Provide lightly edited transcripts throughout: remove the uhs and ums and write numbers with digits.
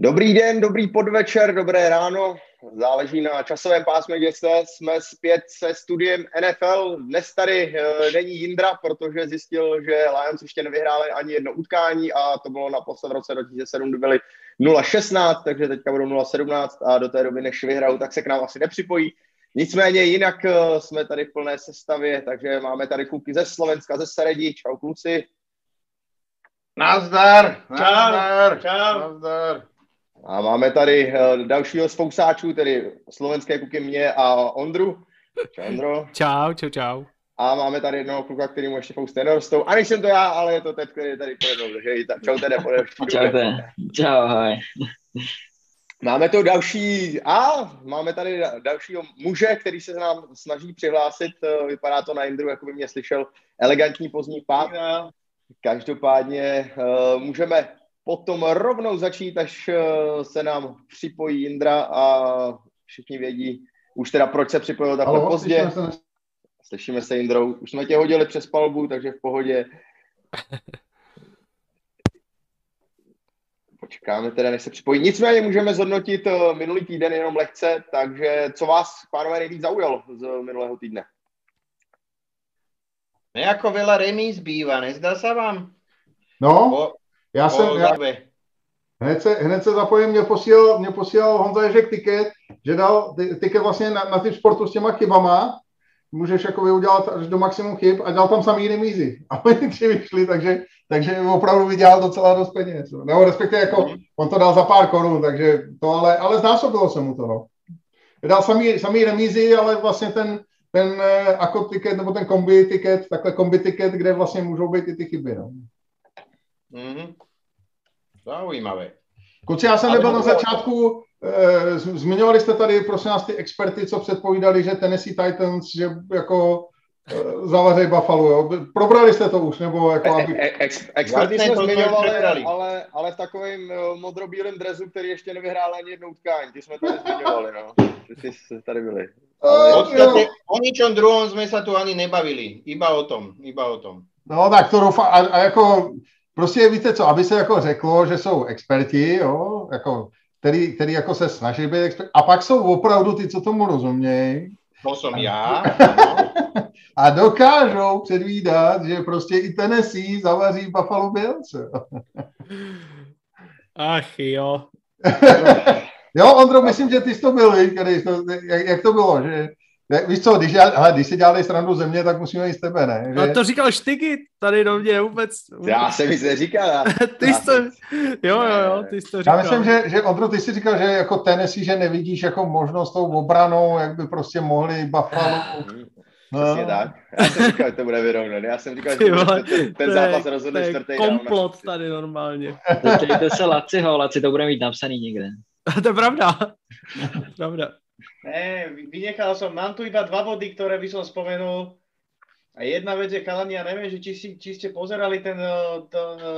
Dobrý den, dobrý podvečer, dobré ráno. Záleží na časovém pásmu, kde jste. Jsme zpět se studiem NFL. Dnes tady není Jindra, protože zjistil, že Lions ještě nevyhráli ani jedno utkání a to bylo naposled v roce 2007, kdy byli 0-16, takže teďka budou 0-17 a do té doby, než vyhrajou, tak se k nám asi nepřipojí. Nicméně jinak jsme tady v plné sestavě, takže máme tady kluky ze Slovenska, ze Seredi. Čau kluci. Nazdar. Nazdar. Čau. Nazdar. A máme tady dalšího z fousáčů, tedy slovenské kluky mě a Ondru. Čau, Ondro. Čau, čau, čau. A máme tady jednoho kluka, který mu ještě fouste nerostou. A nejsem to já, ale je to teď, který je tady pojednou. Čau, teda podevští. Čau, hoj. Máme tu další máme tady dalšího muže, který se nám snaží přihlásit. Vypadá to na Indru, jako by mě slyšel, elegantní pozdní pád. Každopádně můžeme potom rovnou začít, až se nám připojí Jindra a všichni vědí už teda, proč se připojil takhle pozdě. Slyšíme se, Jindrou. Už jsme tě hodili přes palbu, takže v pohodě. Počkáme teda, než se připojí. Nicméně můžeme zhodnotit minulý týden jenom lehce, takže co vás, pánové, nejvíc zaujalo z minulého týdne? Nejako veľa remíz býva, nezdá se vám? No, hned se zapojím, mě posílal Honza Ježek tiket, že dal tiket vlastně na typ sportu s těma chybama, můžeš jakoby udělat až do maximum chyb a dal tam samý remízy. A oni tři vyšli, takže opravdu vydělal docela dost peněz. Nebo respektive jako, on to dal za pár korun, takže to ale znásobilo se mu to, no. Dal samý remízy, ale vlastně ten ako tiket, nebo ten kombi tiket, takhle kombi tiket, kde vlastně můžou být i ty chyby, no. Mm-hmm. Zaujímavé. Kluci, já jsem nebyl na začátku, zmiňovali jste tady, prosím nás, ty experty, co předpovídali, že Tennessee Titans, že jako zavařej Buffalo, jo. Probrali jste to už, nebo jako... Experti jsme zmiňovali, ale v takovém modrobílém drezu, který ještě nevyhrál ani jednou utkání, ty jsme tady zmiňovali, no. Ty jste tady byli. O ničom druhom jsme se tu ani nebavili, iba o tom. No tak to doufám, a jako... Prostě víte co, aby se jako řeklo, že jsou experti, jo, jako, který jako se snaží být experti, a pak jsou opravdu ty, co tomu rozumějí. To jsem já. A dokážou předvídat, že prostě i Tennessee zavaří Buffalo Bills. Ach jo. Jo, Ondro, myslím, že ty jsi to byl, jak to bylo, že... Víš co, když si dělali srandu ze mě, tak musíme jít z tebe, ne? Že... No to říkal Štyky tady do mě vůbec. Já jsem nic neříkal. Ty jsi to říkal. Já myslím, že Ondro, ty jsi říkal, že jako Tennessee, že nevidíš jako možnost tou obranou, jak by prostě mohli Buffalo. Přesně tak. Já jsem říkal, že to bude vyrovnat. Já jsem říkal, že ten zápas rozhodne čtvrtý. To je komplot tady normálně. Začejte se Laci, to bude mít napsaný někde. To je pravda. Ne, vynechal som, mám tu iba dva body, ktoré by som spomenul. A jedna vec je, chalani, ja neviem, že či ste pozerali ten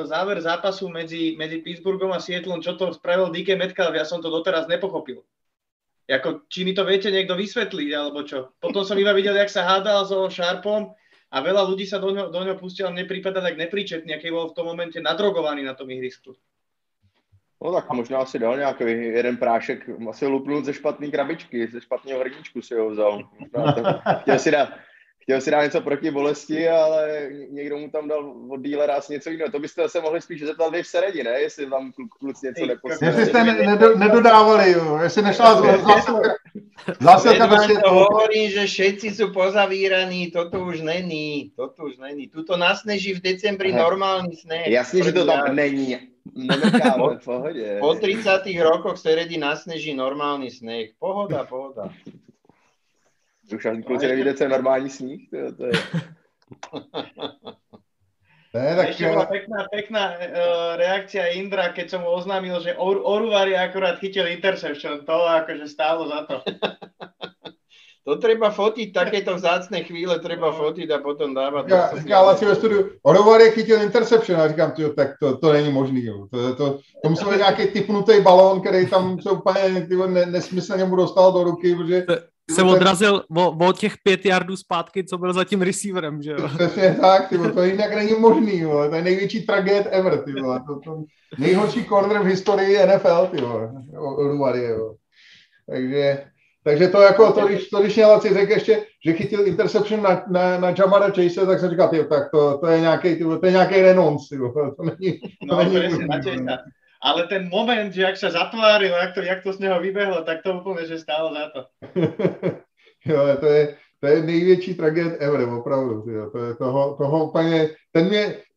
záver zápasu medzi Pittsburghom a Seattlem, čo to spravil DK Metcalf, ja som to doteraz nepochopil. Jako, či mi to viete niekto vysvetliť, alebo čo? Potom som iba videl, jak sa hádal so Sharpom a veľa ľudí sa do ňo pustilo, mne prípada tak nepríčetný, aký bol v tom momente nadrogovaný na tom ihrisku. No tak možná si dal nějaký jeden prášek, asi lupnul ze špatný krabičky, ze špatného hrníčku si ho vzal. Chtěl si dát něco proti bolesti, ale někdo mu tam dal od dílera asi něco jiného. To byste se mohli spíš zeptat vy v Seredi, ne? Jestli vám kluci něco neposledali. Jestli jste nedodávali, jo. Jestli nešla zásilka do světla. To hovorím, že všetci jsou pozavíraní, toto už není. Tuto nasneží v decembri normální sneh. Jasně, že to tam není. Nemekáme, pohodě. Po 30 rokoch Seredi nasneží normální sneh. Pohoda. Už ani kluci nevíte, co je normální sníh. To je. Ještě byla pekná reakcia Indra, keď jsem mu oznámil, že Oruvari akorát chytil interception. To akože stálo za to. To treba fotit, takéto vzácné chvíle treba fotit a potom dávat. Já vlastně ve studiu, Oruvari chytil interception a říkám, tak to není možný. Jo. To musel být nějaký tipnutý balón, který tam se úplně nesmyslně mu dostal do ruky, protože... se odrazil o těch 5 yardů zpátky, co byl za tím receiverem, že jo? Přesně tak, tybo, to jinak není možný, vole, to je největší tragéd ever, tybo, to nejhorší corner v historii NFL, tybo, jo. Takže to jako, to když mě Laci řekl ještě, že chytil interception na Jamara Chase, tak jsem říkal, tyjo, tak to je nějaký renonc, tybo, to není ale ten moment, že jak se zatváril, jak to z něho vybehlo, tak to úplně, že stálo za to. Jo, to je největší tragédie ever, opravdu. To je toho úplně,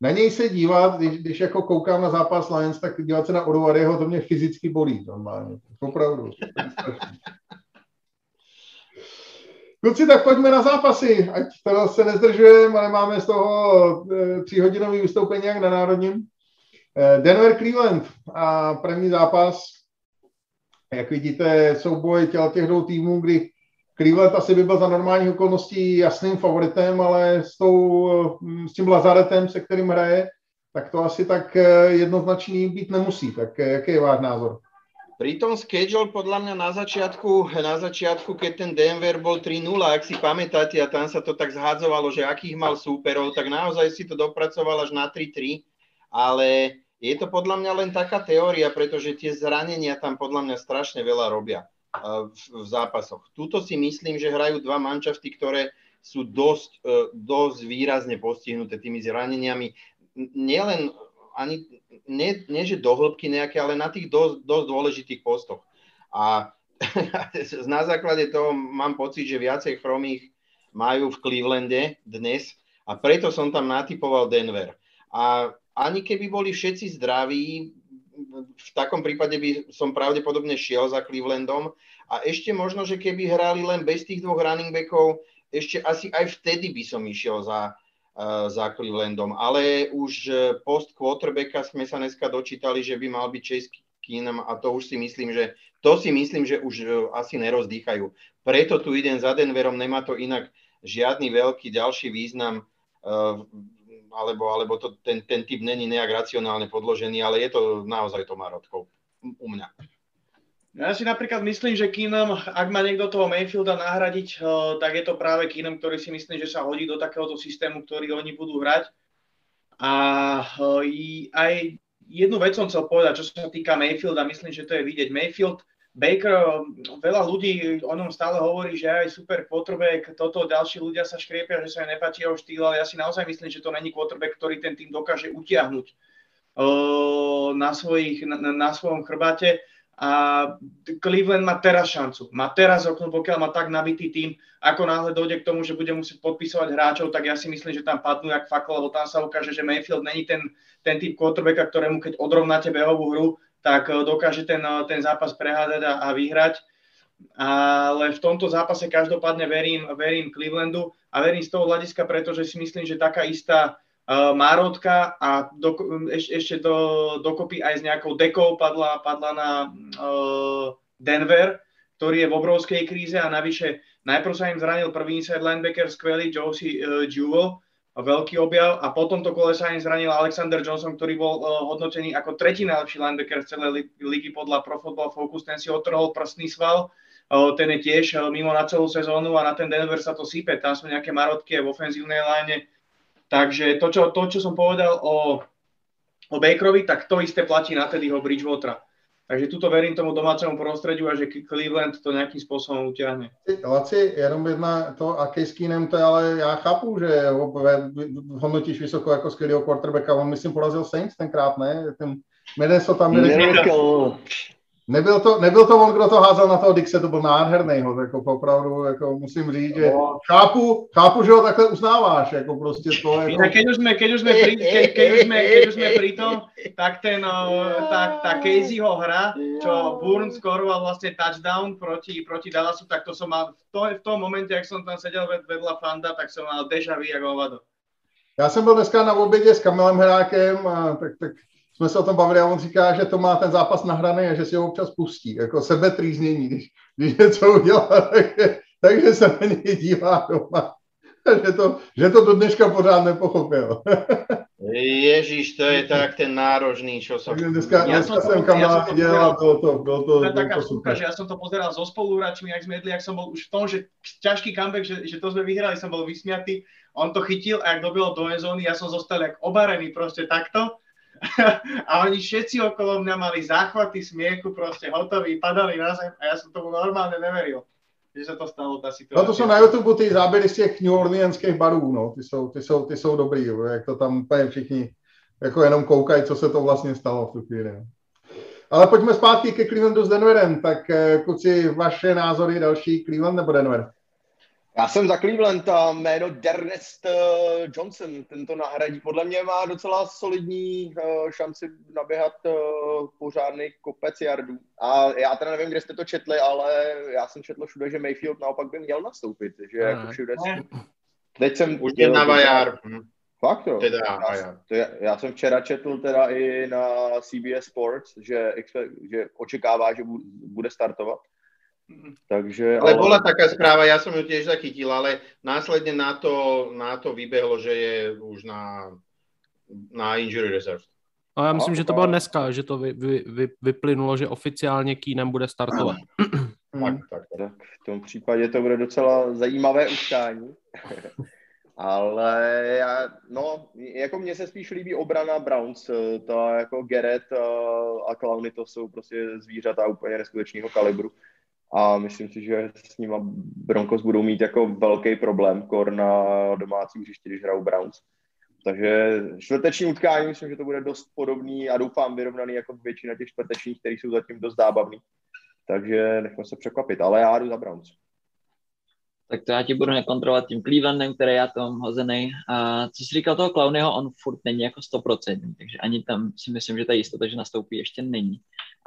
na něj se dívat, když jako koukám na zápas Lions, tak dívat se na Oduwaryho, to mě fyzicky bolí normálně. Opravdu. Kluci, tak pojďme na zápasy, ať to se nezdržujeme, ale máme z toho 3-hodinové vystoupení jak na Národním. Denver Cleveland a první zápas, jak vidíte, souboj těch dvou týmů, kdy Cleveland asi by byl za normálních okolností jasným favoritem, ale s tím Lazaretem, se kterým hraje, tak to asi tak jednoznačný být nemusí. Tak jaký je váš názor? Pri tom schedule podľa mňa na začiatku, keď ten Denver bol 3-0, ak si pamätáte, a tam sa to tak zhádzovalo, že akých mal súperov, tak naozaj si to dopracoval až na 3-3, ale je to podľa mňa len taká teória, pretože tie zranenia tam podľa mňa strašne veľa robia v zápasoch. Tuto si myslím, že hrajú dva manšafty, ktoré sú dosť výrazne postihnuté tými zraneniami. Nielen ani nie že do hĺbky nejaké, ale na tých dosť dôležitých postoch. A na základe toho mám pocit, že viacej chromých majú v Clevelande dnes a preto som tam natipoval Denver. A ani keby boli všetci zdraví, v takom prípade by som pravdepodobne šiel za Clevelandom a ešte možno, že keby hrali len bez tých dvoch running backov, ešte asi aj vtedy by som išiel za Clevelandom, ale už post quarterbacka sme sa dneska dočítali, že by mal byť Chase Keenum a to si myslím, že už asi nerozdýchajú. Preto tu idem za Denverom, nemá to inak žiadny veľký ďalší význam, alebo to ten typ není nejak racionálne podložený, ale je to naozaj to Marotkov u mňa. Ja si napríklad myslím, že Keenum, ak má niekto toho Mayfielda nahradiť, tak je to práve Keenum, ktorý si myslím, že sa hodí do takéhoto systému, ktorý oni budú hrať. A aj jednu vec som chcel povedať, čo sa týka Mayfielda, myslím, že to je vidieť. Mayfield, Baker, veľa ľudí o ňom stále hovorí, že aj super quarterback, toto, ďalší ľudia sa škriepia, že sa im nepáči jeho štýl, ale ja si naozaj myslím, že to není quarterback, ktorý ten tým dokáže utiahnuť na svojom chrbáte. A Cleveland má teraz šancu. Má teraz okno, pokiaľ má tak nabitý tým, ako náhle dojde k tomu, že bude musieť podpisovať hráčov, tak ja si myslím, že tam padnú jak fakl, lebo tam sa ukáže, že Mayfield není ten typ quarterbacka, ktorému keď odrovnáte behovú hru, tak dokáže ten zápas prehádať a vyhrať. Ale v tomto zápase každopádne verím Clevelandu a verím z toho hľadiska, pretože si myslím, že taká istá Márotka a dokopy aj s nejakou dekou padla na Denver, ktorý je v obrovskej kríze a navyše najprv sa im zranil prvý inside linebacker, skvelý Josie Jewell, veľký objav a po tomto kole sa im zranil Alexander Johnson, ktorý bol hodnotený ako tretí najlepší linebacker v celej ligy podľa Pro Football Focus, ten si otrhol prstný sval, ten je tiež mimo na celú sezónu a na ten Denver sa to sype, tam sú nejaké marotky v ofenzívnej line, takže to, čo som povedal o Bakerovi, tak to isté platí na Teddyho Bridgewatera. Takže tuto verím tomu domácemu prostředí a že Cleveland to nějakým způsobem utáhne. Laci, jenom jedna to a Case Keenum, to ale já chápu, že hodnotíš vysoko jako skvělýho quarterbacka. On myslím porazil Saints tenkrát, ne? Ten Minnesota tam nebyl to on, kdo to házel na toho Dixe, to byl nádhernýho, jako opravdu, jako musím říct, že chápu, že ho takhle uznáváš, jako prostě to je. Jako... Keď už jsme pri tom, tak tá Caseyho hra, čo Bourne skoroval vlastně touchdown proti Dallasu, tak to som mal, to je v tom momente, jak som tam seděl vedla Fanda, tak som mal déjà vu jak hovado. Já jsem byl dneska na obědě s Kamilem Hrákem a tak jsme se o tom bavili a on říká, že to má ten zápas nahraný a že si ho občas pustí. Jako sebetrýznění, když něco udělá, takže se na něj dívá doma. že to do dneška pořád nepochopil. Ježiš, to je tak ten nárožný, čo som... Dneska som to pozeral, ja som to pozeral so spolúračmi, jak sme jedli, jak som bol už v tom, že ťažký comeback, že to sme vyhrali, som bol vysmiatý, on to chytil a jak dobilo do endzóny, ja som zostal jak obarený proste takto a oni všetci okolo mňa mali záchvaty smiechu, proste hotoví, padali na zem a ja som tomu normálne neveril. Že se to stalo, ta situace. No to jsou na YouTube ty záběry z těch New Orleanských barů, no. Ty jsou dobrý, jak to tam úplně všichni jako jenom koukají, co se to vlastně stalo v tu chvíli. Ale pojďme zpátky ke Clevelandu s Denverem, tak kluci, vaše názory další, Cleveland nebo Denver? Já jsem za Cleveland a jméno D'Ernest Johnson, tento nahradí. Podle mě má docela solidní šanci naběhat pořádný kopec jardů. A já teda nevím, kde jste to četli, ale já jsem četl všude, že Mayfield naopak by měl nastoupit. Že jako všude... Teď jsem... Už je na Vajar. Fakt jo. Já jsem včera četl teda i na CBS Sports, že očekává, že bude startovat. Takže, ale bola taká správa, ja som ju tiež zachytil, ale následne na to vybehlo, že je už na injury reserve. A já myslím, že to bylo dneska, že to vyplynulo, že oficiálně Keenan bude startovat. Tak. V tom případě to bude docela zajímavé utkání. Ale jako mně se spíš líbí obrana Browns, ta jako Garrett a Clowny, to jsou prostě zvířata úplně neskutečného kalibru. A myslím si, že s nima Broncos budou mít jako velký problém kor na domácím hřišti, když hrajou Browns. Takže čtvrteční utkání, myslím, že to bude dost podobný a doufám vyrovnaný jako většina těch čtvrtečních, které jsou zatím dost zábavný. Takže nechme se překvapit, ale já jdu za Browns. Tak to já ti budu nekontrolovat tím Clevelandem, který já tam hozenej. A co jsi říkal toho Clownyho, on furt není jako 100%, takže ani tam si myslím, že ta jistota, že nastoupí, ještě není.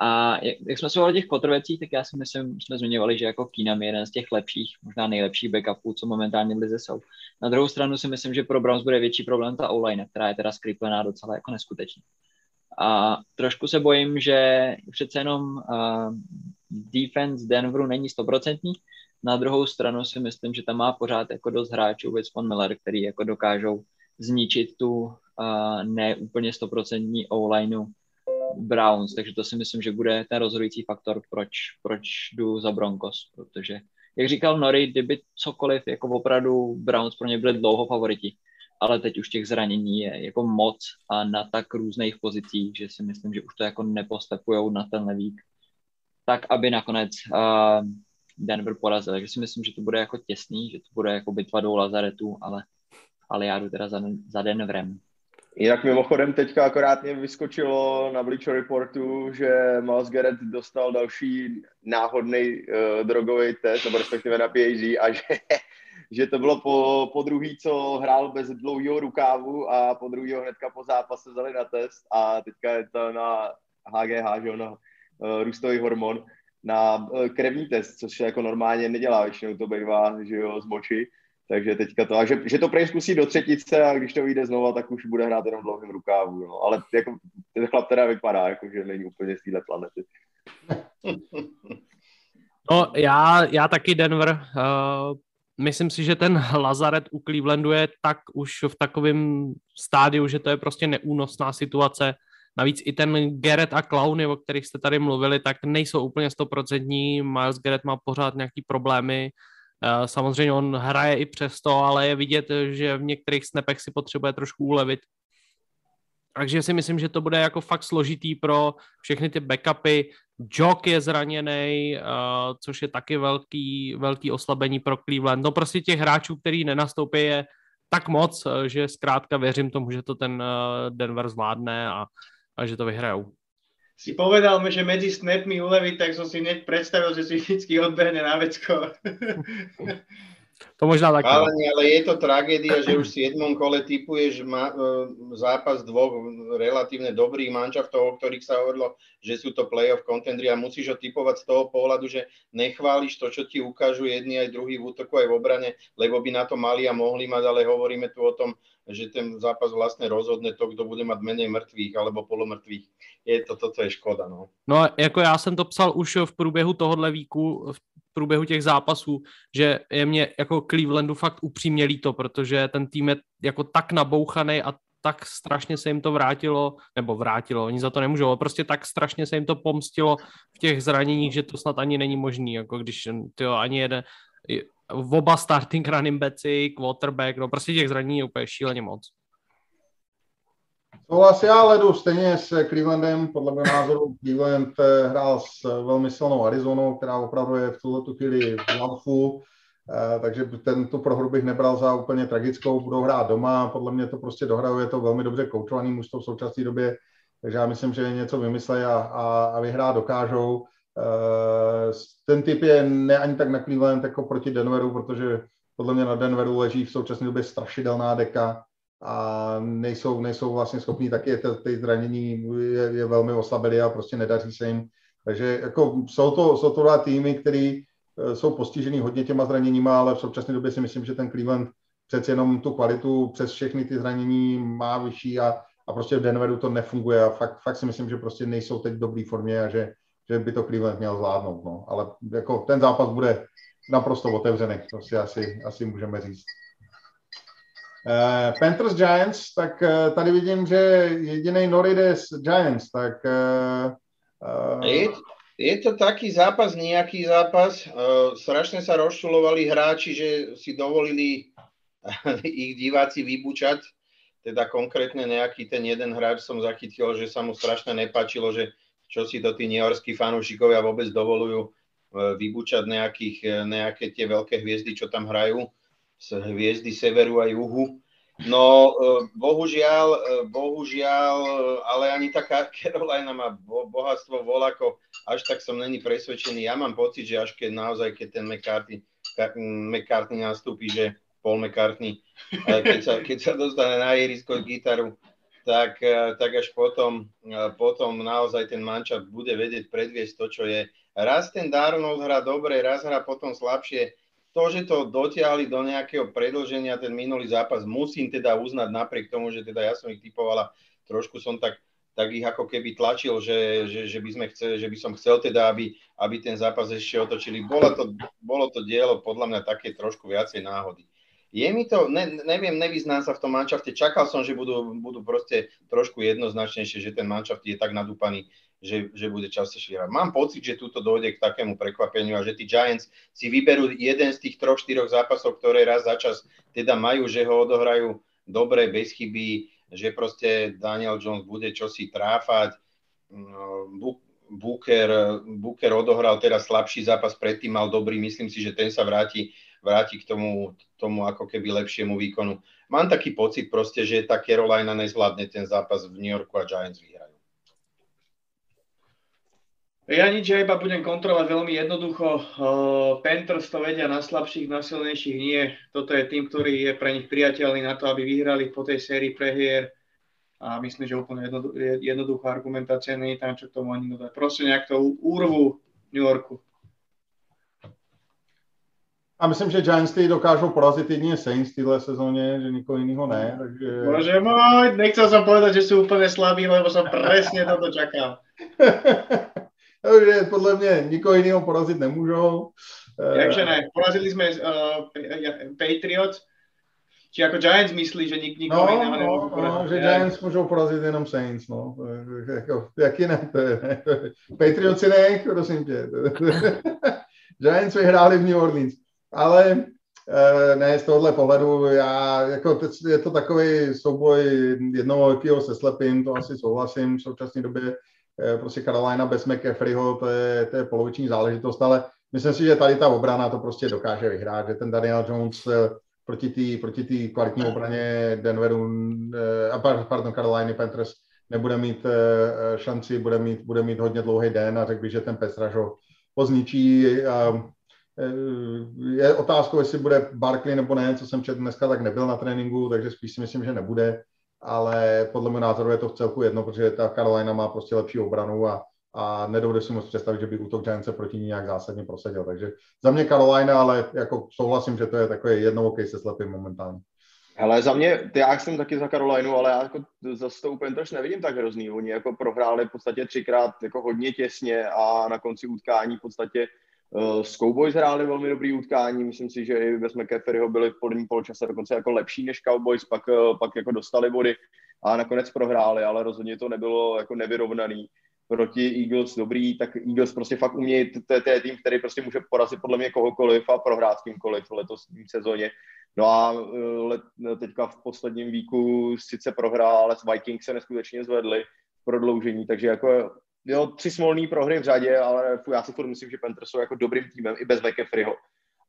A jak jsme se volali těch kotrvecích, tak já si myslím, jsme zmiňovali, že jako Keenan je jeden z těch lepších, možná nejlepších backupů, co momentálně v lize jsou. Na druhou stranu si myslím, že pro Browns bude větší problém ta O-line, která je teda skriplená docela jako neskutečně. A trošku se bojím, že přece jenom defense Denveru není 100%. Na druhou stranu si myslím, že tam má pořád jako dost hráčů, věc von Miller, který jako dokážou zničit tu neúplně 100% O-lineu Browns, takže to si myslím, že bude ten rozhodující faktor, proč jdu za Broncos, protože, jak říkal Norrie, kdyby cokoliv, jako opravdu Browns pro ně byli dlouho favoriti, ale teď už těch zranění je jako moc a na tak různých pozicích, že si myslím, že už to jako nepostepujou na tenhle vík, tak aby nakonec Denver porazil, takže si myslím, že to bude jako těsný, že to bude jako bitva dvou lazaretů, ale já jdu teda za Denverem. Jinak mimochodem teďka akorát mě vyskočilo na Bleacher Reportu, že Miles Garrett dostal další náhodný drogový test, nebo respektive na PhD, a že to bylo po druhý, co hrál bez dlouhého rukávu a po druhýho hnedka po zápase vzali na test a teďka je to na HGH, že na růstový hormon, na krevní test, což se jako normálně nedělá, většinou to bývá, že jo, z moči. Takže teďka to, a že to prej zkusí do třetice a když to vyjde znova, tak už bude hrát jenom dlouhým rukávu, no. Ale jako ten chlap teda vypadá, jako že není úplně z téhle planety. No já taky Denver. Myslím si, že ten lazaret u Clevelandu je tak už v takovém stádiu, že to je prostě neúnosná situace. Navíc i ten Garrett a Clowny, o kterých jste tady mluvili, tak nejsou úplně 100%. Miles Garrett má pořád nějaký problémy. Samozřejmě on hraje i přesto, ale je vidět, že v některých snapech si potřebuje trošku ulevit. Takže si myslím, že to bude jako fakt složitý pro všechny ty backupy. Jock je zraněný, což je taky velký oslabení pro Cleveland. No prostě těch hráčů, který nenastoupí, je tak moc, že zkrátka věřím tomu, že to ten Denver zvládne a že to vyhrajou. Si povedal, že medzi snapmi uleví, tak som si hneď predstavil, že si vždycky odbehne na vecko. To možná tak. Ale je to tragédia, že už v 7. kole typuješ zápas dvoch relatívne dobrých mančaftov, o ktorých sa hovorilo, že sú to playoff contendry a musíš ho typovať z toho pohľadu, že nechváliš to, čo ti ukážu jedni aj druhý v útoku aj v obrane, lebo by na to mali a mohli mať, ale hovoríme tu o tom, že ten zápas vlastne rozhodne to, kdo bude mať menej mŕtvych alebo polomrtvých. Je to, toto je škoda, no. No, jako já jsem to psal už v průběhu tohohle víku, průběhu těch zápasů, že je mě jako Clevelandu fakt upřímně líto, protože ten tým je jako tak nabouchanej a tak strašně se jim to vrátilo, oni za to nemůžou, ale prostě tak strašně se jim to pomstilo v těch zraněních, že to snad ani není možný, jako když ani jeden, oba starting running backi, quarterback, no prostě těch zranění je úplně šíleně moc. Souhlasím, ale jdu stejně s Clevelandem, podle mého názoru Cleveland hrál s velmi silnou Arizonou, která opravdu je v tuto chvíli v laufu, takže tu prohru bych nebral za úplně tragickou, budou hrát doma, podle mě to prostě dohrajou, je to velmi dobře koučovaný mužstvo v současné době, takže já myslím, že něco vymyslejí a vyhrát dokážou. Ten typ je ne ani tak na Cleveland jako proti Denveru, protože podle mě na Denveru leží v současné době strašidelná deka a nejsou vlastně schopní, taky ty zranění je velmi oslabili a prostě nedaří se jim. Takže jako jsou to dva týmy, který jsou postižený hodně těma zraněníma, ale v současné době si myslím, že ten Cleveland přeci jenom tu kvalitu přes všechny ty zranění má vyšší a prostě v Denveru to nefunguje a fakt si myslím, že prostě nejsou teď v dobré formě a že by to Cleveland měl zvládnout. No. Ale jako ten zápas bude naprosto otevřený, to si asi můžeme říct. Panthers Giants, tak tady vidím, že jedinej Nori jde z Giants, tak... Je to taký zápas, nejaký zápas. Strašne sa rozčulovali hráči, že si dovolili ich diváci vybučať. Teda konkrétne nejaký ten jeden hráč som zachytil, že sa mu strašne nepáčilo, že čo si to tí nehorskí fanúšikovia vôbec dovolujú vybučať nejaké tie veľké hviezdy, čo tam hrajú, z hviezdy severu a juhu. No, bohužiaľ, ale ani taká Carolina má bohatstvo voľako, až tak som není presvedčený. Ja mám pocit, že až keď ten McCartney nastúpi, že Paul McCartney, keď sa dostane na ihrisko gitaru, tak až potom naozaj ten mančat bude vedieť predviesť to, čo je. Raz ten Darnold hrá dobre, raz hrá potom slabšie. To, že to dotiahli do nejakého predĺženia, ten minulý zápas, musím teda uznať napriek tomu, že teda ja som ich typovala, trošku som tak ich ako keby tlačil, že by som chcel teda, aby ten zápas ešte otočili. Bolo to dielo podľa mňa také trošku viacej náhody. Je mi to, neviem, nevyznám sa v tom manšafte, čakal som, že budú proste trošku jednoznačnejšie, že ten manšaft je tak nadúpaný, že bude častejšie hrať. Mám pocit, že tuto dojde k takému prekvapeniu a že tí Giants si vyberú jeden z tých 3-4 zápasov, ktoré raz za čas teda majú, že ho odohrajú dobre, bez chyby, že proste Daniel Jones bude čosi tráfať. Booker odohral teraz slabší zápas, predtým mal dobrý, myslím si, že ten sa vráti k tomu ako keby lepšiemu výkonu. Mám taký pocit proste, že tá Carolina nezvládne ten zápas v New Yorku a Giants vyhrajú. Ja nič, ja iba budem kontrolovať veľmi jednoducho. Panthers to vedia na slabších, na silnejších nie. Toto je tým, ktorý je pre nich priateľný na to, aby vyhrali po tej sérii prehier. A myslím, že úplne jednoduchá argumentácia, nie je tam čo k tomu ani dodať. Proste nejak to úrvu New Yorku. A myslím, že Giants ty dokážou porazit jedině Saints v téhle sezóně, že nikoho jiného ne. Takže... Bože môj, nechcel som povedať, že sú úplne slabí, lebo som presne toto čakal. Takže podle mě nikoho jiného porazit nemůžou. Takže ne, porazili jsme Patriots, či jako Giants myslí, že nikoho jiného nemůžou porazit. No, že Giants můžou porazit jenom Saints, no. Jak jinak to je. Patriotsi ne, prosím tě. Giants vyhráli v New Orleans, ale ne, z tohohle pohledu, je to takový souboj jednoho velkého se slepým, to asi souhlasím v současné době. Prostě Carolina bez McCaffreyho, to je poloviční záležitost, ale myslím si, že tady ta obrana to prostě dokáže vyhrát, že ten Daniel Jones proti té kvalitní obraně Caroliny Panthers nebude mít šanci, bude mít hodně dlouhý den a řekl bych, že ten Pestraž ho pozničí. Je otázkou, jestli bude Barkley nebo ne, co jsem četl dneska, tak nebyl na tréninku, takže spíš si myslím, že nebude. Ale podle mého názoru je to v celku jedno, protože ta Carolina má prostě lepší obranu a nedovedu si moc představit, že by útok Giants proti ní nějak zásadně prosadil. Takže za mě Carolina, ale jako souhlasím, že to je takový jednookej se slepým momentálně. Hele, za mě, já jsem taky za Carolinu, ale já jako zase to úplně trošku nevidím tak hrozný. Oni jako prohráli v podstatě 3x jako hodně těsně a na konci utkání v podstatě S Cowboys hráli velmi dobrý utkání, myslím si, že i bez McCaffreyho byli v prvním poločase dokonce jako lepší než Cowboys, pak jako dostali body a nakonec prohráli, ale rozhodně to nebylo jako nevyrovnaný. Proti Eagles dobrý, tak Eagles prostě fakt umějí, to je tým, který prostě může porazit podle mě kohokoliv a prohrát s kýmkoliv v letosní sezóně. No a teďka v posledním víku sice prohrál, ale s Vikings se neskutečně zvedli v prodloužení, takže jako jo, 3 smolný prohry v řadě, ale já si furt myslím, že Panthers jsou jako dobrým týmem i bez McCaffreyho.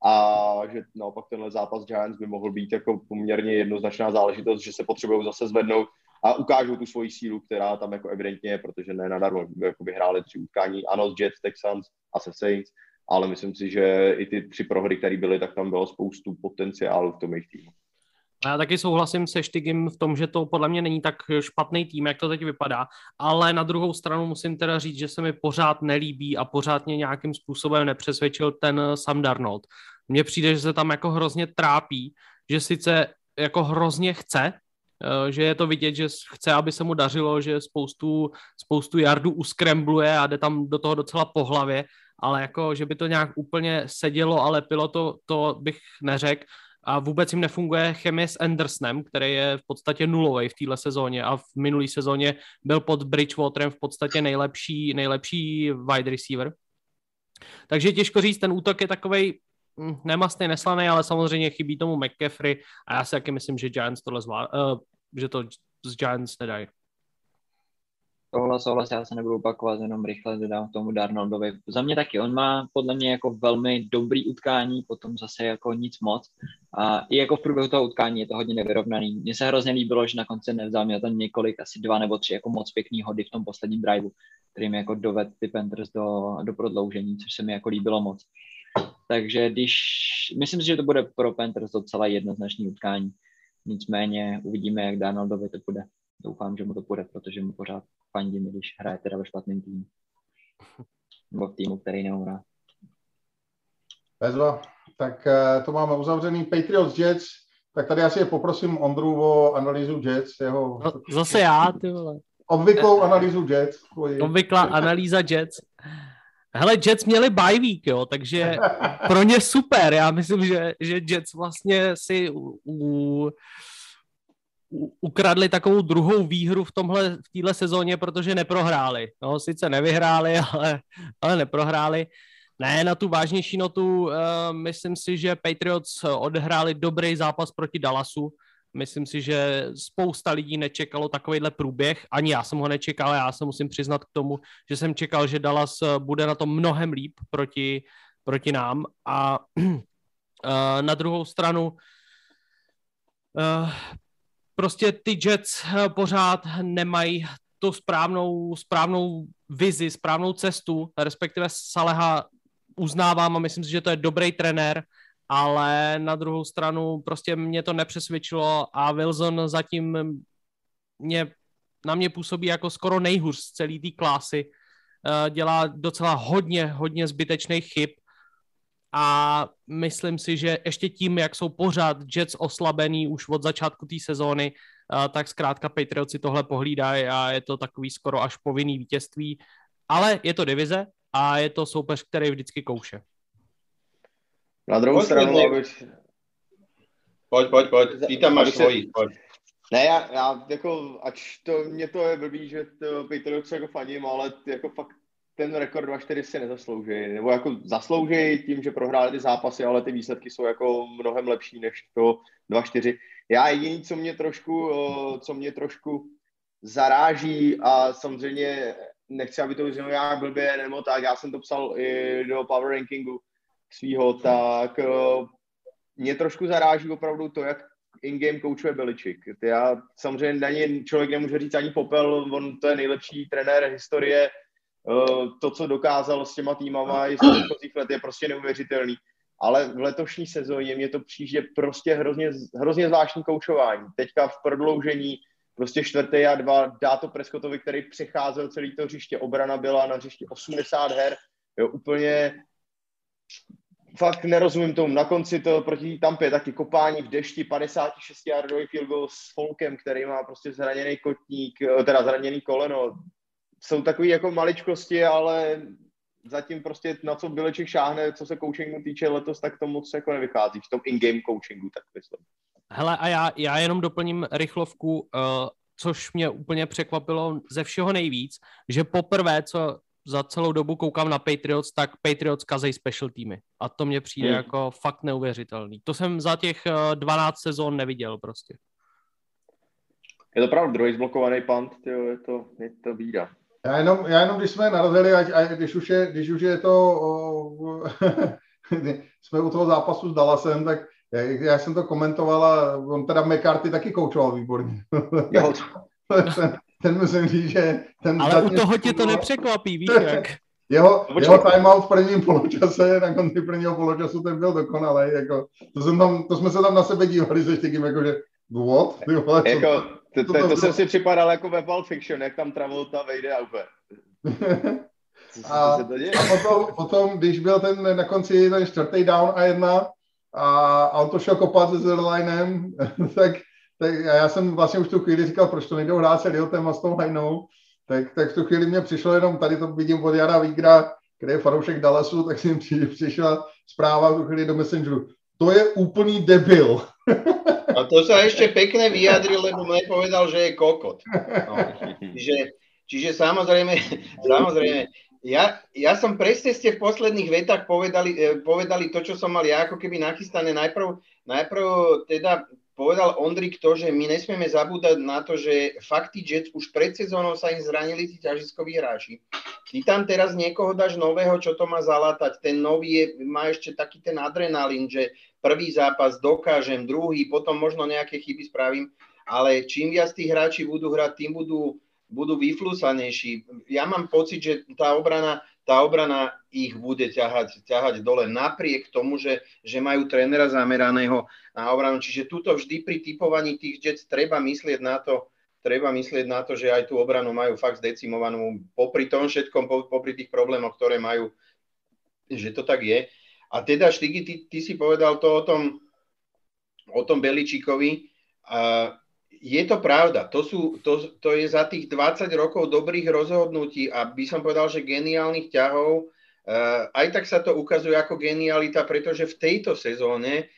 A že naopak tenhle zápas Giants by mohl být jako poměrně jednoznačná záležitost, že se potřebují zase zvednout a ukážou tu svoji sílu, která tam jako evidentně je, protože ne nadarmo jako vyhráli 3 utkání, ano, s Jets, Texans a se Saints, ale myslím si, že i ty 3 prohry, které byly, tak tam bylo spoustu potenciálu v tom jejich týmu. Já taky souhlasím se Štygem v tom, že to podle mě není tak špatný tým, jak to teď vypadá, ale na druhou stranu musím teda říct, že se mi pořád nelíbí a pořád mě nějakým způsobem nepřesvědčil ten Sam Darnold. Mně přijde, že se tam jako hrozně trápí, že sice jako hrozně chce, že je to vidět, že chce, aby se mu dařilo, že spoustu jardů uskrembluje a jde tam do toho docela po hlavě, ale jako, že by to nějak úplně sedělo a lepilo, to bych neřekl. A vůbec jim nefunguje chemie s Andersonem, který je v podstatě nulovej v téhle sezóně a v minulý sezóně byl pod Bridgewaterem v podstatě nejlepší wide receiver. Takže těžko říct, ten útok je takovej nemastný, neslaný, ale samozřejmě chybí tomu McCaffrey a já si taky myslím, že Giants tohle že to z Giants nedají. Tohle souhlas, já se nebudu opakovat, jenom rychle dodám k tomu Darnoldovi. Za mě taky, on má podle mě jako velmi dobrý utkání, potom zase jako nic moc. A i jako v průběhu toho utkání je to hodně nevyrovnaný. Mně se hrozně líbilo, že na konci nevzal, měl tam několik, asi 2 nebo 3 jako moc pěkný hody v tom posledním driveu, kterým jako doved ty Panthers do prodloužení, což se mi jako líbilo moc. Takže myslím si, že to bude pro Panthers docela jednoznačný utkání. Nicméně uvidíme, jak Darnoldovi to bude. Doufám, že mu to půjde, protože mu pořád fandím, když hraje teda ve špatném týmu. Nebo v týmu, který neumrá. Bezva. Tak to máme uzavřený. Patriots Jets, tak tady asi je poprosím Ondru o analýzu Jets. Jeho... No, zase já, ty vole. Obvyklou analýzu Jets. Obvyklá analýza Jets. Hele, Jets měli bye week, jo, takže pro ně super. Já myslím, že Jets vlastně si ukradli takovou druhou výhru v téhle sezóně, protože neprohráli. No, sice nevyhráli, ale neprohráli. Ne, na tu vážnější notu, myslím si, že Patriots odhráli dobrý zápas proti Dallasu. Myslím si, že spousta lidí nečekalo takovejhle průběh. Ani já jsem ho nečekal, já se musím přiznat k tomu, že jsem čekal, že Dallas bude na tom mnohem líp proti nám. A na druhou stranu prostě ty Jets pořád nemají tu správnou vizi, správnou cestu, respektive Salaha uznávám a myslím si, že to je dobrý trenér, ale na druhou stranu prostě mě to nepřesvědčilo a Wilson zatím na mě působí jako skoro nejhůř z celé té klásy. Dělá docela hodně zbytečných chyb a myslím si, že ještě tím, jak jsou pořád Jets oslabený už od začátku té sezóny, tak zkrátka Patriots si tohle pohlídají a je to takový skoro až povinný vítězství, ale je to divize a je to soupeř, který vždycky kouše. Na druhou stranu, Pojď. Vítám, až svojí. Ne, já jako, ač to, mě to je blbý, že Patriots jako faním, ale jako fakt ten rekord 2-4 si nezaslouží, nebo jako zaslouží tím, že prohráli ty zápasy, ale ty výsledky jsou jako mnohem lepší než to 2-4. Já jediný, co mě trošku zaráží a samozřejmě nechci, aby to vyznělo nějak blbě nebo tak, já jsem to psal i do power rankingu svýho, tak mě trošku zaráží opravdu to, jak in-game koučuje Belichick. Já samozřejmě na něj člověk nemůže říct ani popel, on to je nejlepší trenér historie. To, co dokázal s těma týmama i z předchozích let, je prostě neuvěřitelný. Ale v letošní sezóně mě to přijde prostě hrozně zvláštní koučování. Teďka v prodloužení prostě 4. a 2 dá to Prescottovi, který přecházel celý to hřiště. Obrana byla na hřišti 80 her. Jo, úplně fakt nerozumím tomu. Na konci to proti Tampě taky kopání v dešti, 56-yardový field goal s Folkem, který má prostě zraněný kotník, teda zraněný koleno. Jsou takové jako maličkosti, ale zatím prostě na co Bileček šáhne, co se coachingu týče letos, tak to moc jako nevychází v tom in-game coachingu, tak myslím. Hele, a já jenom doplním rychlovku, což mě úplně překvapilo ze všeho nejvíc, že poprvé, co za celou dobu koukám na Patriots, tak Patriots kazejí special týmy. A to mě přijde jako fakt neuvěřitelný. To jsem za těch 12 sezón neviděl prostě. Je to pravda, druhý zblokovaný punt, tyjo, je to bída. Já jenom když jsme narazili, a když už je to, jsme u toho zápasu s Dallasem, tak já jsem to komentoval a on teda McCarthy taky koučoval výborně. Jo. ten musím říct, že... Ale u toho tě to nepřekvapí, víš jak. Jeho timeout v prvním poločase, na konci prvního poločasu ten byl dokonalý. Jako, to jsme se tam na sebe dívali se štěkým, jakože what? To jsem si připadal jako ve Pulp Fiction, jak tam Travolta vejde a úplně. A potom, když byl ten na konci ten čtvrtý down a jedna a on to šel kopat se Zerlinem, tak já jsem vlastně už tu chvíli říkal, proč to nejdou hrát se Liotem a s tou hajnou, tak v tu chvíli mě přišlo jenom, tady to vidím od Jara Vígra, kde je fanoušek Dallasu, tak si jim přišla zpráva v tu chvíli do Messengeru. To je úplný debil. A to sa ešte pekne vyjadril, lebo mne povedal, že je kokot. No. Čiže samozrejme, ja som presne ste v posledných vetách povedali to, čo som mal ja ako keby nachystané. Najprv teda povedal Ondrik to, že my nesmieme zabúdať na to, že fakt tí Jets už pred sezónou sa im zranili tí ťažiskoví hráči. Ty tam teraz niekoho dáš nového, čo to má zalátať. Ten nový má ešte taký ten adrenalín, že prvý zápas dokážem, druhý, potom možno nejaké chyby spravím, ale čím viac tí hráči budú hrať, tým budú vyflusanejší. Ja mám pocit, že tá obrana ich bude ťahať dole napriek tomu, že majú trénera zameraného na obranu. Čiže tuto vždy pri typovaní tých Jets treba myslieť na to, že aj tú obranu majú fakt zdecimovanú popri tom všetkom, popri tých problémoch, ktoré majú, že to tak je. A teda, Štygy, ty si povedal to o tom Beličíkovi. Je to pravda, to je za tých 20 rokov dobrých rozhodnutí a by som povedal, že geniálnych ťahov. Aj tak sa to ukazuje ako genialita, pretože v tejto sezóne,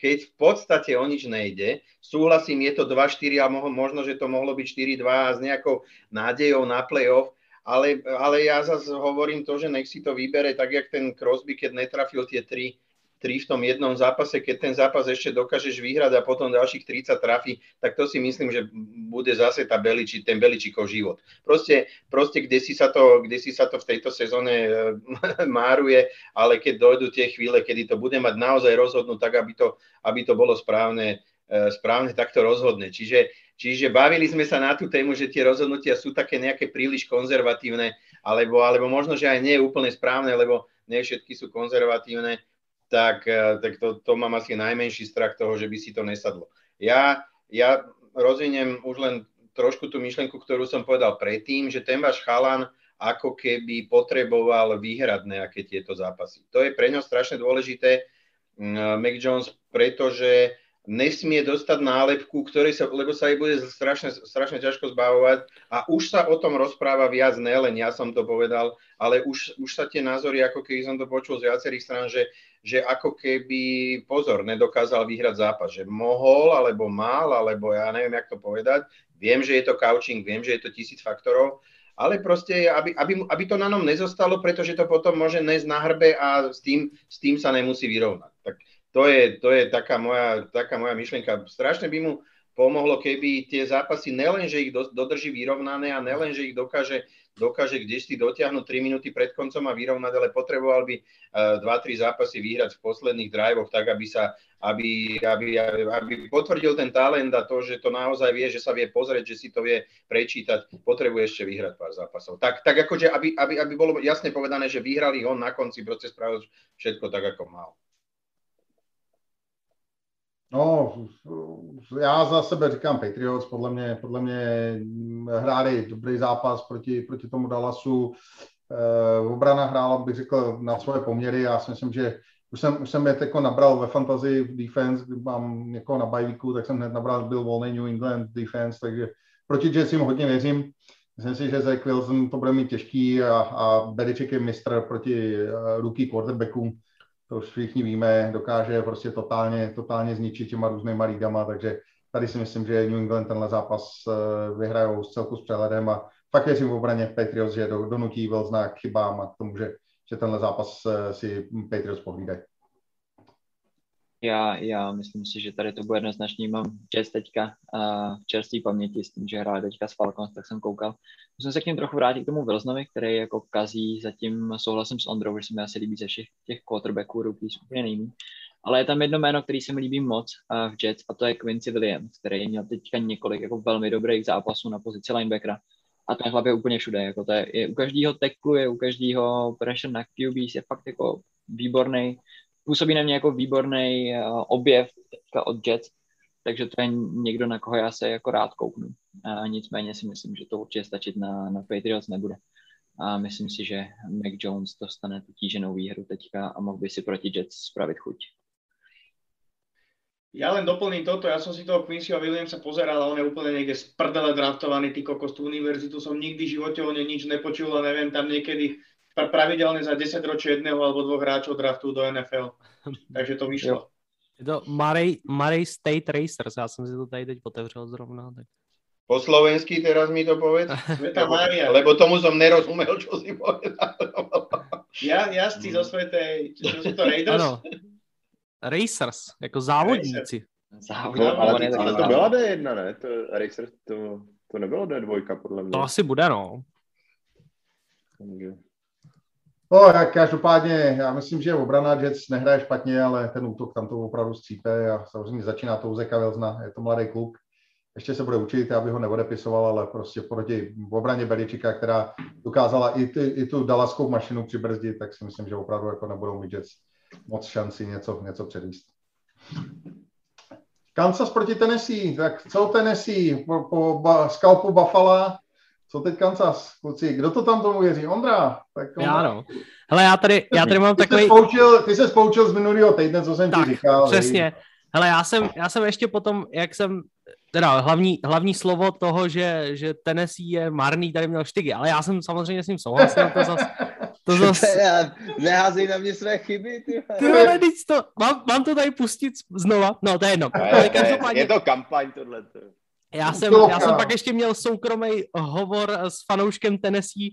keď v podstate o nič nejde, súhlasím, je to 2-4 a možno, že to mohlo byť 4-2 a s nejakou nádejou na playoff, ale ja zase hovorím to, že nech si to vybere, tak jak ten Crosby, keď netrafil tie 3 v tom jednom zápase, keď ten zápas ešte dokážeš vyhrať a potom ďalších 30 trafí, tak to si myslím, že bude zase ten Beličíkov život. Proste kde si sa to v tejto sezóne máruje, ale keď dojdú tie chvíle, kedy to bude mať naozaj rozhodnúť tak, aby to bolo správne takto rozhodné. Čiže bavili sme sa na tú tému, že tie rozhodnutia sú také nejaké príliš konzervatívne, alebo možno, že aj nie je úplne správne, lebo nie všetky sú konzervatívne. Tak to mám asi najmenší strach toho, že by si to nesadlo. Ja rozviniem už len trošku tú myšlenku, ktorú som povedal predtým, že ten váš chalan ako keby potreboval vyhrať nejaké tieto zápasy. To je pre ňo strašne dôležité, Mac Jones, pretože nesmie dostať nálepku, lebo sa jej bude strašne ťažko zbavovať a už sa o tom rozpráva viac, nelen ja som to povedal, ale už sa tie názory, ako keby som to počul z viacerých strán, že ako keby pozor, nedokázal vyhrať zápas, že mohol, alebo mal, alebo ja neviem, jak to povedať. Viem, že je to coaching, viem, že je to 1000 faktorov, ale proste, aby to na ňom nezostalo, pretože to potom môže nesť na hrbe a s tým sa nemusí vyrovnať. Tak to je taká moja myšlienka. Strašne by mu pomohlo, keby tie zápasy nelenže ich dodrží vyrovnané a nelenže ich dokáže kdežsi dotiahnuť 3 minúty pred koncom a vyrovnať, ale potreboval by 2-3 zápasy vyhrať v posledných drivoch, tak aby potvrdil ten talent a to, že to naozaj vie, že sa vie pozrieť, že si to vie prečítať, potrebuje ešte vyhrať pár zápasov. Tak akože, aby bolo jasne povedané, že vyhrali on na konci, proces spravil všetko tak, ako mal. No, já za sebe říkám Patriots, podle mě hráli dobrý zápas proti tomu Dallasu. Obrana hrála, bych řekl, na svoje poměry. Já si myslím, že už jsem je jako nabral ve fantasy defense, když mám někoho na bajvíku, tak jsem hned nabral, byl volný New England defense, takže proti Jetsům hodně věřím. Myslím si, že Zach Wilson to bude mít těžký a Belichick je mistr proti rookie quarterbackům. To už všichni víme, dokáže prostě totálně zničit těma různýma lígama, takže tady si myslím, že New England tenhle zápas vyhrajou z celku s přehledem a fakt věřím v obraně Patriots, že donutí Wilsona k chybám a k tomu, že tenhle zápas si Patriots pohlídají. Já myslím si, že tady to bude jednoznačný. Mám čest teďka v čerství paměti s tím, že hrál teďka s Falcons, tak jsem koukal. Musím se k něm trochu vrátit k tomu Wilsonovi, který jako kazí, zatím souhlasím s Ondrou, že se mi asi líbí ze všech těch quarterbacků, rookies úplně nejmí. Ale je tam jedno jméno, který se mi líbí moc v Jets, a to je Quincy Williams, který měl teďka několik jako velmi dobrých zápasů na pozici linebackera. A ten chlap je úplně všude, jako to je u každého tacklu, je u každého pressure na QBs, je fakt jako výborný. Působí na mě jako výborný objev teďka od Jets, takže to je někdo, na koho já se jako rád kouknu. Nicméně si myslím, že to určitě stačit na Patriots nebude. A myslím si, že Mac Jones dostane tu tíženou výhru teďka a mohl by si proti Jets spravit chuť. Ja len doplním toto, ja som si toho Quincyho Williamsa pozeral a on je úplne niekde z prdele draftovaný, ty kokos, tú univerzitu som nikdy v živote o nej nič nepočul a neviem, tam niekedy pravidelne za 10 ročí jedného alebo dvoch hráčov draftujú do NFL. Takže to vyšlo. Je to Murray State Racers, ja som si to tady teď otevřel zrovna. Tak. Po slovensky teraz mi to povedz. Sveta Mária. Lebo tomu som nerozumel, čo si povedal. Jazdci zo Svetej, čo si to Raiders? Racers, jako závodníci. Ale to byla D1, ne? To, Racers to nebylo D2, podle mě. To asi bude, no. No, každopádně, já myslím, že obrana Jets nehraje špatně, ale ten útok tam to opravdu scípe a samozřejmě začíná to u Zacka Wilsona, je to mladý kluk. Ještě se bude učit, aby ho neodepisoval, ale prostě proti obraně Belichicka, která dokázala i tu dallaskou mašinu přibrzdit, tak si myslím, že opravdu jako nebudou mít Jets moc šanci něco předvíst. Kansas proti Tennessee, tak co Tennessee po skalpu Buffalo, co teď Kansas, kluci, kdo to tam tomu věří? Ondra? Já no. Hele, já tady mám takový... Ty se spoučil z minulého týdne, co jsem tak, ti říkal. Přesně. Hele, já jsem ještě potom, jak jsem... Teda hlavní slovo toho, že Tennessee je marný, tady měl štygy, ale já jsem samozřejmě s ním souhlasil, to zas... Neházej na mě své chyby, ty vole, to, mám to tady pustit znova, no to je jedno. Je to kampaň tohle. Já jsem pak ještě měl soukromý hovor s fanouškem Tennessee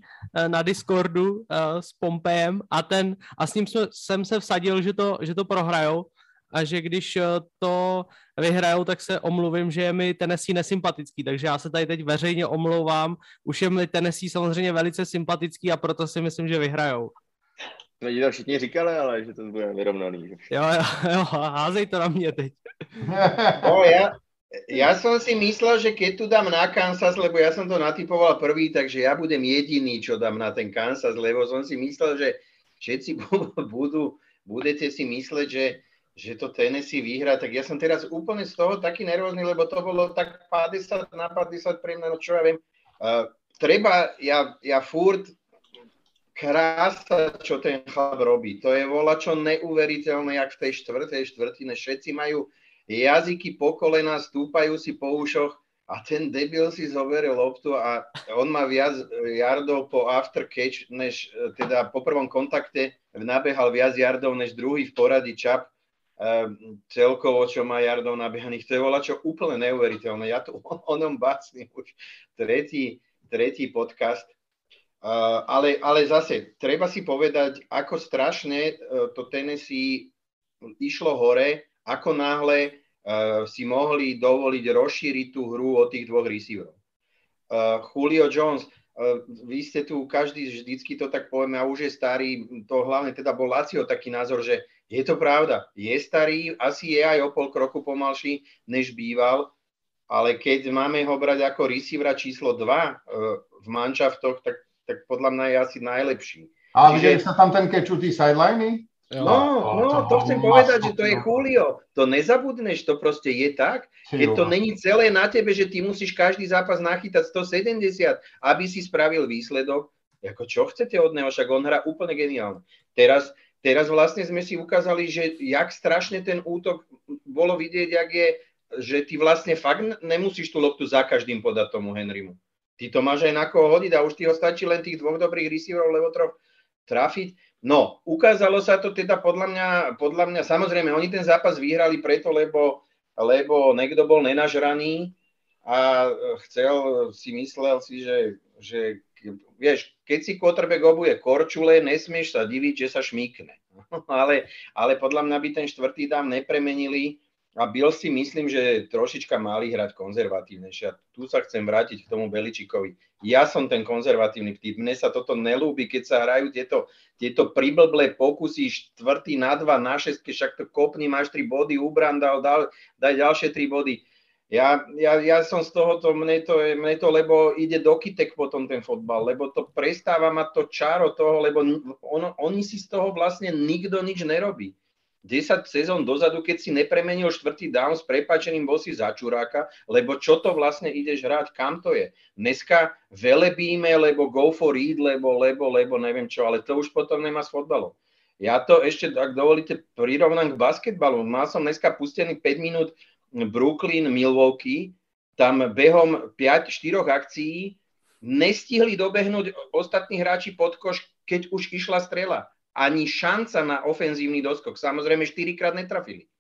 na Discordu s Pompejem a s ním jsem se vsadil, že to prohrajou. A že když to vyhrajou, tak se omluvím, že je mi Tennessee nesympatický, takže já se tady teď veřejně omlouvám, už je mi Tennessee samozřejmě velice sympatický a proto si myslím, že vyhrajou. Jsme ti to všichni říkali, ale že to bude vyrovnaný. Jo, házej to na mě teď. No, ja som si myslel, že keď tu dám na Kansas, lebo ja som to natypoval prvý, takže ja budem jediný, čo dám na ten Kansas, lebo som si myslel, že všetci budete si mysleť, že to Tennessee vyhrá, tak ja som teraz úplne z toho taký nervózny, lebo to bolo tak 50 na 50 pre mňa, čo ja viem. Ja furt krása, čo ten chlap robí. To je volačo neuveriteľné, jak v tej štvrtine. Všetci majú jazyky po kolena, stúpajú si po ušoch a ten debil si zoberie loptu a on má viac yardov po after catch, než teda po prvom kontakte nabehal viac yardov, než druhý v poradí Chubb. Celkovo, čo má yardov nabiehaných, to je volačo úplne neuveriteľné. Ja tu onom básnim už tretí podcast. Ale zase, treba si povedať, ako strašne to Tennessee išlo hore, ako náhle si mohli dovoliť rozšíriť tú hru od tých dvoch receiverov. Julio Jones, vy ste tu, každý vždycky to tak povieme, a už je starý, to hlavne teda bol Lazio taký názor, že je to pravda, je starý, asi je aj o pol kroku pomalší, než býval, ale keď máme ho brať ako receivera číslo 2 v manšaftoch, tak podľa mňa je asi najlepší. Ale videli sa tam ten catch u tý sideliny? No, to chcem povedať, že to je Julio. To nezabudneš, to proste je tak. Keď to není celé na tebe, že ty musíš každý zápas nachytať 170, aby si spravil výsledok, ako čo chcete od neho, však on hrá úplne geniálne. Teraz vlastne sme si ukázali, že jak strašne ten útok bolo vidieť, že ty vlastne fakt nemusíš tú loptu za každým podať tomu Henrymu. Ty to máš aj na koho hodiť a už ti ho stačí len tých dvoch dobrých receiverov, lebo troch trafiť. No, ukázalo sa to teda podľa mňa, samozrejme, oni ten zápas vyhrali preto, lebo niekto bol nenažraný a myslel si, že vieš, keď si quarterback obuje korčule, nesmieš sa diviť, že sa šmíkne. ale podľa mňa by ten štvrtý dám nepremenili a Bill si myslím, že trošička mali hrať konzervatívnejšie. A tu sa chcem vrátiť k tomu Beličíkovi. Ja som ten konzervatívny typ. Mne sa toto nelúbi, keď sa hrajú tieto priblblé pokusy 4. na 2, na 6, keď však to kopni, máš 3 body, ubran, daj ďalšie 3 body. Ja som z tohoto, mne to, lebo ide do kytek potom ten fotbal, lebo to prestáva mať to čaro toho, lebo oni si z toho vlastne nikto nič nerobí. 10 sezón dozadu, keď si nepremenil štvrtý down s prepáčením, bol si za čuráka, lebo čo to vlastne ideš hrať, kam to je? Dneska velebíme, lebo go for it, lebo neviem čo, ale to už potom nemá s fotbalom. Ja to ešte, ak dovolíte, prirovnám k basketbalu. Mal som dneska pustený 5 minút Brooklyn, Milwaukee, tam behom 4 akcií nestihli dobehnúť ostatní hráči pod koš, keď už išla strela. Ani šanca na ofenzívny doskok. Samozrejme, 4-krát netrafili.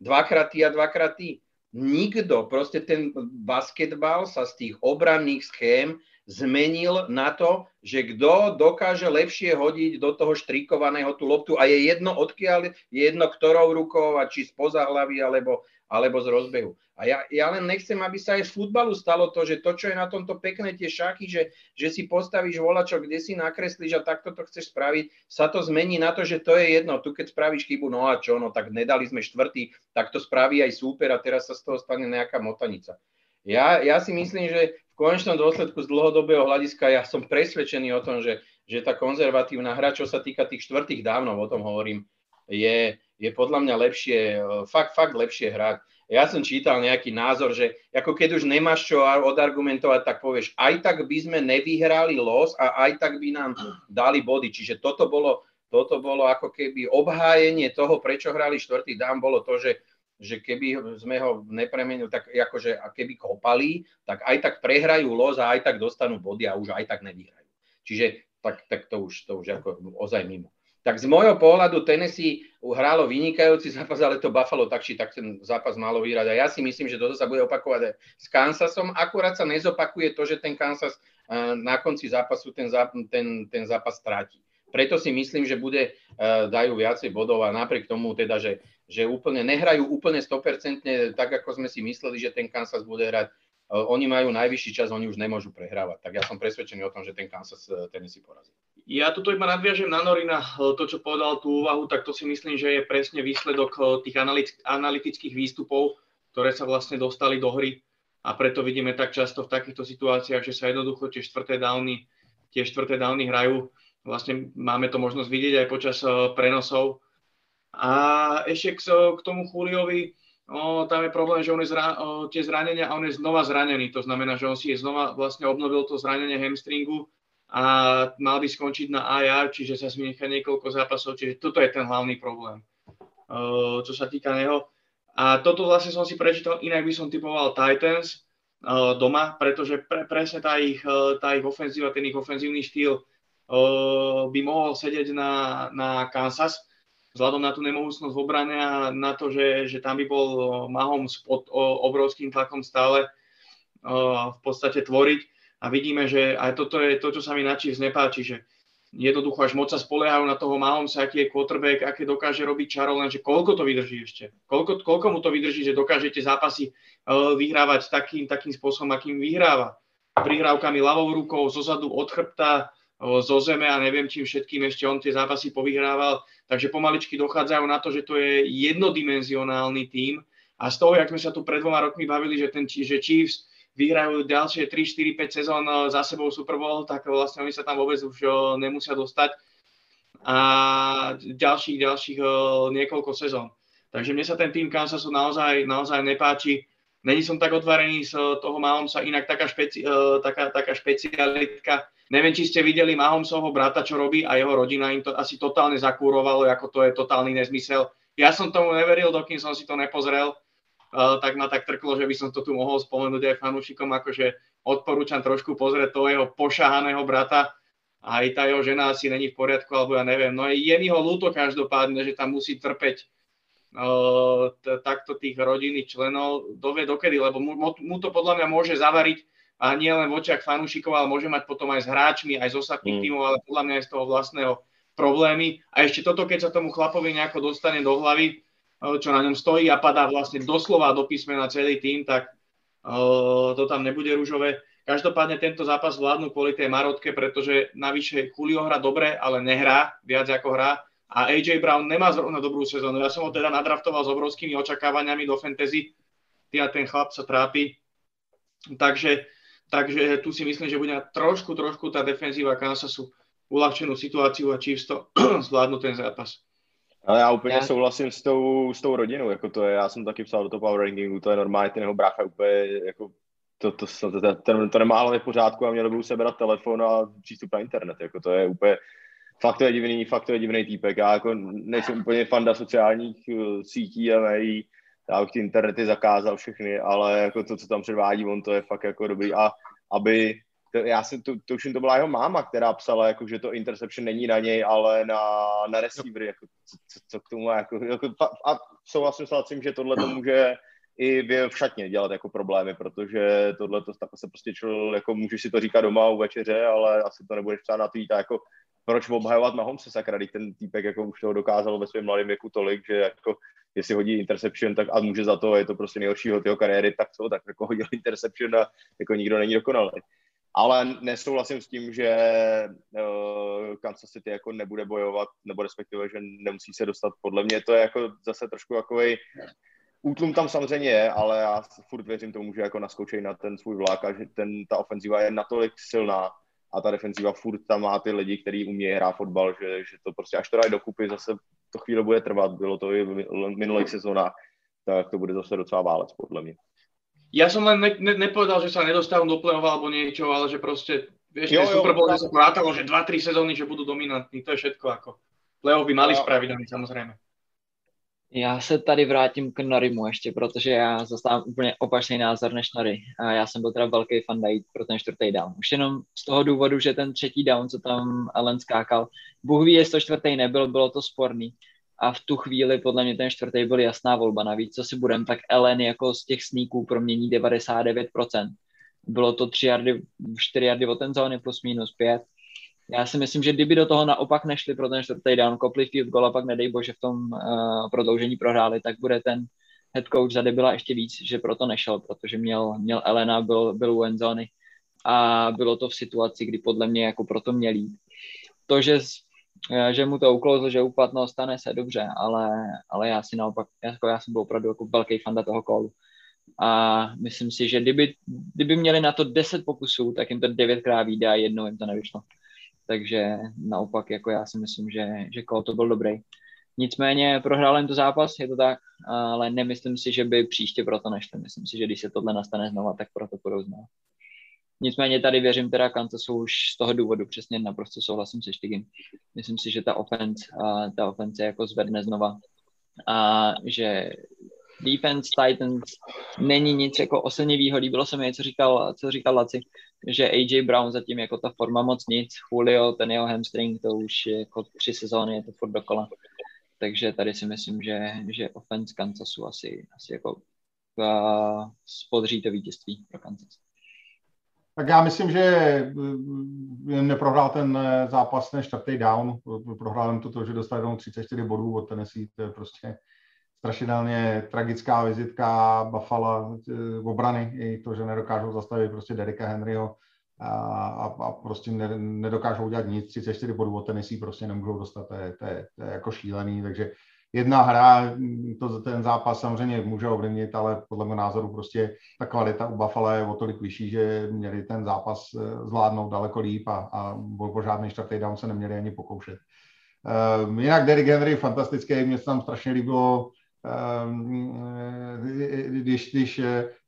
2-krát ty a 2-krát ty. Nikto, proste ten basketbal sa z tých obranných schém zmenil na to, že kto dokáže lepšie hodiť do toho štrikovaného tú loptu a je jedno odkiaľ, je jedno ktorou rukou a či spoza hlavy alebo z rozbehu. A ja len nechcem, aby sa aj z futbalu stalo to, že to, čo je na tomto pekné, tie šachy, že si postavíš volačok, kde si nakreslíš a takto to chceš spraviť, sa to zmení na to, že to je jedno. Tu keď spravíš chybu, no a čo, no tak nedali sme 4., tak to spraví aj súper a teraz sa z toho stane nejaká motanica. Ja si myslím, že v konečnom dôsledku z dlhodobého hľadiska ja som presvedčený o tom, že tá konzervatívna hra, čo sa týka tých 4. dávnov, o tom hovorím, je podľa mňa lepšie, fakt lepšie hrať. Ja som čítal nejaký názor, že ako keď už nemáš čo odargumentovať, tak povieš, aj tak by sme nevyhrali los a aj tak by nám dali body. Čiže toto bolo ako keby obhájenie toho, prečo hrali 4. dám, bolo to, že keby sme ho nepremenili, tak akože keby kopali, tak aj tak prehrajú los a aj tak dostanú body a už aj tak nevyhrajú. Čiže tak to už ako ozaj mimo. Tak z môjho pohľadu Tennessee hrálo vynikajúci zápas, ale to Buffalo tak, či tak ten zápas malo vyhrať. A ja si myslím, že toto sa bude opakovať s Kansasom. Akurát sa nezopakuje to, že ten Kansas na konci zápasu ten zápas stráti. Preto si myslím, že dajú viacej bodov a napriek tomu teda, že úplne nehrajú úplne 100%, tak ako sme si mysleli, že ten Kansas bude hrať. Oni majú najvyšší čas, oni už nemôžu prehrávať. Tak ja som presvedčený o tom, že ten Kansas Tennessee porazí. Ja toto iba nadviažem na Norina, to, čo povedal tú úvahu, tak to si myslím, že je presne výsledok tých analytických výstupov, ktoré sa vlastne dostali do hry a preto vidíme tak často v takýchto situáciách, že sa jednoducho tie štvrté downy hrajú. Vlastne máme to možnosť vidieť aj počas prenosov. A ešte k tomu Juliovi, tam je problém, že on je tie zranenia a on je znova zranený. To znamená, že on si znova vlastne obnovil to zranenie hamstringu a mal by skončiť na IR, čiže sa vynechá niekoľko zápasov, čiže toto je ten hlavný problém, čo sa týka neho. A toto vlastne som si prečítal, inak by som typoval Titans doma, pretože presne tá ich ofenzíva, ten ich ofenzívny štýl by mohol sedieť na Kansas, vzhľadom na tú nemohúcnosť v obrane a na to, že tam by bol Mahomes pod obrovským tlakom stále v podstate tvoriť. A vidíme, že aj toto je to, čo sa mi na Chiefs nepáči, že jednoducho až moc sa spoliehajú na toho Mahomesa, aký je quarterback, aké dokáže robiť čaro, lenže koľko to vydrží ešte? Koľko mu to vydrží, že dokážete zápasy vyhrávať takým spôsobom, akým vyhráva? Prihrávkami ľavou rukou, zozadu od chrbta, zo zeme a neviem čím všetkým ešte on tie zápasy povyhrával. Takže pomaličky dochádzajú na to, že to je jednodimenzionálny tím. A z toho, jak sme sa tu pred 2 rokmi bavili, že Chiefs vyhrajú ďalšie 3, 4, 5 sezón za sebou Super Bowl, tak vlastne oni sa tam vôbec už nemusia dostať a ďalších niekoľko sezón. Takže mne sa ten tým Kansasu naozaj nepáči. Není som tak otvorený z toho Mahomesa, inak taká špecialitka. Neviem, či ste videli Mahomesovho brata, čo robí a jeho rodina im to asi totálne zakúrovalo, ako to je totálny nezmysel. Ja som tomu neveril, dokým som si to nepozrel. tak ma tak trklo, že by som to tu mohol spomenúť aj fanúšikom, akože odporúčam trošku pozrieť toho jeho pošahaného brata, aj tá jeho žena asi není v poriadku, alebo ja neviem. No je mi ho ľúto každopádne, že tam musí trpeť takto tých rodinných členov, dovie dokedy, lebo mu to podľa mňa môže zavariť a nie len v očiach fanúšikov, ale môže mať potom aj s hráčmi, aj z ostatných tímov, ale podľa mňa aj z toho vlastného problémy. A ešte toto, keď sa tomu chlapovi nejako dostane do hlavy, čo na ňom stojí a padá vlastne doslova do písmena celý tým, tak to tam nebude ružové. Každopádne tento zápas vládnu kvôli tej Marotke, pretože navyše Julio hrá dobre, ale nehrá viac ako hrá. A AJ Brown nemá zrovna dobrú sezónu. Ja som ho teda nadraftoval s obrovskými očakávaniami do fantasy. A ten chlap sa trápi. Takže tu si myslím, že bude trošku tá defenzíva Kansasu ulahčenou situáciu a Chiefs to zvládnu ten zápas. Ale já úplně souhlasím s tou rodinou, jako to je, já jsem taky psal do toho power rankingu, to je normálně, ten jeho brácha úplně, jako, to nemá hlavně v pořádku a měl by sebrat telefon a přístup na internet, jako to je úplně, fakt to je divný týpek, já jako nejsem úplně fanda sociálních sítí a médií, já už ty internety zakázal všechny, ale jako to, co tam předvádí, on to je fakt jako dobrý a aby... Tuším, to byla jeho máma, která psala, jako, že to interception není na něj, ale na receivery, jako, co k tomu, jako, a souhlasím s tím, že tohle to může i v šatně dělat jako problémy, protože tohle to se prostě člověk, jako můžeš si to říkat doma u večeře, ale asi to nebudeš psát na Twitter, jako proč obhajovat Mahomese, sakra, když ten týpek jako už toho dokázal ve svém mladém věku tolik, že jako jestli hodí interception, tak a může za to, je to prostě nejhoršího jeho kariéry, tak co, tak jako hodil interception a jako nikdo není dokonalý. Ale nesouhlasím s tím, že Kansas City jako nebude bojovat, nebo respektive, že nemusí se dostat. Podle mě to je jako zase trošku takovej útlum tam samozřejmě je, ale já furt věřím tomu, že jako naskočí na ten svůj vlak a že ta ofenzíva je natolik silná a ta defenzíva furt tam má ty lidi, kteří umějí hrát fotbal, že to prostě až to dají dokupy, zase to chvíli bude trvat, bylo to i v minulých sezónách, tak to bude zase docela válec podle mě. Ja som len nepovedal, že sa nedostanú do play-off alebo niečo, ale že proste, vieš, ten Super Bowl sa vrátalo, že 2-3 sezóny, že budú dominantní, to je všetko ako. Play-off by mali spravidelný, samozrejme. Já se tady vrátím k Narimu ještě, protože já zastávám úplně opačný názor než Nari. A já jsem byl teda velký fan dajít pro ten čtvrtý down. Už jenom z toho důvodu, že ten třetí down, co tam Allen skákal, Bůh ví, jestli to čtvrtý nebyl, bylo to sporný. A v tu chvíli podle mě ten čtvrtý byl jasná volba. Navíc, co si budem, tak Allen jako z těch sníků promění 99%. Bylo to 3 yardy, 4 yardy od ten zóny plus minus 5. Já si myslím, že kdyby do toho naopak nešli pro ten čtvrtý down, kopli field goal a pak nedej bože v tom prodloužení prohráli, tak bude ten head coach za debila ještě víc, že proto nešel, protože měl Allena, byl u end zóny a bylo to v situaci, kdy podle mě jako proto měl jít. To, že mu to uklouzlo, že uplatno, stane se dobře, ale já si naopak, já jsem byl opravdu jako velký fanda toho kolu. A myslím si, že kdyby měli na to 10 pokusů, tak jim to 9krát vyjde a jednou jim to nevyšlo. Takže naopak, jako já si myslím, že kol to byl dobrý. Nicméně prohrál jim to zápas, je to tak, ale nemyslím si, že by příště proto nešli. Myslím si, že když se tohle nastane znova, tak proto budou znova. Nicméně tady věřím teda Kansasu už z toho důvodu přesně naprosto souhlasím se Štigem. Myslím si, že ta offense jako zvedne znova a že defense Titans není nic jako oslnivýho. Líbilo se mi, co říkal Laci, že AJ Brown zatím jako ta forma moc nic, Julio, ten jeho hamstring, to už je jako 3 sezóny, je to furt dokola. Takže tady si myslím, že offense Kansasu asi jako spodří to vítězství pro Kansas. Tak já myslím, že neprohrál ten zápas, ten čtvrtý down, prohrál jen to, že dostal jenom 34 bodů od Tennessee, to je prostě strašidelně tragická vizitka Buffalo v obrany, i to, že nedokážou zastavit prostě Derricka Henryho a prostě nedokážou udělat nic, 34 bodů od Tennessee prostě nemůžou dostat, to je jako šílený, takže jedna hra, ten zápas samozřejmě může ovlivnit, ale podle mého názoru prostě ta kvalita u Buffalo je o tolik vyšší, že měli ten zápas zvládnout daleko líp a o žádný čtvrtý down se neměli ani pokoušet. Jinak Derrick Henry fantastický, mně se tam strašně líbilo, když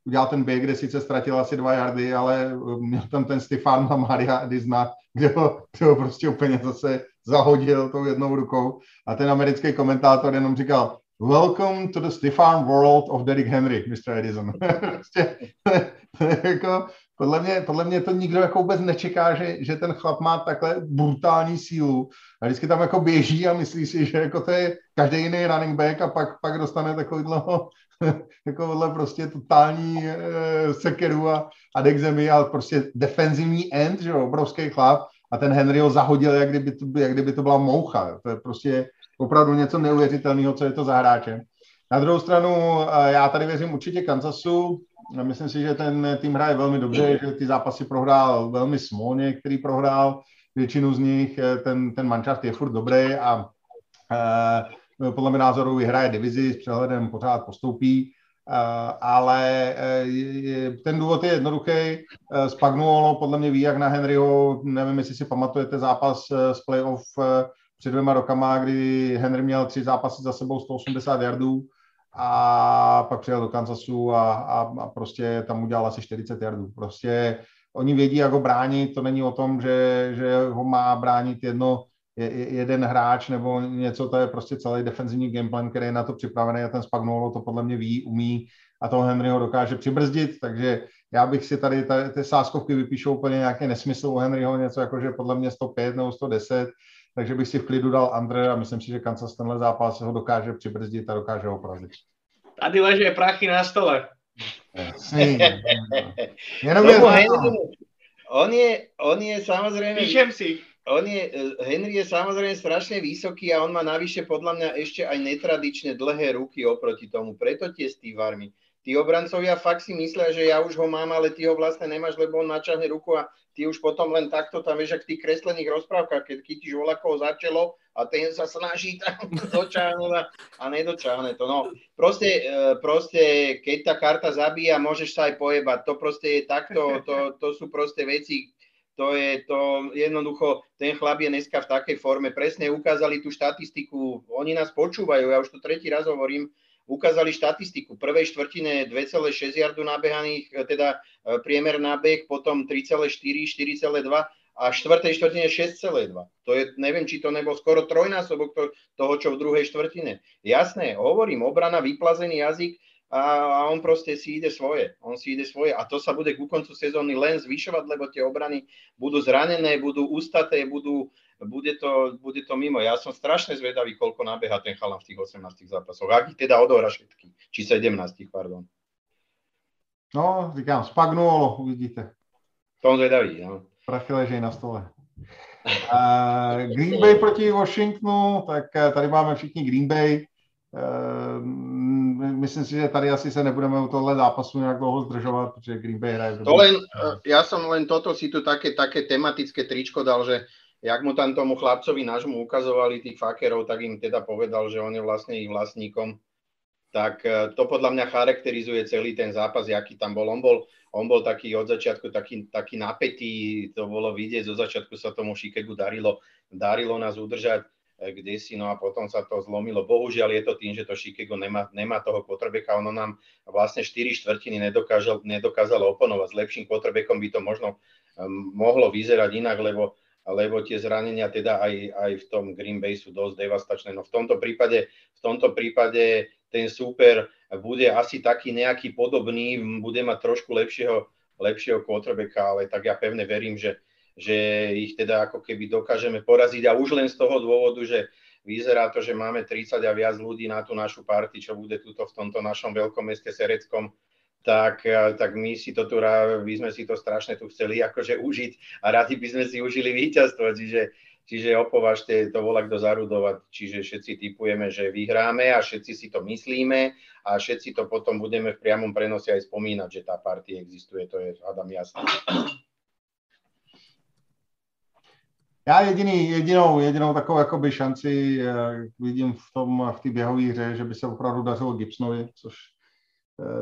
udělal ten běh, kde sice ztratil asi 2 yardy, ale měl tam ten Stefan Lamaria Dizna, kde ho prostě úplně zase zahodil tou jednou rukou a ten americký komentátor jenom říkal, Welcome to the Stefan world of Derrick Henry, Mr. Edison. Jako, podle mě to nikdo jako vůbec nečeká, že ten chlap má takhle brutální sílu a vždycky tam jako běží a myslí si, že jako to je každý jiný running back a pak dostane takovýhle prostě totální sekeru a jde k zemi, ale prostě defenzivní end, že jo, obrovský chlap a ten Henry ho zahodil, jak kdyby to byla moucha, jo. To je prostě opravdu něco neuvěřitelného, co je to za hráče. Na druhou stranu, já tady věřím určitě Kansasu. Myslím si, že ten tým hraje velmi dobře, že ty zápasy prohrál velmi smolně, který prohrál většinu z nich. Ten manšaft je furt dobrý a podle mého názoru vyhraje divizi, s přehledem pořád postoupí. Ale ten důvod je jednoduchý. Spagnuolo podle mě ví, jak na Henryho, nevím, jestli si pamatujete zápas z playoff před 2 rokama, kdy Henry měl 3 zápasy za sebou 180 yardů a pak přijel do Kansasu a prostě tam udělal asi 40 yardů. Prostě oni vědí, jak ho bránit, to není o tom, že ho má bránit jeden hráč nebo něco, to je prostě celý defenzivní gameplan, který je na to připravený a ten Spagnuolo to podle mě ví, umí a toho Henryho dokáže přibrzdit, takže já bych si tady ty sázkovky vypíšou úplně nějaký nesmysl o Henryho, něco jako, že podle mě 105 nebo 110, takže bych si v klidu dal Andre a myslím si, že Kansas tenhle zápas ho dokáže přibrzdit a dokáže ho porazit. Tady leží prachy na stole. Jasný. On je samozřejmě... Píšem si. Henry je samozrejme strašne vysoký a on má navyše podľa mňa ešte aj netradične dlhé ruky oproti tomu. Preto tie Steve Army. Tí obrancovia fakt si myslia, že ja už ho mám, ale ty ho vlastne nemáš, lebo on načahne ruku a ty už potom len takto tam, vieš, ak v tých kreslených rozprávkach, keď chytíš voľakoho za čelo a ten sa snaží tam dočáhnuť a nedočáhne to. No, proste, keď tá karta zabíja, môžeš sa aj pojebať. To proste je takto, to sú proste veci. To jednoducho, ten chlap je dneska v takej forme. Presne ukázali tú štatistiku, oni nás počúvajú, ja už to 3. raz hovorím, ukázali štatistiku. Prvej štvrtine 2,6 yardu nabehaných, teda priemer nabeh, potom 3,4, 4,2 a štvrtej štvrtine 6,2. To je, neviem, či to nebol skoro trojnásobok toho, čo v druhej štvrtine. Jasné, hovorím, obrana, vyplazený jazyk, a on proste si ide svoje. A to sa bude ku koncu sezóny len zvyšovať, lebo tie obrany budú zranené, budú ústaté, bude to mimo. Ja som strašne zvedavý, koľko nabeha ten chalan v tých 18 zápasoch. Ak ich teda odohrá všetky. Či 17, pardon. No, říkám, Spagnuolo, uvidíte. Tom zvedavý, no. Prachy leží na stole. Green Bay proti Washingtonu, tak tady máme všichni Green Bay. Myslím si, že tady asi se nebudeme u tohle zápasu nějak dlouho zdržovat, protože Green Bay hraje. Ja som len toto si tu také tematické tričko dal, že jak mu tam tomu chlapcovi nášmu ukazovali tých fakerov, tak im teda povedal, že on je vlastne ich vlastníkom. Tak to podľa mňa charakterizuje celý ten zápas, jaký tam bol. On bol taký od začiatku taký napätý, to bolo vidieť, zo začiatku sa tomu Chicagu darilo nás udržať kdesi, no a potom sa to zlomilo. Bohužiaľ je to tým, že to Chicago nemá toho quarterbacka, ono nám vlastne 4/4 nedokázalo oponovať. S lepším quarterbackom by to možno mohlo vyzerať inak, lebo tie zranenia teda aj v tom Green Bay sú dosť devastačné. No v tomto prípade ten súper bude asi taký nejaký podobný, bude mať trošku lepšieho quarterbacka, ale tak ja pevne verím, že ich teda ako keby dokážeme poraziť a už len z toho dôvodu, že vyzerá to, že máme 30 a viac ľudí na tú našu party, čo bude tuto v tomto našom veľkom meste Sereckom, tak my si to tu, by sme si to strašne tu chceli akože užiť a radi by sme si užili víťazstvo, čiže opovažte to volá kto zarudovať, čiže všetci tipujeme, že vyhráme a všetci si to myslíme a všetci to potom budeme v priamom prenose aj spomínať, že tá party existuje, to je Adam jasný. Já jedinou takovou jakoby šanci vidím v té běhové hře, že by se opravdu dařilo Gibsonovi, což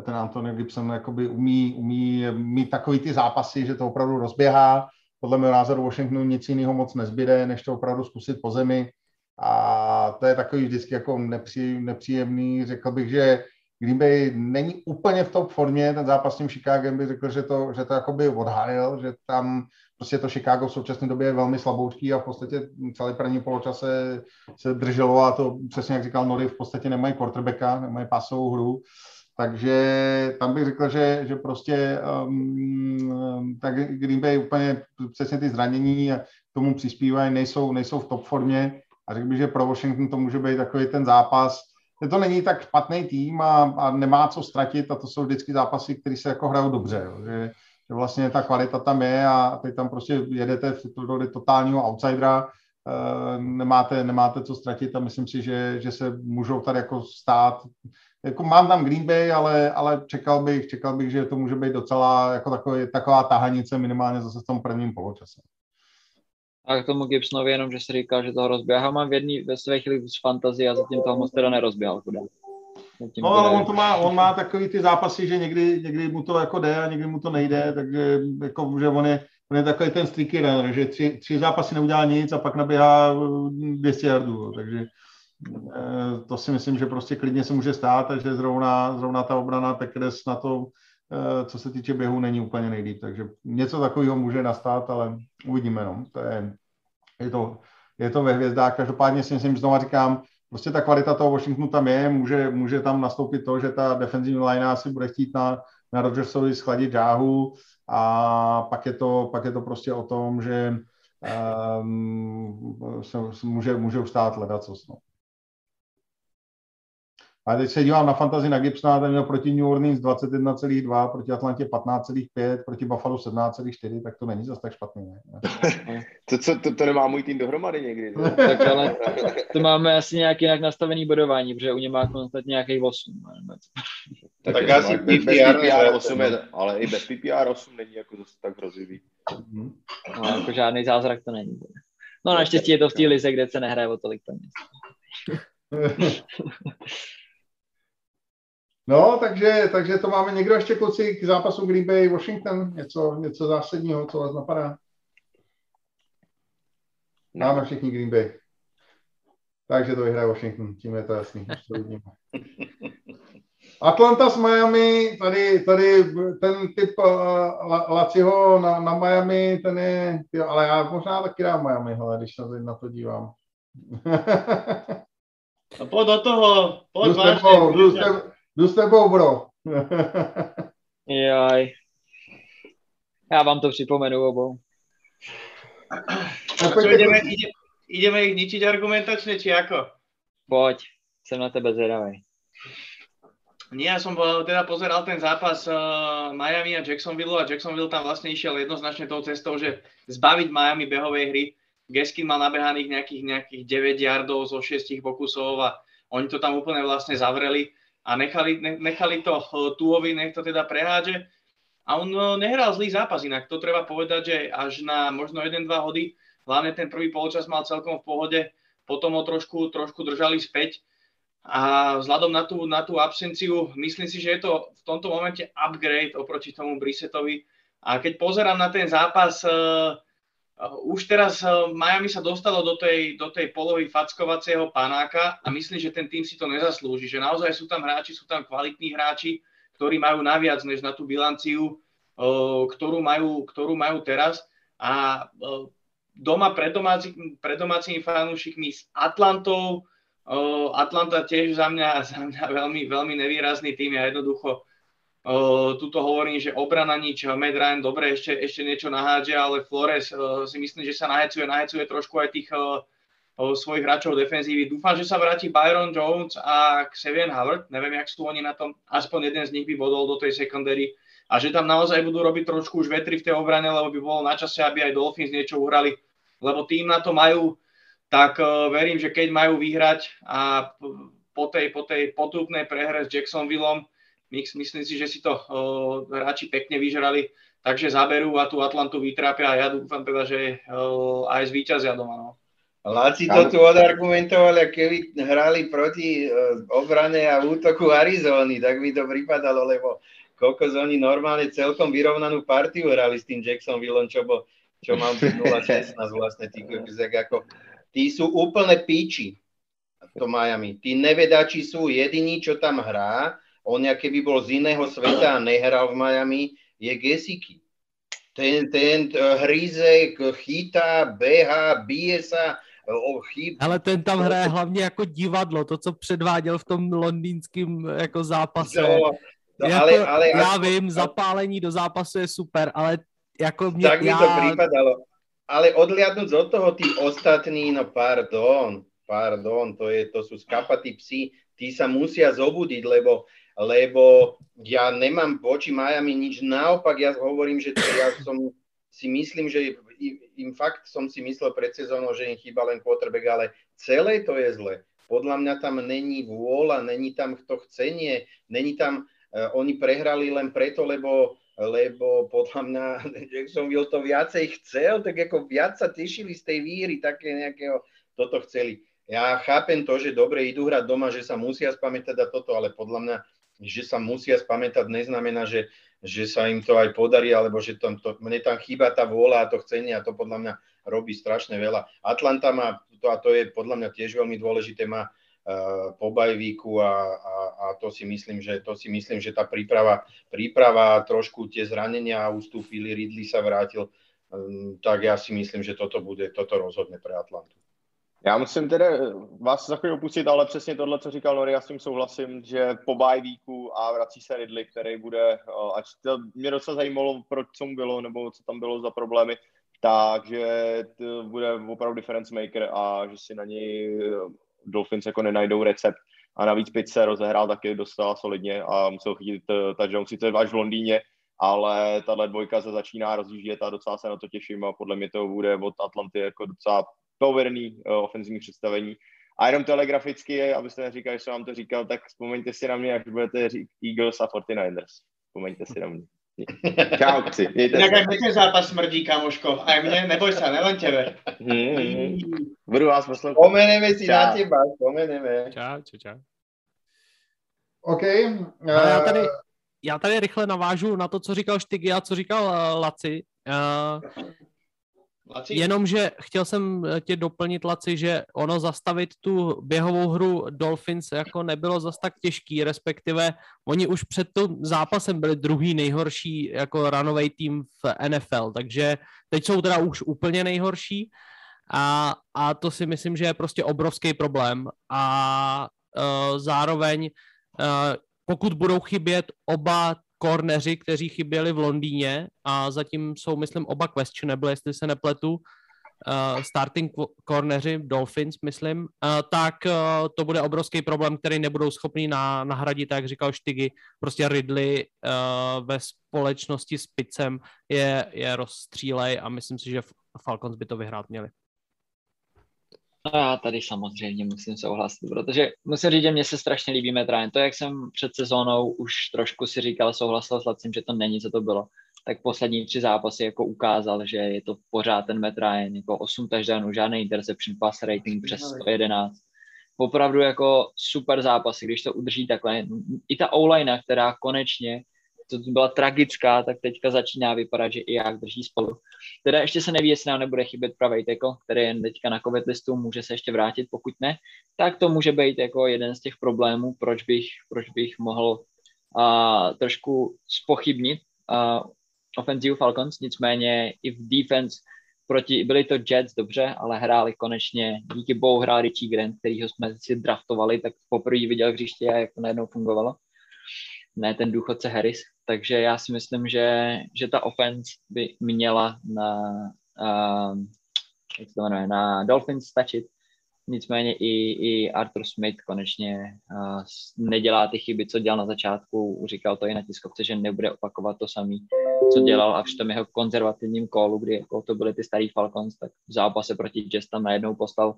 ten Antonio Gibson jakoby umí mít takový ty zápasy, že to opravdu rozběhá. Podle mého názoru Washingtonu nic jiného moc nezbyde, než to opravdu zkusit po zemi. A to je takový vždycky jako nepříjemný. Řekl bych, že kdyby není úplně v top formě, ten zápas s tím Chicagem by řekl, že to jakoby odhalil, že tam prostě to Chicago v současné době je velmi slaboučký a v podstatě celý první poločas se drželo a to přesně jak říkal Nori, v podstatě nemají quarterbacka, nemají pasovou hru, takže tam bych řekl, že prostě tak Green Bay úplně přesně ty zranění a tomu přispívají, nejsou v top formě a řekl bych, že pro Washington to může být takový ten zápas. To není tak špatný tým a nemá co ztratit a to jsou vždycky zápasy, které se jako hrajou dobře, jo. Že vlastně ta kvalita tam je a teď tam prostě jedete do totálního outsidera, nemáte co ztratit a myslím si, že se můžou tady jako stát, jako mám tam Green Bay, ale čekal bych, že to může být docela jako taková tahanice minimálně zase v tom prvním poločase. A k tomu Gibsonovi jenom, že si říkal, že toho rozběhá. Mám ve své chvíli z fantazie a zatím toho moc teda nerozběhal. No, ale on má takový ty zápasy, že někdy mu to jako jde a někdy mu to nejde, takže jako, že on je takový ten streaky runner, že tři zápasy neudělá nic a pak naběhá 200 yardů. Takže to si myslím, že prostě klidně se může stát, takže zrovna ta obrana Packers na to, co se týče běhu, není úplně nejlíp, takže něco takového může nastat, ale uvidíme, no. Je to ve hvězdách, každopádně si myslím, znovu říkám, prostě ta kvalita toho Washingtonu tam je, může tam nastoupit to, že ta defenzivní linea si bude chtít na Rodgersovi schladit žáhu a pak je to prostě o tom, že se může ustát ledacos, no. A teď se dívám na fantasy na Gibsona, ten měl proti New Orleans 21,2, proti Atlantě 15,5, proti Buffalo 17,4, tak to není zase tak špatný, ne? To nemá můj tým dohromady někdy. Tak ale to máme asi nějak jinak nastavený bodování, protože u něj má konstatně nějaký 8. Tak asi PPR 8, ale i bez PPR 8 není jako zase tak hrozivý. No, jako žádný zázrak to není. No naštěstí je to v té lize, kde se nehraje o tolik peněz. No, takže to máme někdo ještě, kluci, k zápasu Green Bay Washington, něco zásadního, co vás napadá? Máme všichni Green Bay. Takže to vyhraje Washington, tím je to jasný. Atlanta s Miami, tady ten typ Laciho na Miami, ten je, ale já možná taky dám Miami, hele, když na to dívám. A pojď do toho, pojď vážně. Jdu s tebou, bro. Jaj. Já vám to připomenu obou. Ideme ich ničiť argumentačne, či ako? Poď, som na tebe zvedavý. Nie, ja som teda pozeral ten zápas Miami a Jacksonville tam vlastne išiel jednoznačne tou cestou, že zbaviť Miami behovej hry. Gaskin mal nabehaných nejakých 9 yardov zo 6 pokusov a oni to tam úplne vlastne zavreli. A nechali to Tuovi, nech to teda prehádže. A on nehral zlý zápas inak. To treba povedať, že až na možno 1-2 hody, hlavne ten prvý poločas mal celkom v pohode, potom ho trošku držali späť. A vzhľadom na tú absenciu, myslím si, že je to v tomto momente upgrade oproti tomu Brissetovi. A keď pozerám na ten zápas, už teraz Miami sa dostalo do tej polohy fackovacieho panáka a myslím, že ten tým si to nezaslúži, že naozaj sú tam kvalitní hráči, ktorí majú naviac než na tú bilanciu, ktorú majú teraz. A doma pred domácimi fanúšikmi s Atlantou, Atlanta tiež za mňa veľmi, veľmi nevýrazný tým. Ja jednoducho tuto hovorím, že obrana nič, Matt Ryan dobre ešte niečo nahádže, ale Flores si myslím, že sa nahecuje trošku aj tých svojich hráčov defenzívy. Dúfam, že sa vráti Byron Jones a Xavier Howard, neviem, jak sú oni na tom, aspoň jeden z nich by bodol do tej secondary a že tam naozaj budú robiť trošku už vetri v tej obrane, lebo by bolo na čase, aby aj Dolphins niečo uhrali, lebo tým na to majú, tak verím, že keď majú vyhrať a po tej potupnej prehre s Jacksonvilleom, myslím si, že si to hráči pekne vyžrali, takže zaberú a tú Atlantu vytrápia a ja dúfam teda, že aj zvíťazia doma. No. Láci to tu odargumentovali, keby hrali proti obrane a útoku Arizóny, tak by to pripadalo, lebo koľko oni normálne celkom vyrovnanú partiu hrali s tým Jacksonvillom, čo mám 0-16 vlastne, tí sú úplne píči v tom Miami. Tí nevedači sú jediní, čo tam hrá, on keby bol z iného sveta a nehral v Miami, je Gesicki. Ten hryze, chytá, běhá, bije sa. Ale ten tam hraje hlavně jako divadlo, to, co předváděl v tom londýnském jako zápase. No, jako, ale, já vím, zapálení do zápasu je super, ale jako mě... Tak mi to připadalo. Ale odliadnúť od toho, tí ostatní, no pardon, to sú skapatí psi, tí sa musia zobudiť, lebo ja nemám voči Miami nič, naopak ja hovorím, že som si myslel pred sezónou, že im chýba len quarterback, ale celé to je zle. Podľa mňa tam není vôľa, není tam kto chcenie, není tam, oni prehrali len preto, lebo podľa mňa Jacksonville to viacej chcel, tak ako viac sa tešili z tej výhry, také nejakého toto chceli. Ja chápem to, že dobre idú hrať doma, že sa musia spamätať a toto, ale podľa mňa, že sa musia spamätať neznamená, že sa im to aj podarí, alebo že mne tam chýba tá vôľa a to chcenie a to podľa mňa robí strašne veľa. Atlanta má, a to je podľa mňa tiež veľmi dôležité, má po bajvíku a to si myslím, že tá príprava trošku tie zranenia ustúpili, Ridley sa vrátil, tak ja si myslím, že toto rozhodne pre Atlantu. Já musím tedy vás za chvíli opustit, ale přesně tohle, co říkal Nori, já s tím souhlasím, že po bye weeku a vrací se Ridley, který bude, ač to mě docela zajímalo, proč co mu bylo, nebo co tam bylo za problémy, takže bude opravdu difference maker a že si na něj Dolphins jako nenajdou recept. A navíc Pitts rozehrál taky dostala solidně a musel chytit touchdown, sice až v Londýně, ale tahle dvojka se začíná rozjíždět a docela se na to těším a podle mě to bude od Atlanty jako docela poverný ofenzivní představení. A jenom telegraficky, abyste neříkali, že jsem vám to říkal, tak vzpomeňte si na mě, až budete říkat Eagles a 49ers. Vzpomeňte si na mě. Čau, psi. Tak jak mi ten zápas smrdí, kámoško. A mě, neboj se, nejen tebe. Budu vás poslouchat. Vzpomeneme si na těba, vzpomeneme. Čau. OK. Já tady rychle navážu na to, co říkal Štygy a co říkal Laci. Laci? Jenomže chtěl jsem tě doplnit, Laci, že ono zastavit tu běhovou hru Dolphins jako nebylo zas tak těžký, respektive oni už před tím zápasem byli druhý nejhorší jako runový tým v NFL, takže teď jsou teda už úplně nejhorší a to si myslím, že je prostě obrovský problém a zároveň pokud budou chybět oba corneři, kteří chyběli v Londýně a zatím jsou, myslím, oba questionable, jestli se nepletu, starting corneři Dolphins, myslím, tak to bude obrovský problém, který nebudou schopni nahradit, jak říkal Štygy, prostě Ridley ve společnosti s Pittsem je rozstřílej a myslím si, že Falcons by to vyhrát měli. No já tady samozřejmě musím souhlasit, protože musím říct, že mně se strašně líbí Metrain. To, jak jsem před sezónou už trošku si říkal, souhlasil s Lacim, že to není, co to bylo, tak poslední 3 zápasy jako ukázal, že je to pořád ten Metrain, jako 8 touchdownů, žádný interception, pass rating přes 111. Opravdu jako super zápasy, když to udrží takhle. I ta O-line, která konečně, to byla tragická, tak teďka začíná vypadat, že i jak drží spolu. Teda ještě se neví, jestli nám nebude chybět pravej tackle, který je teďka na COVID listu, může se ještě vrátit, pokud ne, tak to může být jako jeden z těch problémů, proč bych mohl trošku spochybnit ofenzivu Falcons, nicméně i v defense byli to Jets, dobře, ale hráli konečně, díky bohu hrál Richie Grant, kterýho jsme si draftovali, tak poprvé viděl hřiště, jak to najednou fungovalo. Ne, ten důchodce Harris, takže já si myslím, že ta offense by měla na Dolphins stačit, nicméně i Arthur Smith konečně nedělá ty chyby, co dělal na začátku, říkal to i na tiskovce, že nebude opakovat to samé, co dělal a v tom jeho konzervativním kolu, kdy jako to byly ty starý Falcons, tak v zápase proti Jets tam najednou poslal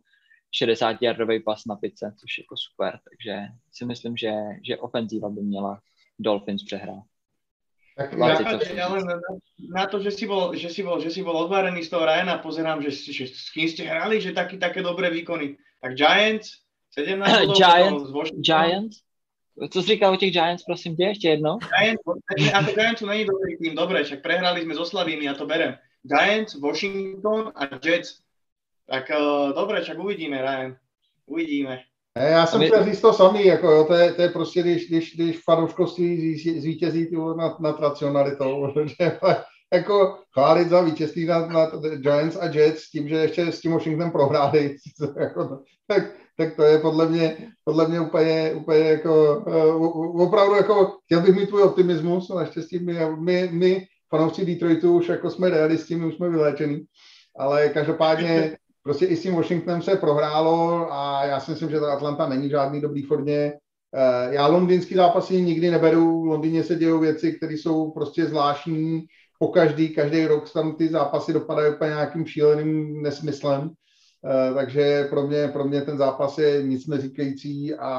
60-yardový pas na Pitce, což je jako super, takže si myslím, že ofenzíva by měla Dolphins přehrát. Na to, že si bol odvárený z toho Ryana, pozerám, že s kým ste hrali, že také dobré výkony. Tak Giants, 17. Giants? Co jsi říkal o těch Giants, prosím tě, ještě jednou? A to Giants není dobrý tým, dobré, však prehrali jsme s Oslavími, já to berem. Giants, Washington a Jets. Tak dobre, však uvidíme, Ryan. Já jsem chtěl říct to samý, jako jo, to je prostě, když fanouškovství zvítězí nad racionalitou, že jako chválit za vítězství nad Giants a Jets tím, že ještě s tím Washingtonem prohráli, jako, tak to je podle mě úplně jako, opravdu jako, chtěl bych mít tvůj optimismus, naštěstí my fanoušci Detroitu už jako jsme realisti, my už jsme vyléčený, ale každopádně prostě i s tím Washingtonem se prohrálo a já si myslím, že ta Atlanta není v žádný dobrý formě. Já londýnský zápasy nikdy neberu, v Londýně se dějou věci, které jsou prostě zvláštní, každý rok tam ty zápasy dopadají úplně nějakým šíleným nesmyslem, takže pro mě ten zápas je nic neříkající a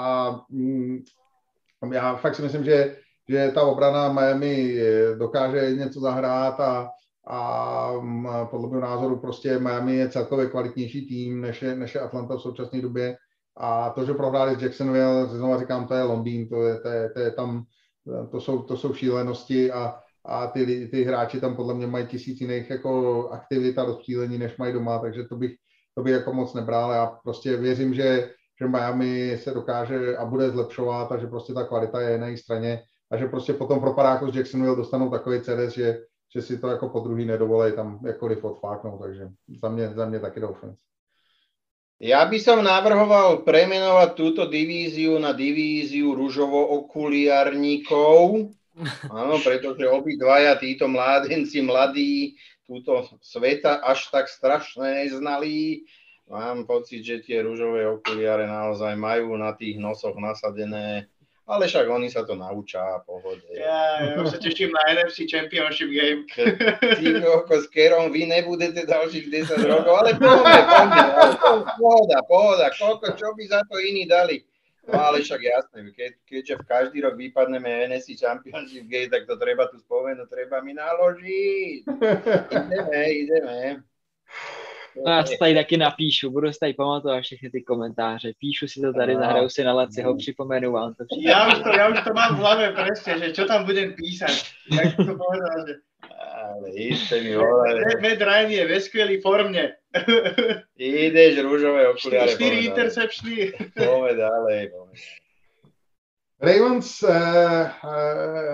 já fakt si myslím, že ta obrana Miami dokáže něco zahrát a podle mého názoru prostě Miami je celkově kvalitnější tým než je Atlanta v současné době a to, že prohráli s Jacksonville, znovu říkám, to je Londýn, to je tam, to jsou šílenosti a ty hráči tam podle mě mají 1000 jiných jako aktivit a rozptýlení, než mají doma, takže to bych jako moc nebral. Já prostě věřím, že Miami se dokáže a bude zlepšovat a že prostě ta kvalita je na její straně a že prostě potom pro paráku z Jacksonville dostanou takový ceres, že si to jako podruhý nedovolej tam jakkoliv odfáknou, takže za mě taky doufám. Ja by som navrhoval premenovať túto divíziu na divíziu ružovo-okuliarníkov. Áno, pretože obidvaja títo mládenci mladí túto sveta až tak strašne neznali. Mám pocit, že tie ružové okuliare naozaj majú na tých nosoch nasadené, ale však oni sa to naučia, pohode. Ja sa teším na NFC Championship game. Ty, s kerom vy nebudete dalších 10 rokov, ale pohoda, koľko, čo by za to iní dali. No ale však jasné, keďže v každý rok vypadneme NFC Championship Game, tak to treba tu spomenúť, treba mi naložiť. Ideme. No já se tady taky napíšu, budu se tady pamatovat všechny ty komentáře, píšu si to tady, zahraju si na Laci, ho připomenu vám to. Já už to mám v hlavě presne, že čo tam budem písať, jak to povedal, že... Ale jste mi vole. Matt Ryan je ve skvělý formě. Jdeš růžové okuliare. 4 interceptiony. Pojďme dále. Ravens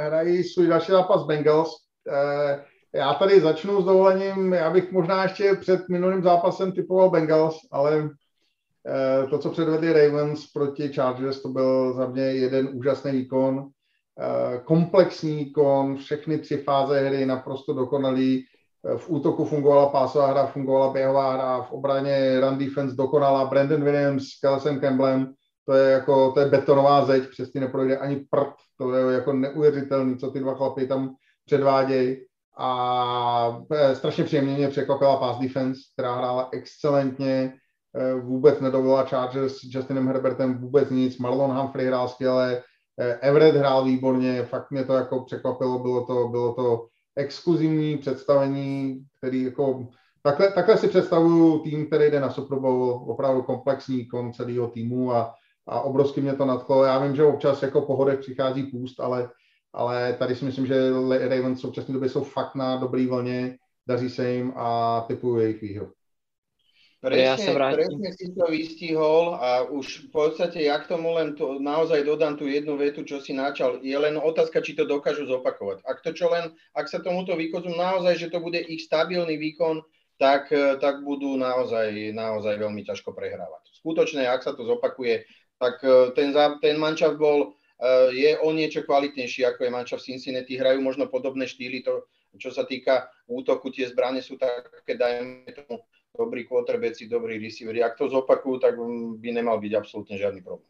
hrají svůj další zápas Bengals. Já tady začnu s dovolením. Já bych možná ještě před minulým zápasem typoval Bengals, ale to, co předvedli Ravens proti Chargers, to byl za mě jeden úžasný výkon. Komplexní výkon, všechny 3 fáze hry naprosto dokonalý. V útoku fungovala pásová hra, fungovala běhová hra, v obraně run defense dokonala. Brandon Williams s Kelsem Campbellem, to je betonová zeď, přes ty neprojde ani prd. To je jako neuvěřitelný, co ty dva chlapy tam předvádějí. A strašně příjemně mě překvapila pass defense, která hrála excelentně, vůbec nedovolila Chargers s Justinem Herbertem vůbec nic. Marlon Humphrey hrál skvěle, Everett hrál výborně, fakt mě to jako překvapilo, bylo to exkluzivní představení, který jako, takhle si představuju tým, který jde na Super Bowl, opravdu komplexní kon celého týmu a obrovsky mě to nadchlo. Já vím, že občas jako po hodech přichází půst, ale tady si myslím, že Ravens v současné době jsou fakt na dobrý vlně, daří se jim a typuju jejich výhru. Presne si to vystihol a už v podstate ja k tomu len to, naozaj dodám tú jednu vetu, čo si načal. Je len otázka, či to dokážu zopakovať. Ak sa tomuto výkonu naozaj, že to bude ich stabilný výkon, tak budú naozaj veľmi ťažko prehrávať. Skutočne, ak sa to zopakuje, tak ten mančaft je o niečo kvalitnejší, ako je mančaft Cincinnati. Hrajú možno podobné štýly, to, čo sa týka útoku, tie zbrane sú také, dajme tomu, dobrý quarterbacki, dobrý receiveri. Ak to zopakuju, tak by nemal být absolutně žádný problém.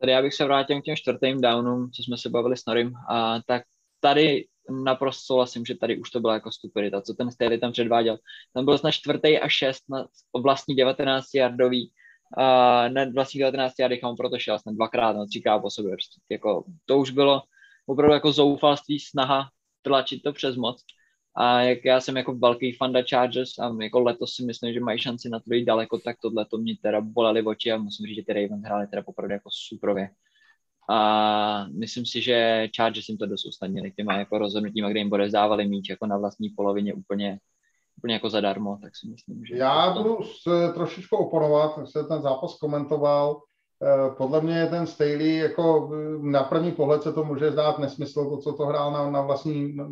Tady já bych se vrátil k těm 4. downům, co jsme se bavili s Norim. A tak tady naprosto souhlasím, že tady už to byla jako stupidita, co ten Staley tam předváděl. Tam bylo snad 4. a 6 na vlastní 19-yardový. Na vlastní 19-yardech on proto šel snad 2x, no 3x po sobě. Jako, to už bylo opravdu jako zoufalství, snaha tlačit to přes moc. A jak já jsem jako velký fanda Chargers a jako letos si myslím, že mají šanci na to jít daleko, tak tohle to mě teda boleli oči a musím říct, že ty Ravens hráli teda popravdu jako suprově. A myslím si, že Chargers jim to dost usnadnili těma jako rozhodnutíma, kde jim odevzdávali míč jako na vlastní polovině úplně jako zadarmo, tak si myslím, že... Já budu trošičku oponovat, jak se ten zápas komentoval. podle mě je ten Staley, jako na první pohled se to může zdát nesmysl, to, co to hrál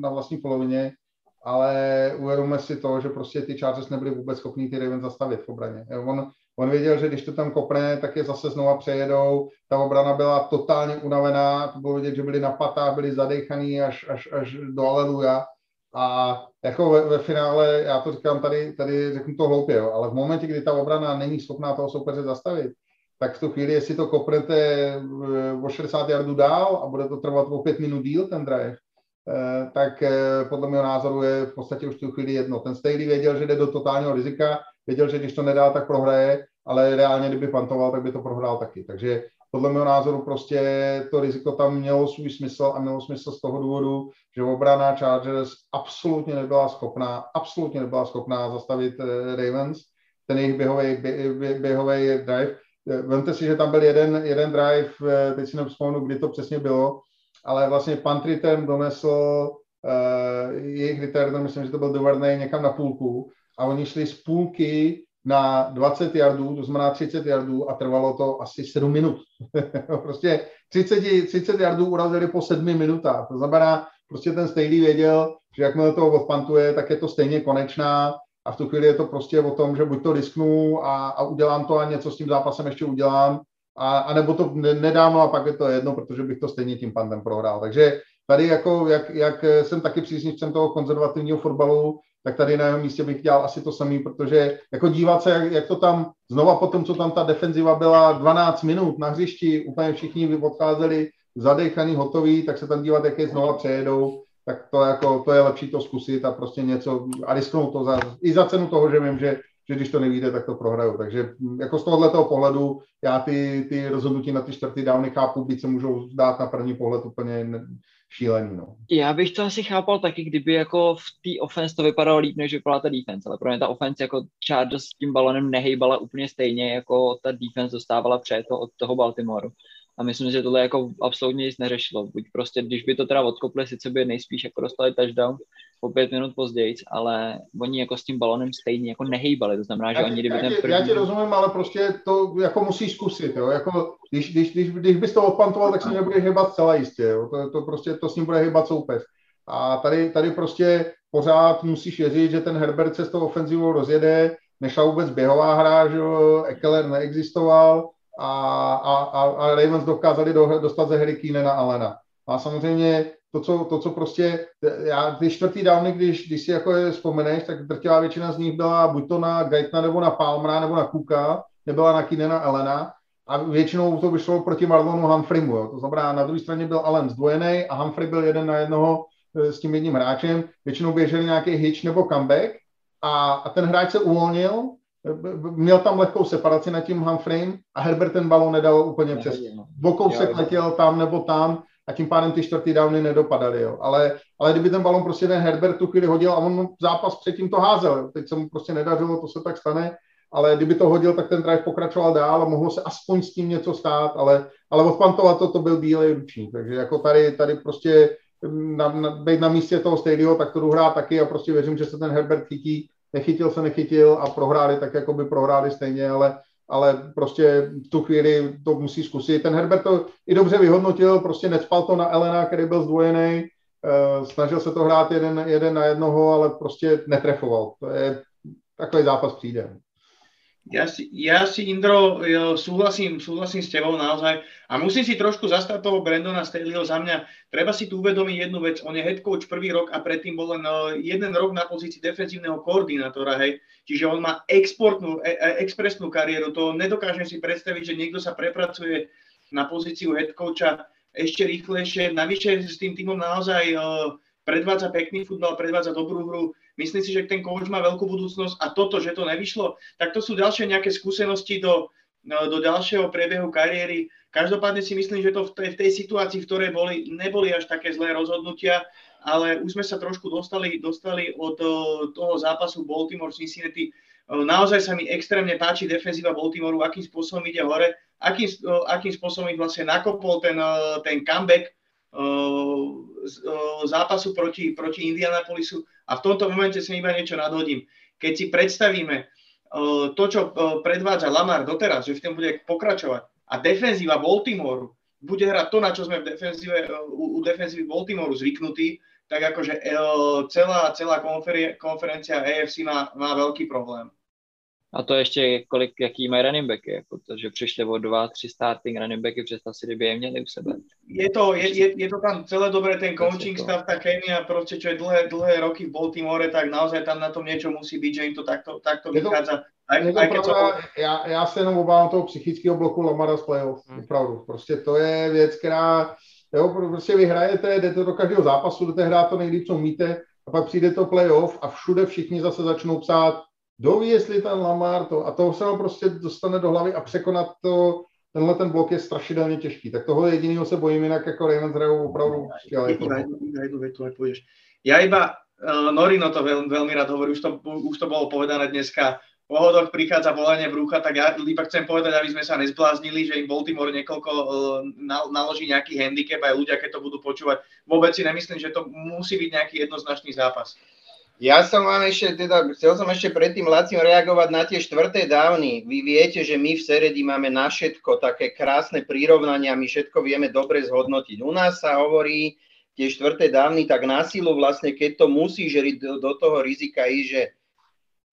na vlastní polovině, ale uvědomíme si to, že prostě ty Chargers nebyli vůbec schopní ty Ravens zastavit v obraně. On věděl, že když to tam kopne, tak je zase znova přejedou. Ta obrana byla totálně unavená, to bylo vidět, že byli na patách, byli zadechaný až do aleluja. A jako ve finále, já to říkám tady řeknu to hloupě, jo, ale v momentě, kdy ta obrana není schopná toho soupeře zastavit, tak v tu chvíli, jestli to kopnete o 60 yardů dál a bude to trvat o 5 minut díl ten drive, tak podle mého názoru je v podstatě už tu chvíli jedno. Ten Staley věděl, že jde do totálního rizika, věděl, že když to nedá, tak prohraje, ale reálně, kdyby pantoval, tak by to prohrál taky. Takže podle mého názoru prostě to riziko tam mělo svůj smysl a mělo smysl z toho důvodu, že obrana Chargers absolutně nebyla schopná zastavit Ravens, ten jejich běhovej drive. Vemte si, že tam byl jeden drive, teď si nevzpomenu, kdy to přesně bylo, ale vlastně punt return donesl jejich return, myslím, že to byl Duvernay, někam na půlku a oni šli z půlky na 20 yardů, to znamená 30 yardů a trvalo to asi 7 minut. Prostě 30 yardů urazili po 7 minutách. To znamená, prostě ten Staley věděl, že jakmile to odpantuje, tak je to stejně konečná a v tu chvíli je to prostě o tom, že buď to risknu a udělám to a něco s tím zápasem ještě udělám, a nebo to nedám a pak je to jedno, protože bych to stejně tím pantem prohrál. Takže tady jako, jak jsem taky příznivcem toho konzervativního fotbalu, tak tady na jeho místě bych dělal asi to samý, protože jako dívat se, jak to tam znova po tom, co tam ta defenziva byla 12 minut na hřišti, úplně všichni odcházeli zadechaný, hotový, tak se tam dívat, jak je znova přejedou, tak to je lepší to zkusit a prostě něco a risknout to i za cenu toho, že vím, že když to nevíde, tak to prohraju. Takže jako z tohoto pohledu já ty rozhodnutí na ty čtvrtý dávny chápu, byť se můžou zdát na první pohled úplně šílený. No. Já bych to asi chápal taky, kdyby jako v té offense to vypadalo líp, než vypadala ta defense, ale pro mě ta offense jako Chargers s tím balonem nehejbala úplně stejně, jako ta defense dostávala před to od toho Baltimoru. A myslím, že tohle jako absolutně nic neřešilo. Buď prostě, když by to teda odkopli, sice by nejspíš jako dostali touchdown po 5 minut později, ale oni jako s tím balonem stejně jako nehejbali. To znamená, že oni kdyby ten první... Já ti rozumím, ale prostě to jako musíš zkusit, jo. Jako, když bys to odpantoval, tak s ním nebudeš hejbat celé jistě, jo. To s ním bude hejbat soupeř. A tady prostě pořád musíš věřit, že ten Herbert se s tou ofenzivou rozjede, nešla vůbec běhová hra, že Ekeler neexistoval, a Ravens dokázali dostat ze hry Keenana Allena. A samozřejmě to, co prostě, ty čtvrtý dávny, když si jako je vzpomeneš, tak drtivá většina z nich byla buď to na Gaitna, nebo na Palmera, nebo na Cooka, nebyla na Keenana Allena a většinou to vyšlo proti Marlonu Humphreymu. Jo. To znamená, na druhé straně byl Allen zdvojený a Humphrey byl 1 na 1 s tím jedním hráčem. Většinou běželi nějaký hitch nebo comeback a ten hráč se uvolnil, měl tam lehkou separaci nad tím Humphreyem a Herbert ten balón nedal úplně přes. Vokousek letěl tam nebo tam a tím pádem ty čtvrtý dávny nedopadaly. Jo. Ale kdyby ten balón prostě ten Herbert tu chvíli hodil a on zápas předtím to házel. Teď se mu prostě nedařilo, to se tak stane, ale kdyby to hodil, tak ten drive pokračoval dál a mohlo se aspoň s tím něco stát, ale odpantovat to byl bílej ručník. Takže jako tady prostě být na místě toho Staleyho, tak to jdu hrát taky a prostě věřím, že se ten Herbert chytí. Nechytil a prohráli tak, jako by prohráli stejně, ale prostě v tu chvíli to musí zkusit. Ten Herbert to i dobře vyhodnotil, prostě necpal to na Allena, který byl zdvojený, snažil se to hrát 1 na 1, ale prostě netrefoval. To je takový zápas přijde. Ja si, Indro, súhlasím s tebou naozaj a musím si trošku zastať toho Brandona Staleyho. Za mňa treba si tu uvedomiť jednu vec, on je head coach prvý rok a predtým bol len 1 rok na pozícii defenzívneho koordinátora, hej, čiže on má expresnú kariéru, to nedokážem si predstaviť, že niekto sa prepracuje na pozíciu head coacha ešte rýchlejšie, navyše s tým týmom naozaj predvádza pekný futbal, predvádza dobrú hru. Myslím si, že ten coach má veľkú budúcnosť a toto, že to nevyšlo, tak to sú ďalšie nejaké skúsenosti do ďalšieho priebehu kariéry. Každopádne si myslím, že to v tej situácii, v ktorej neboli až také zlé rozhodnutia, ale už sme sa trošku dostali od toho zápasu Baltimore-Cincinnati. Naozaj sa mi extrémne páči defenzíva Baltimoru, akým spôsobom ide hore, akým spôsobom ich vlastne nakopol ten comeback zápasu proti Indianapolisu a v tomto momente si iba niečo nadhodím. Keď si predstavíme to, čo predvádza Lamar doteraz, že v tom bude pokračovať, A defenzíva Baltimoru bude hrať to, na čo sme u defenzívy Baltimoru zvyknutí, tak akože celá konferencia AFC má velký problém. A to ještě, jaký mají running backy, protože přišli o 2-3 starting running backy, představ si, kdyby je měli u sebe. Je to tam celé dobré, ten coaching stav, ta chemia, prostě, čo je dlhé roky v Baltimore, tak naozaj tam na tom něco musí být, že jim to takto vychádza. Já se jenom obávám toho psychického bloku Lamara z playoff, opravdu. Prostě to je věc, která, jo, prostě vy hrajete, jdete do každého zápasu, jdete hrát to nejlíp, co umíte, a pak přijde to playoff a všude všichni zase začnou psát, doví, jestli ten Lamar to, a toho se ho prostě dostane do hlavy a překonat to, tenhle ten blok je strašidelně těžký. Tak toho jedinýho se bojím, jinak jako Ravens hrajou opravdu. Ja iba, Norino to velmi rád hovorí, už to bolo povedané dneska, po hodoch prichádza bolenie brucha, tak ja iba chcem povedať, aby sme sa nezbláznili, že im Baltimore niekoľko naloží nejaký handicap, aj ľudia, keď to budú počúvať. Vôbec si nemyslím, že to musí byť nejaký jednoznačný zápas. Ja som vám chcel som ešte predtým Lacim reagovať na tie štvrté dávny. Vy viete, že my v Seredi máme na všetko také krásne prirovnania, my všetko vieme dobre zhodnotiť. U nás sa hovorí tie štvrté dávny tak na silu vlastne, keď to musí žeriť do toho rizika ísť, že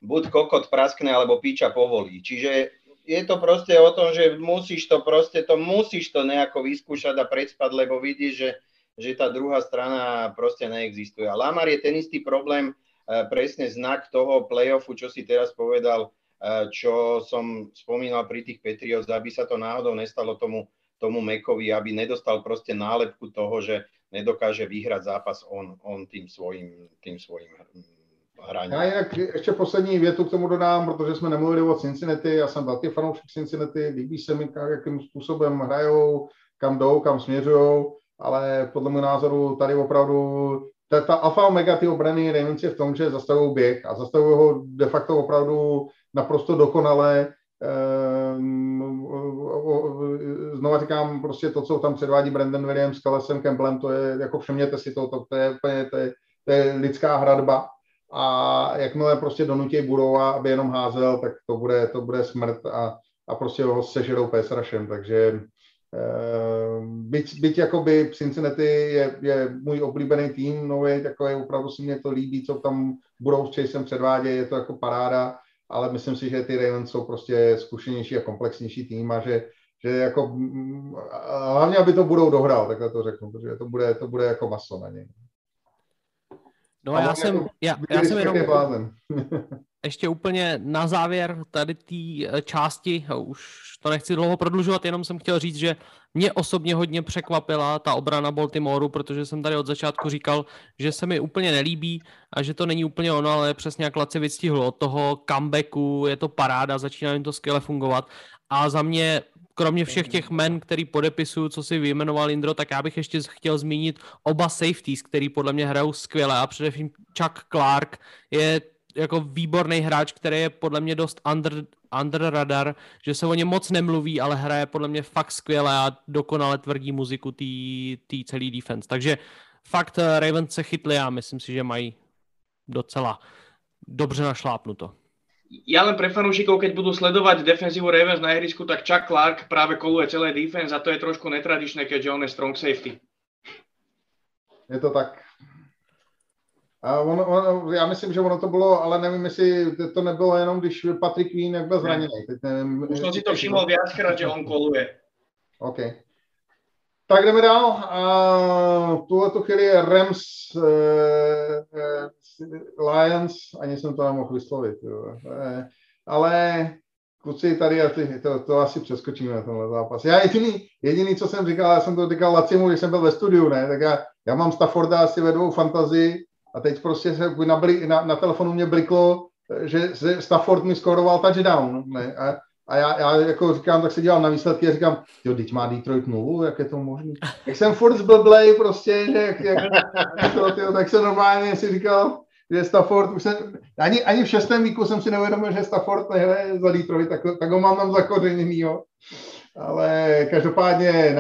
buď kokot praskne, alebo piča povolí. Čiže je to proste o tom, že musíš to nejako vyskúšať a predspať, lebo vidíš, že tá druhá strana proste neexistuje. A Lamar je ten istý problém, presne znak toho play-offu, čo si teraz povedal, čo som spomínal pri tých Patriots, aby sa to náhodou nestalo tomu Mekovi, aby nedostal proste nálepku toho, že nedokáže vyhrať zápas on tým svojím hraním. Já jinak ještě poslední větu k tomu dodám, protože jsme nemluvili o Cincinnati, já jsem velký fanoušek Cincinnati, líbí se mi, jakým způsobem hrajou, kam jdou, kam směřujou, ale podle mého názoru tady opravdu ta alfa omega ty obrany Ravens je v tom, že zastavují běh a zastavují ho de facto opravdu naprosto dokonale. Znova říkám, prostě to, co tam předvádí Brandon Williams s Calesem Campbellem, to je, jako všimněte si to je lidská hradba a jakmile prostě donutí Burrowa, aby jenom házel, tak to bude smrt a prostě ho sežerou pass rushem, takže byť jakoby Cincinnati je můj oblíbený tým nový, takový opravdu si mě to líbí, co tam budou s Chasem předvádět, je to jako paráda, ale myslím si, že ty Ravens jsou prostě zkušenější a komplexnější tým a že jako hlavně, aby to budou dohrál, takhle to řeknu, protože to bude jako maso na něj. No a já jsem jenom ještě úplně na závěr tady té části, už to nechci dlouho prodlužovat, jenom jsem chtěl říct, že mě osobně hodně překvapila ta obrana Baltimoru, protože jsem tady od začátku říkal, že se mi úplně nelíbí a že to není úplně ono, ale přesně jak Laci vystihlo, od toho comebacku je to paráda, začíná jim to skvěle fungovat a za mě kromě všech těch men, který podepisuju, co si vyjmenoval Indro, tak já bych ještě chtěl zmínit oba safeties, který podle mě hrajou skvěle a především Chuck Clark je jako výborný hráč, který je podle mě dost under radar, že se o něm moc nemluví, ale hraje podle mě fakt skvěle a dokonale tvrdí muziku tý celý defense. Takže fakt Ravens se chytli a myslím si, že mají docela dobře našlápnuto. Ja len pre fanúšikov, keď budú sledovať defenzívu Ravens na ihrisku, tak Chuck Clark práve koluje celé defense a to je trošku netradičné, keďže on je strong safety. Je to tak. A já myslím, že ono to bylo, ale nevím, jestli to nebylo jenom, když Patrick Queen jak byl zraněný. Teď nevím, už jsem si to všiml viackrát, že on koluje. OK. Tak jdeme dál. V tuhletu chvíli je Rams Lions, ani jsem to nemohl vyslovit. Ale kluci tady, to asi přeskočíme na tenhle zápas. Já jediný, co jsem říkal, já jsem to říkal Lacimu, když jsem byl ve studiu, ne? Tak já mám Stafforda asi ve dvou fantazii a teď prostě se na telefonu mě bliklo, že Stafford mi skoroval touchdown, ne? A já jako říkám, tak se dívám na výsledky a říkám, jo, teď má Detroit 0, jak je to možný? Jak jsem furt zblblej prostě, že tak jsem normálně si říkal, že Stafford, už jsem, ani v šestém víku jsem si neuvědomil, že Stafford nehraje za Detroit, tak ho mám tam zakořeněnýho. Ale každopádně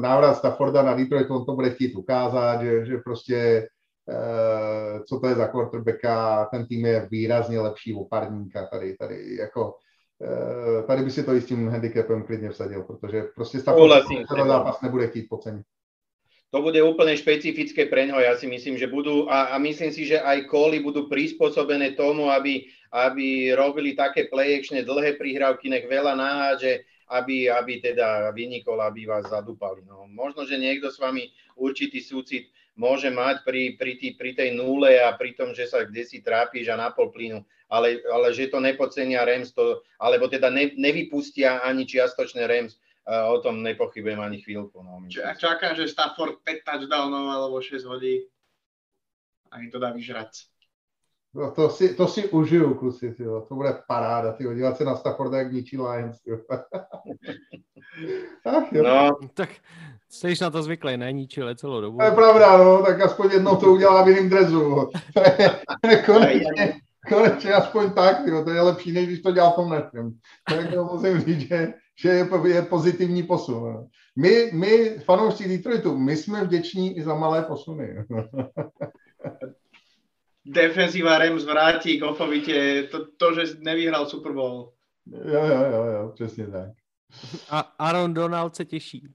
návrat Stafforda na Detroit, on to bude chtít ukázat, že prostě, co to je za quarterbacka, ten tým je výrazně lepší oparníka tady jako tady by si to i s tím handicapem klidně vsadil, protože prostě ten zápas nebude chtít podcenit. To bude úplne špecifické preňho. Ja si myslím, že budú a myslím si, že aj koly budú prispôsobené tomu, aby robili také play-actionné dlhé prihrávky, nech veľa nahádže, aby teda vynikol, aby vás zadúpali. No, možno, že niekto s vami určitý súcit môže mať pri tej núle a pri tom, že sa kdesi trápiš a na pol plynu, ale že to nepodcenia Rams, alebo teda nevypustia ani čiastočné Rams, o tom nepochybujem ani chvíľku. No, čakám, že Stafford 5 touchdownov alebo 6 hodí. Ani to dá vyžrať. No, to si užiju, kluci. Tyjo. To bude paráda. Tyjo. Dívat se na Stafforda, jak ničí Lions. No, tak jsi na to zvyklý, ne? Ničile celou dobu. To je pravda, no. Tak aspoň jednou to udělá v jiným drezu. To je konečně aspoň tak. Tyjo. To je lepší, než když to dělá v tom našem. Tak to musím říct, že je pozitivní posun. My fanoušci Detroitu, my jsme vděční i za malé posuny. Defenzíva Rams vrátí k Offovitě to, že nevyhrál Super Bowl. Jo, přesně tak. A Aaron Donald se těší.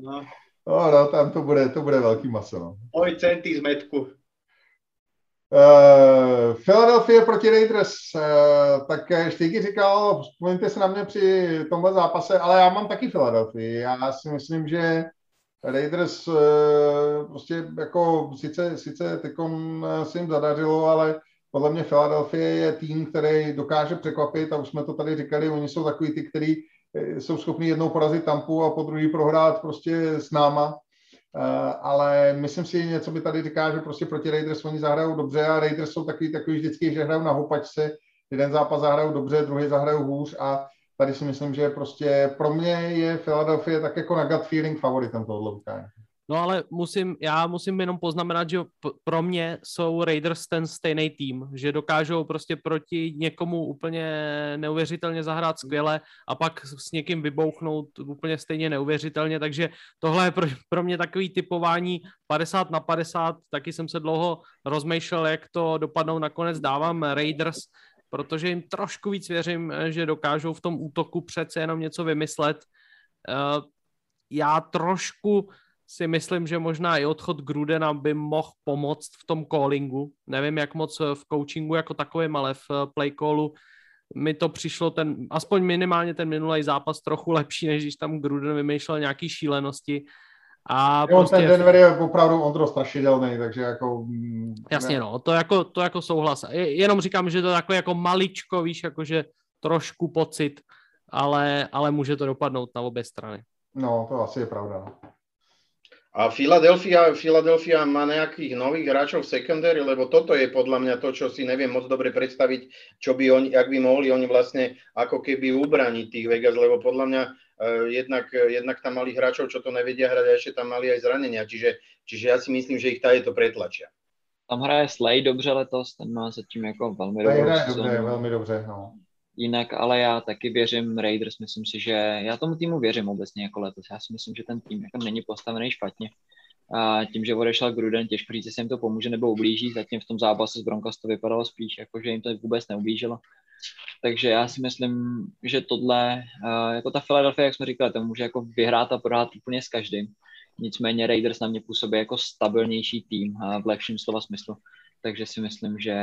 No, tam to bude velký maso. No. Ojcenty z metku. Philadelphia proti Raiders, tak Štýky říkal, vzpomeňte se na mě při tomhle zápase, ale já mám taky Philadelphia. Já si myslím, že Raiders prostě jako sice teďkom se jim zadařilo, ale podle mě Philadelphia je tým, který dokáže překvapit a už jsme to tady říkali, oni jsou takový ty, který jsou schopní jednou porazit Tampu a po druhý prohrát prostě s náma, ale myslím si, něco by tady říká, že prostě proti Raiders oni zahrajou dobře a Raiders jsou takový vždycky, že hrajou na houpačce, jeden zápas zahrajou dobře, druhý zahrajou hůř a tady si myslím, že prostě pro mě je Philadelphia tak jako na gut feeling favoritem tohoto utkání. No ale já musím jenom poznamenat, že pro mě jsou Raiders ten stejný tým, že dokážou prostě proti někomu úplně neuvěřitelně zahrát skvěle a pak s někým vybouchnout úplně stejně neuvěřitelně, takže tohle je pro mě takový typování 50-50, taky jsem se dlouho rozmýšlel, jak to dopadnou, nakonec dávám Raiders, protože jim trošku víc věřím, že dokážou v tom útoku přece jenom něco vymyslet. Já trošku si myslím, že možná i odchod Grudena by mohl pomoct v tom callingu. Nevím, jak moc v coachingu jako takovým, ale v play callu mi to přišlo, aspoň minimálně ten minulý zápas trochu lepší, než když tam Gruden vymýšlel nějaký šílenosti. A jo, prostě ten Denver je opravdu Ondro strašidelný, takže jako... Jasně, no, to jako souhlas. Jenom říkám, že to takové jako maličko, víš, jakože trošku pocit, ale může to dopadnout na obě strany. No, to asi je pravda. A Philadelphia má nejakých nových hráčov v secondary, lebo toto je podľa mňa to, čo si neviem moc dobre predstaviť, čo by oni, ak by mohli oni vlastne ako keby ubraniť tých Vegas, lebo podľa mňa jednak tam mali hráčov, čo to nevedia hrať, a ešte tam mali aj zranenia, čiže ja si myslím, že ich tajeto pretlačia. Tam hraje Slay dobře letos, ten má zatím jako velmi dobře, no. Jinak, ale já taky věřím Raiders, myslím si, že já tomu týmu věřím obecně jako letos. Já si myslím, že ten tým jako není postavený špatně. A tím, že odešel Gruden, těžko říct, jestli jim to pomůže nebo ublíží. Zatím v tom zápase s Broncos to vypadalo spíš, jako že jim to vůbec neublížilo. Takže já si myslím, že tohle, jako ta Philadelphia, jak jsme říkali, to může jako vyhrát a prohrát úplně s každým. Nicméně Raiders na mě působí jako stabilnější tým v lepším slova smyslu. Takže si myslím, že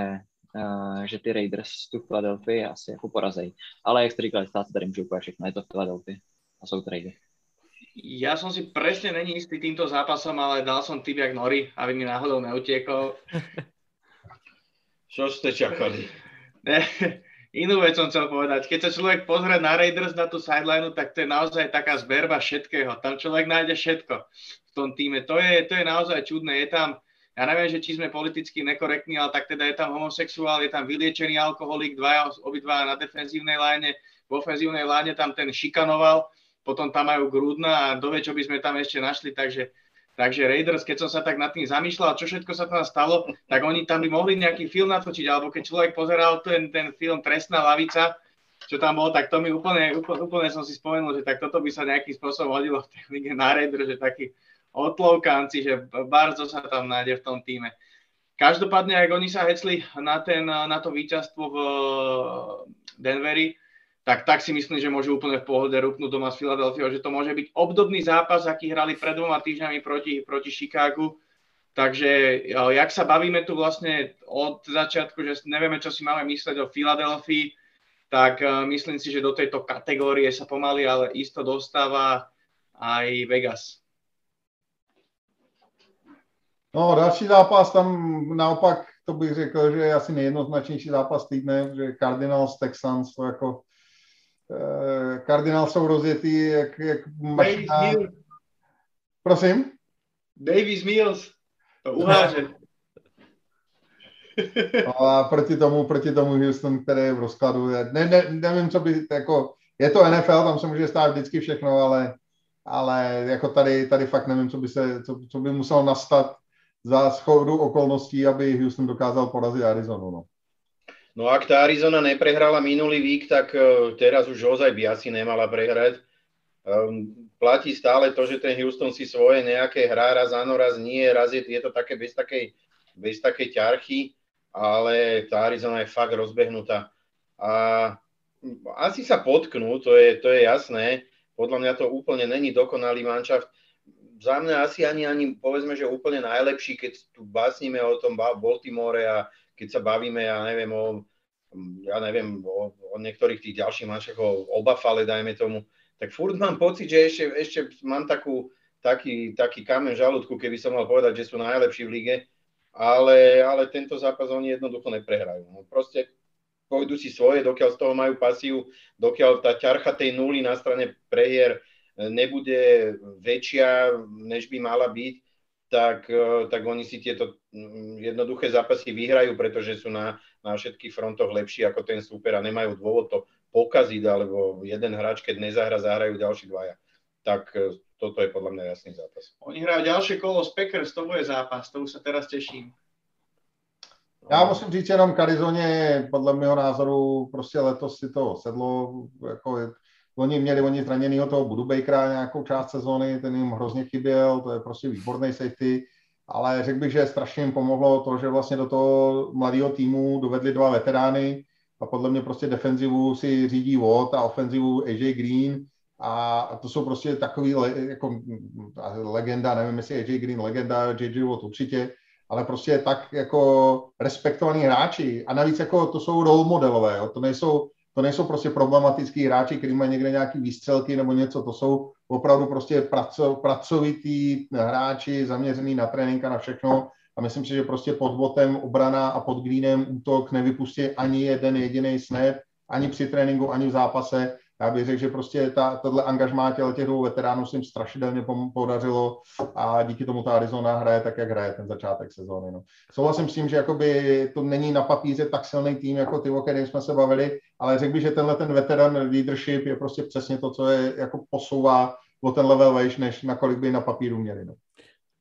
ty Raiders tu Philadelphia asi jako porazejí. Ale jak jste říkali, stále tady můžu úplně všechno, je to Philadelphia a jsou trady. Ja som si presne není istý týmto zápasom, ale dal som tip jak Nori, aby mi náhodou neutiekol. Čo ste čakali? Ne, inú vec som chcel povedať. Keď sa človek pozrie na Raiders, na tú sideline, tak to je naozaj taká zberba všetkého. Tam človek nájde všetko v tom týme. To je naozaj čudné. Je tam, ja neviem, že či sme politicky nekorektní, ale tak teda je tam homosexuál, je tam vyliečený alkoholik, obidva na defenzívnej line, v ofenzívnej line tam ten šikanoval, potom tam majú Grudna a dovie, čo by sme tam ešte našli, takže Raiders, keď som sa tak nad tým zamýšľal, čo všetko sa tam stalo, tak oni tam by mohli nejaký film natočiť, alebo keď človek pozeral ten film Trestná lavica, čo tam bolo, tak to mi úplne som si spomenul, že tak toto by sa nejakým spôsobom hodilo v tej lige na Raiders, že taký otlovkanci, že bardzo sa tam nájde v tom týme. Každopádne, ak oni sa hecli na to víťazstvo v Denveri, tak si myslím, že môžu úplne v pohode rúpnúť doma s Filadelfiou, že to môže byť obdobný zápas, aký hrali pred 2 týždňami proti Chicagu. Takže jak sa bavíme tu vlastne od začiatku, že nevieme, čo si máme mysleť o Filadelfii, tak myslím si, že do tejto kategórie sa pomaly, ale isto dostáva aj Vegas. No, další zápas, tam naopak to bych řekl, že je asi nejjednoznačnější zápas týdne, že Cardinals Texans to jako Cardinals jsou rozjetý jak mašina. Prosím? Davis Mills to uháže. No a proti tomu Houston, který je v rozkladu, nevím, co by, jako, je to NFL, tam se může stát vždycky všechno, ale jako tady fakt nevím, co by muselo nastat za shodou okolností, aby Houston dokázal porazit Arizonu, no. No ak tá Arizona neprehrala minulý vík, tak teraz už ozaj by asi nemala prehrať. Platí stále to, že ten Houston si svoje nejaké hrá, raz áno, raz nie, raz je to také bez takej ťarchy, ale tá Arizona je fakt rozbehnutá. A asi sa potknú, to je jasné. Podľa mňa to úplne není dokonalý manšaft. Za mňa asi ani povedzme, že úplne najlepší, keď tu básnime o tom Baltimore a keď sa bavíme, ja neviem, o niektorých tých ďalších mančách, o Buffale, dajme tomu, tak furt mám pocit, že ešte mám taký kameň v žalúdku, keby som mal povedať, že sú najlepší v lige, ale tento zápas oni jednoducho neprehrajú. No, proste pôjdu si svoje, dokiaľ z toho majú pasív, dokiaľ tá ťarcha tej nuly na strane prehier nebude väčšia, než by mala byť, tak oni si tieto jednoduché zápasy vyhrajú, pretože sú na všetkých frontoch lepší ako ten súper a nemajú dôvod to pokaziť, alebo jeden hráč, keď nezahra, zahrajú ďalší dvaja. Tak toto je podľa mňa jasný zápas. Oni hrajú ďalšie kolo z Packers, to bude zápas, to už sa teraz teším. Já musím říct jenom k Arizoně, podle mého názoru, prostě letos si to sedlo, jako oni měli zraněnýho toho Budubakera nějakou část sezóny, ten jim hrozně chyběl, to je prostě výborný safety, ale řekl bych, že strašně jim pomohlo to, že vlastně do toho mladého týmu dovedli 2 veterány a podle mě prostě defenzivu si řídí Watt a ofenzivu AJ Green a to jsou prostě takový jako legenda, nevím, jestli AJ Green legenda, JJ Watt určitě, ale prostě tak jako respektovaní hráči a navíc jako to jsou role modelové, jo, to nejsou prostě problematický hráči, který mají někde nějaký výstřelky nebo něco, to jsou opravdu prostě pracovití hráči zaměřený na trénink a na všechno a myslím si, že prostě pod botem obrana a pod Greenem útok nevypustí ani jeden jediný snap, ani při tréninku, ani v zápase. Já bych řekl, že prostě tohle angažmá těch 2 veteránů se jim strašidelně podařilo a díky tomu ta Arizona hraje tak, jak hraje ten začátek sezóny. No. Souhlasím s tím, že jakoby to není na papíře tak silný tým, jako ty, o kterém jsme se bavili, ale řekl bych, že tenhle ten veteran leadership je prostě přesně to, co je jako posouvá o ten level vejš, než nakolik by na papíru měli. No.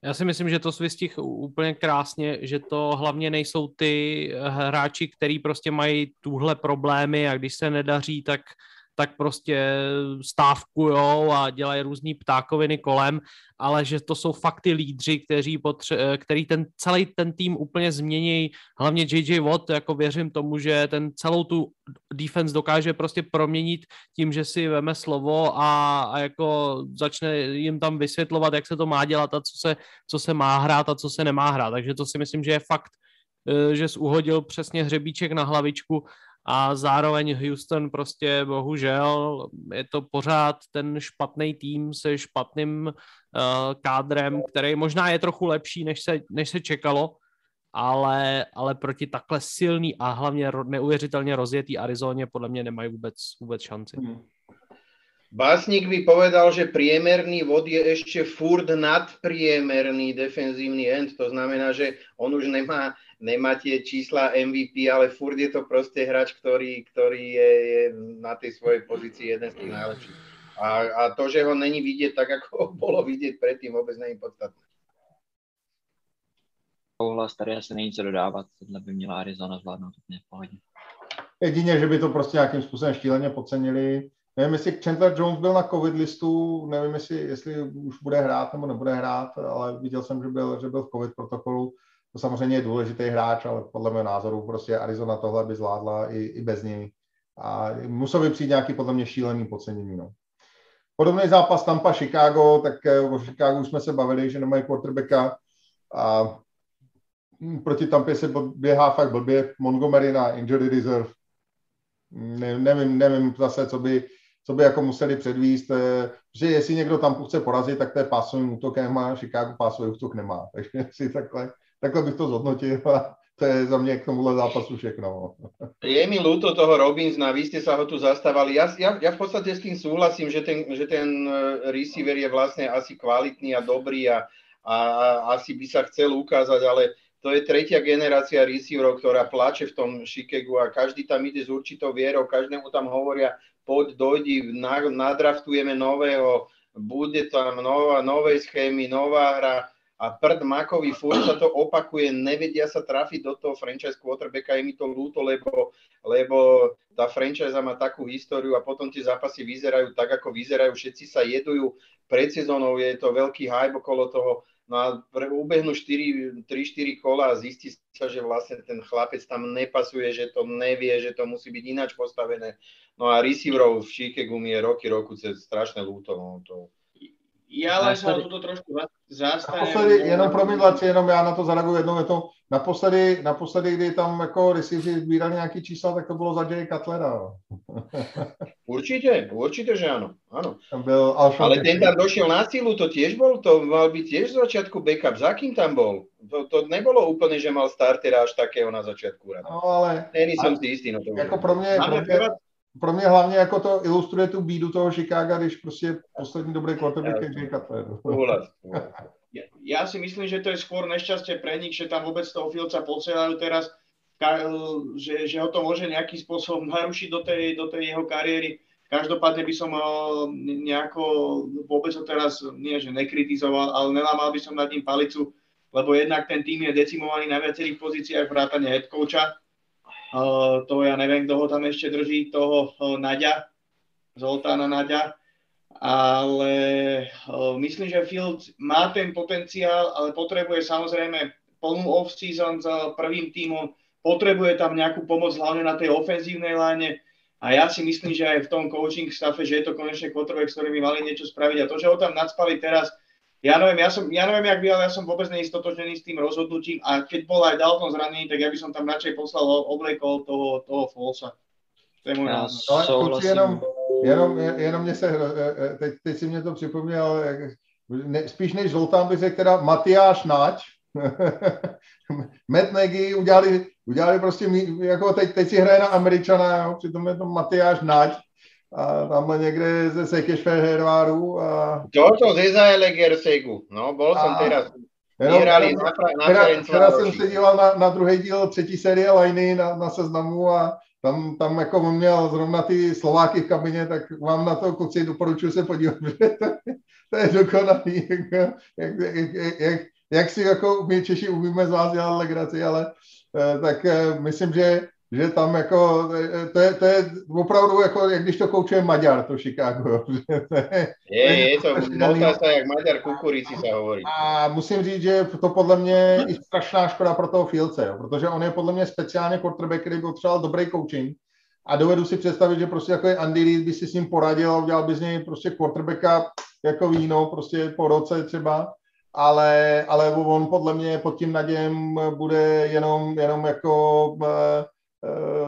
Já si myslím, že to svystih úplně krásně, že to hlavně nejsou ty hráči, který prostě mají tuhle problémy a když se nedaří, tak prostě stávkujou a dělají různý ptákoviny kolem, ale že to jsou fakt ty lídři, který celý ten tým úplně změní, hlavně JJ Watt, jako věřím tomu, že ten celou tu defense dokáže prostě proměnit tím, že si veme slovo a jako začne jim tam vysvětlovat, jak se to má dělat a co se má hrát a co se nemá hrát, takže to si myslím, že je fakt, že uhodil přesně hřebíček na hlavičku. A zároveň Houston prostě bohužel je to pořád ten špatný tým se špatným kádrem, který možná je trochu lepší, než se čekalo, ale proti takhle silný a hlavně neuvěřitelně rozjetý Arizóně podle mě nemají vůbec šanci. Básnik by povedal, že priemerný Watt je ešte furt nadpriemerný defenzívny end, to znamená, že on už nemá tie čísla MVP, ale furt je to proste hráč, ktorý je na tej svojej pozícii jeden z tých najlepších. A to, že ho není vidieť tak, ako bolo vidieť predtým, vôbec není podstatné. Souhlas, tady asi není co dodávat, tohle by měla Arizona zvládnout úplně v pohodě. Jedině, že by to prostě nějakým způsobem štíleně podcenili. Nevím, jestli Chandler Jones byl na covid listu, nevím, jestli už bude hrát nebo nebude hrát, ale viděl jsem, že byl v covid protokolu, To samozřejmě je důležitý hráč, ale podle mého názoru prostě Arizona tohle by zvládla i bez něj. A musel by přijít nějaký podle mě šílený podcenění. No. Podobný zápas Tampa-Chicago, tak o Chicago jsme se bavili, že nemají quarterbacka a proti Tampě se běhá fakt blbě. Montgomery na injury reserve. Nevím zase, co by jako museli předvíst, že jestli někdo Tampu chce porazit, tak to je pásovým útokem a Chicago pásový útok nemá. Takže si takhle bych to zhodnotil a to je za mě k tomuhle zápasu všechno. Je mi ľúto toho Robinsona, vy ste sa ho tu zastávali. Ja v podstate s tým súhlasím, že ten receiver je vlastne asi kvalitný a dobrý a asi by sa chcel ukázať, ale to je tretia generácia receiverov, ktorá plače v tom Chicagu a každý tam ide s určitou vierou, každému tam hovoria, poď, dojdi, nadraftujeme nového, bude tam nové schémy, nová hra. A prd Makovi furt sa to opakuje, nevedia sa trafiť do toho franchise quarterbacka, je mi to ľúto, lebo tá franchise má takú históriu a potom tie zápasy vyzerajú tak, ako vyzerajú, všetci sa jedujú, pred sezónou je to veľký hype okolo toho, no a ubehnú 3-4 kola a zistí sa, že vlastne ten chlapec tam nepasuje, že to nevie, že to musí byť ináč postavené. No a receiverov v Chicagu mi je roky strašné ľúto, no to... Já ležel na tuto trošku zástavě. Jenom já na to zareaguju jednou větou. Naposledy, kdy tam jako receiveři sbírali nějaký čísla, tak to bylo za Jay Cutlera. Určitě, že ano. Ale ten tam došel na sílu, to těž bol, to mal být těž z začátku backup. Za kým tam bol? To nebylo úplně, že mal startera až takého na začátku. No ale... Nejsem si jistý, no to jako pro mě hlavně jako to ilustruje tu bídu toho Chicaga, když prostě poslední dobrý quarterback je Jay Cutler. Já si myslím, že to je skôr nešťastie pre nich, že tam vůbec toho Fieldsa posielajú teraz, že ho to môže nejakým spôsobom narušiť do tej jeho kariéry. Každopádne by som nejako vôbec ho teraz, nie že nekritizoval, ale nelámal by som nad ním palicu, lebo jednak ten tým je decimovaný na viacerých pozíciách vrátane head coacha. To já nevím, kdo ho tam ještě drží, toho Naďa, Zoltána Naďa, ale myslím, že Fields má ten potenciál, ale potřebuje samozřejmě plnou off-season s prvým týmom, potřebuje tam nějakou pomoc hlavně na té ofenzívnej line a já si myslím, že aj v tom coaching staffe, že je to konečně quarterback, s ktorými mali něco spravit a to, že ho tam nadspali teraz, Ja neviem, jak by, ale ja som vôbec neistotočnený s tým rozhodnutím a keď bol aj Dalton zranený, tak ja by som tam radšej poslal oblekol toho Folsa. To je môj názor. Ale kluci, jenom mě se, teď si mě to připomněl, spíš než Zoltán by se teda Matiáš Naď, Matt Nagy udělali prostě, jako teď si hraje na Američana, jo? Přitom je to Matiáš Naď, a tamhle někde ze Sekešfer Herváru. A... Toto ze Zaele Gersegu. No, bol som teraz. Teraz jsem se díval na druhý díl třetí série Lajny na Seznamu a tam jako on měl zrovna ty Slováky v kabině, tak vám na to, kluci, doporučuji se podívat, že to je dokonalý. Jak si jako my Češi umíme z vás dělat legraci, ale tak myslím, že tam jako, to je opravdu jako, jak když to koučuje Maďar, to Chicago. Je to, motá se jak Maďar kukurici se hovorí. A musím říct, že to podle mě je strašná škoda pro toho Fieldse, jo, protože on je podle mě speciálně quarterback, který potřeboval dobrý coaching a dovedu si představit, že prostě jako Andy Reid by si s ním poradil a udělal by z něj prostě quarterbacka jako víno, prostě po roce třeba. Ale on podle mě pod tím nadějem bude jenom jako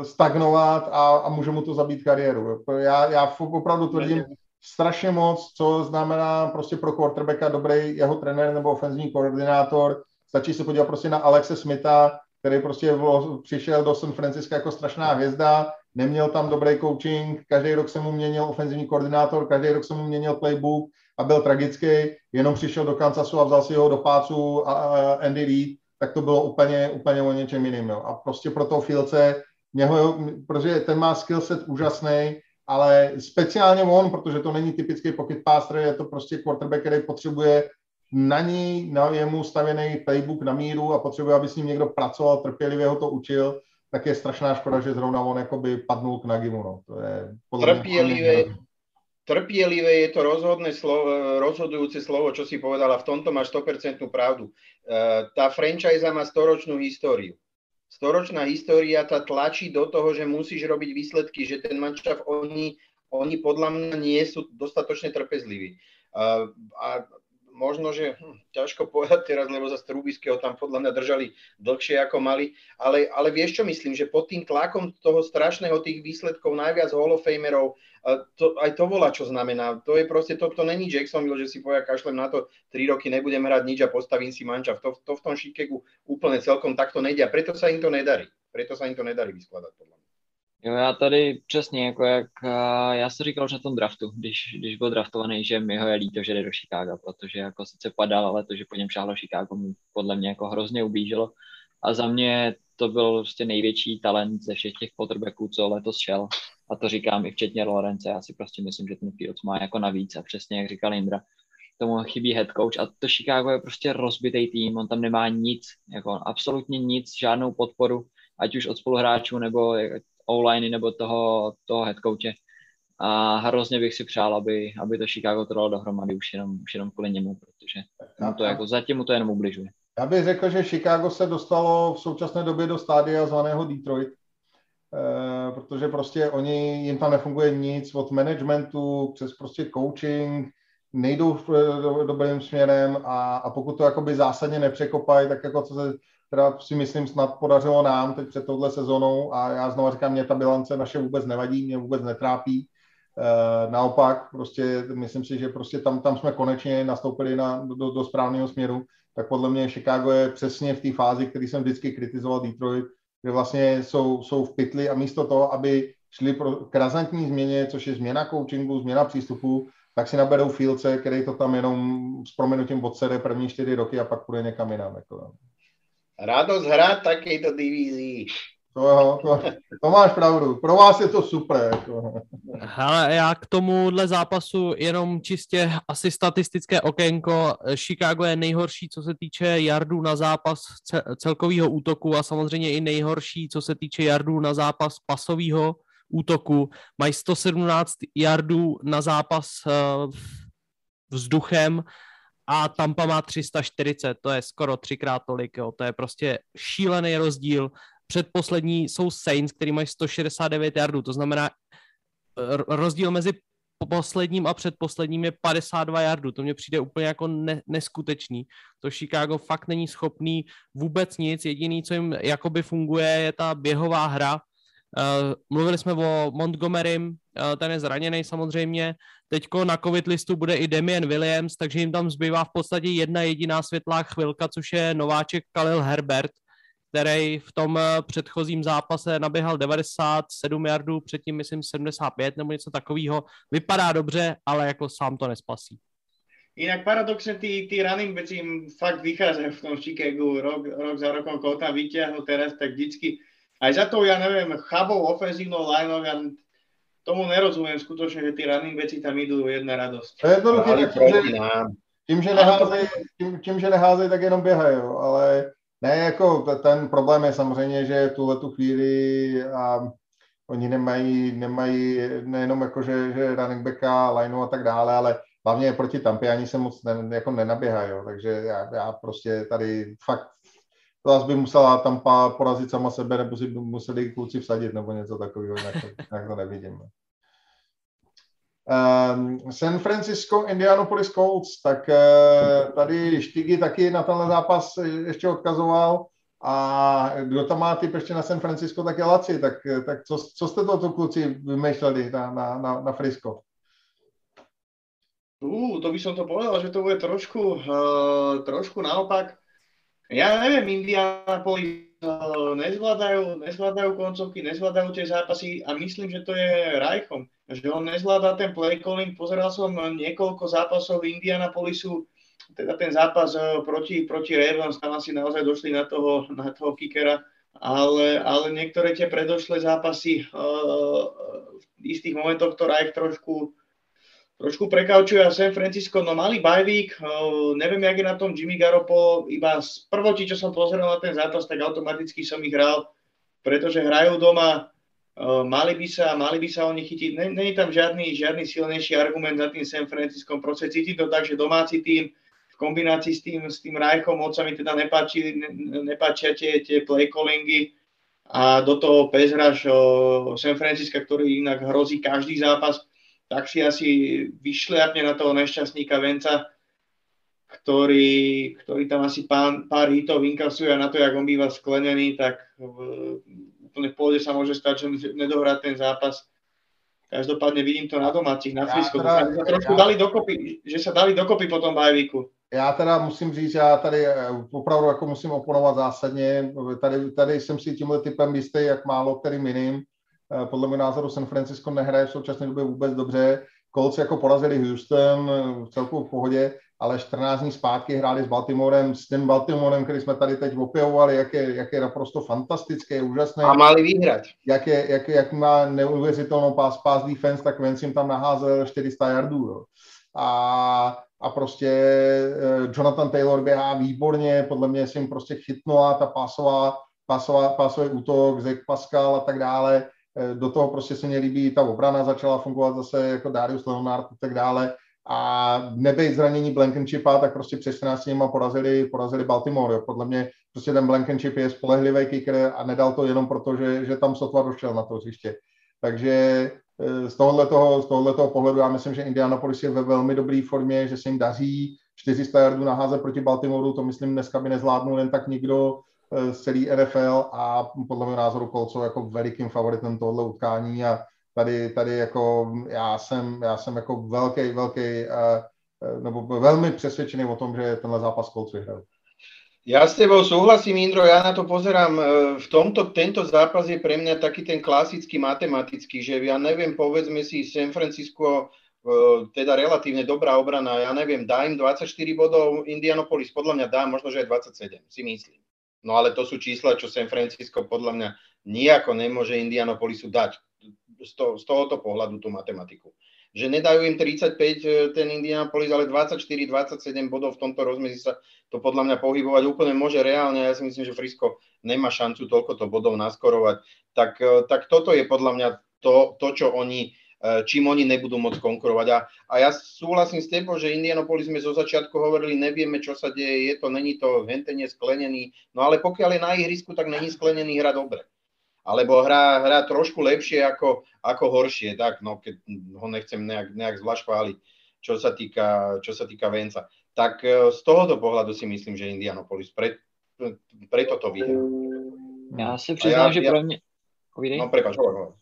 stagnovat a může mu to zabít kariéru. Já opravdu tvrdím strašně moc, co znamená prostě pro quarterbacka dobrý jeho trenér nebo ofenzivní koordinátor. Stačí se podívat prostě na Alexe Smitha, který prostě přišel do San Francisca jako strašná hvězda, neměl tam dobrý coaching, každý rok se mu měnil ofenzivní koordinátor, každý rok se mu měnil playbook a byl tragický, jenom přišel do Kansasu a vzal si ho do pácu a Andy Reid. Tak to bylo úplně o něčem jiným. Jo. A prostě pro toho Fieldse, protože ten má skillset úžasný, ale speciálně on, protože to není typický pocket passer, je to prostě quarterback, který potřebuje na jemu stavěný playbook na míru a potřebuje, aby s ním někdo pracoval, trpělivě ho to učil, tak je strašná škoda, že zrovna on jakoby padnul k Nagymu. No. To je podle mě... Trpělivé je to rozhodné slovo, rozhodujúce slovo, čo si povedala, v tomto máš 100% pravdu. Tá franchise má storočnú históriu. Storočná história tá tlačí do toho, že musíš robiť výsledky, že ten manšaft, oni podľa mňa nie sú dostatočne trpezliví. A možno, že ťažko povedať teraz, lebo za Trubískeho tam podľa mňa držali dlhšie ako mali, ale vieš čo myslím, že pod tým tlakom toho strašného tých výsledkov najviac Hall of Famerov, aj to volá, čo znamená. To je proste, to není Jacksonville, že si povie, kašlem na to 3 roky, nebudem hrať nič a postavím si mančaft. To v tom Chicagu úplne celkom takto nejde a preto sa im to nedarí. Preto sa im to nedarí vyskladať podľa mňa. Jo, já tady přesně, jako jak já jsem říkal už na tom draftu, když byl draftovaný, že mi ho je líto, že jde do Chicaga, protože jako sice padal, ale to, že po něm šáhlo Chicago, mu podle mě jako hrozně ublížilo. A za mě to byl prostě největší talent ze všech těch quarterbacků, co letos šel. A to říkám i včetně Lawrence, já si prostě myslím, že ten Fields má jako navíc a přesně jak říkal Indra, tomu chybí head coach a to Chicago je prostě rozbitý tým, on tam nemá nic, jako absolutně nic, žádnou podporu, ať už od spoluhráčů nebo online nebo toho headcoache a hrozně bych si přál, aby to Chicago trvalo dohromady už jenom kvůli němu, protože to jako, zatím mu to jenom ubližuje. Já bych řekl, že Chicago se dostalo v současné době do stádia zvaného Detroit, protože prostě jim tam nefunguje nic od managementu přes prostě coaching, nejdou dobrým směrem a pokud to jakoby zásadně nepřekopají, tak jako co se teda si myslím snad podařilo nám teď před touhle sezónou a já znovu říkám, mě ta bilance naše vůbec nevadí, mě vůbec netrápí. Naopak, prostě myslím si, že prostě tam jsme konečně nastoupili do správného směru, tak podle mě Chicago je přesně v té fázi, který jsem vždycky kritizoval Detroit, kde vlastně jsou v pytli a místo toho, aby šli k razantní změně, což je změna coachingu, změna přístupu, tak si naberou Fieldse, který to tam jenom s prominutím odsede první 4 roky a pak půjde někam jinam. Jako. Radost hrát takejto divizí. To máš pravdu. Pro vás je to super. Hele, já k tomuhle zápasu jenom čistě asi statistické okénko. Chicago je nejhorší, co se týče jardů na zápas celkového útoku a samozřejmě i nejhorší, co se týče jardů na zápas pasového útoku. Mají 117 jardů na zápas vzduchem a Tampa má 340, to je skoro 3x tolik, jo. To je prostě šílený rozdíl. Předposlední jsou Saints, který mají 169 yardů, to znamená rozdíl mezi posledním a předposledním je 52 yardů, to mně přijde úplně jako neskutečný. To Chicago fakt není schopný vůbec nic, jediný, co jim jakoby funguje, je ta běhová hra. Mluvili jsme o Montgomerym, ten je zraněný samozřejmě, teďko na covid listu bude i Damien Williams, takže jim tam zbývá v podstatě jedna jediná světlá chvilka, což je nováček Khalil Herbert, který v tom předchozím zápase naběhal 97 yardů, předtím myslím 75 nebo něco takového, vypadá dobře, ale jako sám to nespasí. Inak paradoxně ty running backs jim fakt vycházejí v tom Chicagu, rok za rokom, koho tam vyťahnu teraz, tak vždycky. Aj za to, ja neviem, chabou ofenzívnou lineou, ja tomu nerozumiem skutočne, že tí running backi tam idú jedna radosť. To je to tím, že neházej, tak jenom běhají, ale ne, jako ten problém je samozřejmě, že tuhletu chvíli a oni nemají nejenom jako, že running backa, lineu a tak dále, ale hlavně proti Tampě ani se moc jako nenaběhají, takže já prostě tady fakt zás by musela Tampa porazit sama sebe, nebo si by museli kluci vsadit, nebo něco takového, jak to nevidím. San Francisco, Indianapolis Colts, tak tady Štygy taky na tenhle zápas ještě odkazoval a kdo tam má typ ještě na San Francisco, tak je Laci, tak co jste to kluci vymýšleli na Frisco? To by som to povedal, že to bude trošku naopak. Ja neviem, Indianapolis nezvládajú koncovky, nezvládajú tie zápasy a myslím, že to je Reichom, že on nezvláda ten play calling. Pozeral som niekoľko zápasov Indianapolisu, teda ten zápas proti Ravens, tam asi naozaj došli na toho kickera, ale niektoré tie predošlé zápasy v istých momentoch to Reich trošku prekaučuje a San Francisco, no mali bye week, neviem, jak je na tom Jimmy Garoppolo, iba z prvotí, čo som pozeral na ten zápas, tak automaticky som ich hral, pretože hrajú doma, Mali by sa oni chytiť. Není tam žiadny silnejší argument za tým San Franciskom. Proste cítim to tak, že domáci tým v kombinácii s tým Reichom moc sa mi teda nepáčia tie play callingy a do toho pass rush San Francisca, ktorý inak hrozí každý zápas, tak si asi vyšliapne na toho nešťastníka Venca, ktorý tam asi pár hitov inkasuje a na to, jak on býva sklenený, tak v pôde sa môže stať, že nedohrá ten zápas. Každopádne vidím to na domácích, na Frisku. Že sa dali dokopy po tom bajvíku. Já teda musím říct, já tady opravdu jako musím oponovat zásadně. Tady jsem si tímhle typem jistý, jak málo kterým jiným. Podle mého názoru San Francisco nehraje v současné době vůbec dobře. Colts jako porazili Houston v celku v pohodě, ale 14 dní zpátky hráli s tím Baltimorem, který jsme tady teď opěvovali, jak je naprosto fantastické, úžasné. A mali vyhrát. Jak má neuvěřitelnou pass defense, tak Vance jim tam naházel 400 yardů. Jo. A prostě Jonathan Taylor běhá výborně, podle mě se jim prostě chytnula ta pásový útok, Zach Pascal a tak dále. Do toho prostě se mě líbí, ta obrana začala fungovat zase jako Darius Leonard a tak dále. A nebejt zranění Blankenshippa, tak prostě přes 14 nima porazili Baltimore. Jo. Podle mě prostě ten Blankenship je spolehlivý kicker a nedal to jenom proto, že tam sotva došel na to hřiště. Takže z tohoto pohledu já myslím, že Indianapolis je ve velmi dobré formě, že se jim daří 400 yardů naházet proti Baltimoreu, to myslím dneska by nezvládnul jen tak nikdo z celý NFL a podle mého názoru Colts jsou jako velikým favoritem tohoto utkání a tady jako já jsem jako velký nebo velmi přesvědčený o tom, že tenhle zápas Colts vyhrál. Ja s tebou súhlasím, Indro, ja na to pozerám. Tento zápas je pre mňa taký ten klasický matematický, že ja neviem, povedzme si, San Francisco, teda relatívne dobrá obrana, ja neviem, dá im 24 bodov, Indianapolis podľa mňa dá, možno, že aj 27, si myslím. No ale to sú čísla, čo San Francisco podľa mňa nijako nemôže Indianapolisu dať z tohoto pohľadu tú matematiku. Že nedajú im 35 ten Indianapolis, ale 24-27 bodov v tomto rozmezí sa to podľa mňa pohybovať úplne môže reálne. Ja si myslím, že Frisco nemá šancu toľkoto bodov naskorovať. Tak toto je podľa mňa to, čím oni nebudú môcť konkurovať. A ja súhlasím s tebou, že Indianapolis sme zo začiatku hovorili, nevieme, čo sa deje, není to hentenie sklenený. No ale pokiaľ je na ihrisku, tak není sklenený, hra dobre. Alebo hrá trošku lepšie ako horšie, tak no, keď ho nechcem nejak zvlášť chváliť, čo sa týka Venca. Tak z tohoto pohľadu si myslím, že Indianapolis preto to vyhrá. Ja sa priznám, že pro mňa... Povídej. No prepáč, hovor.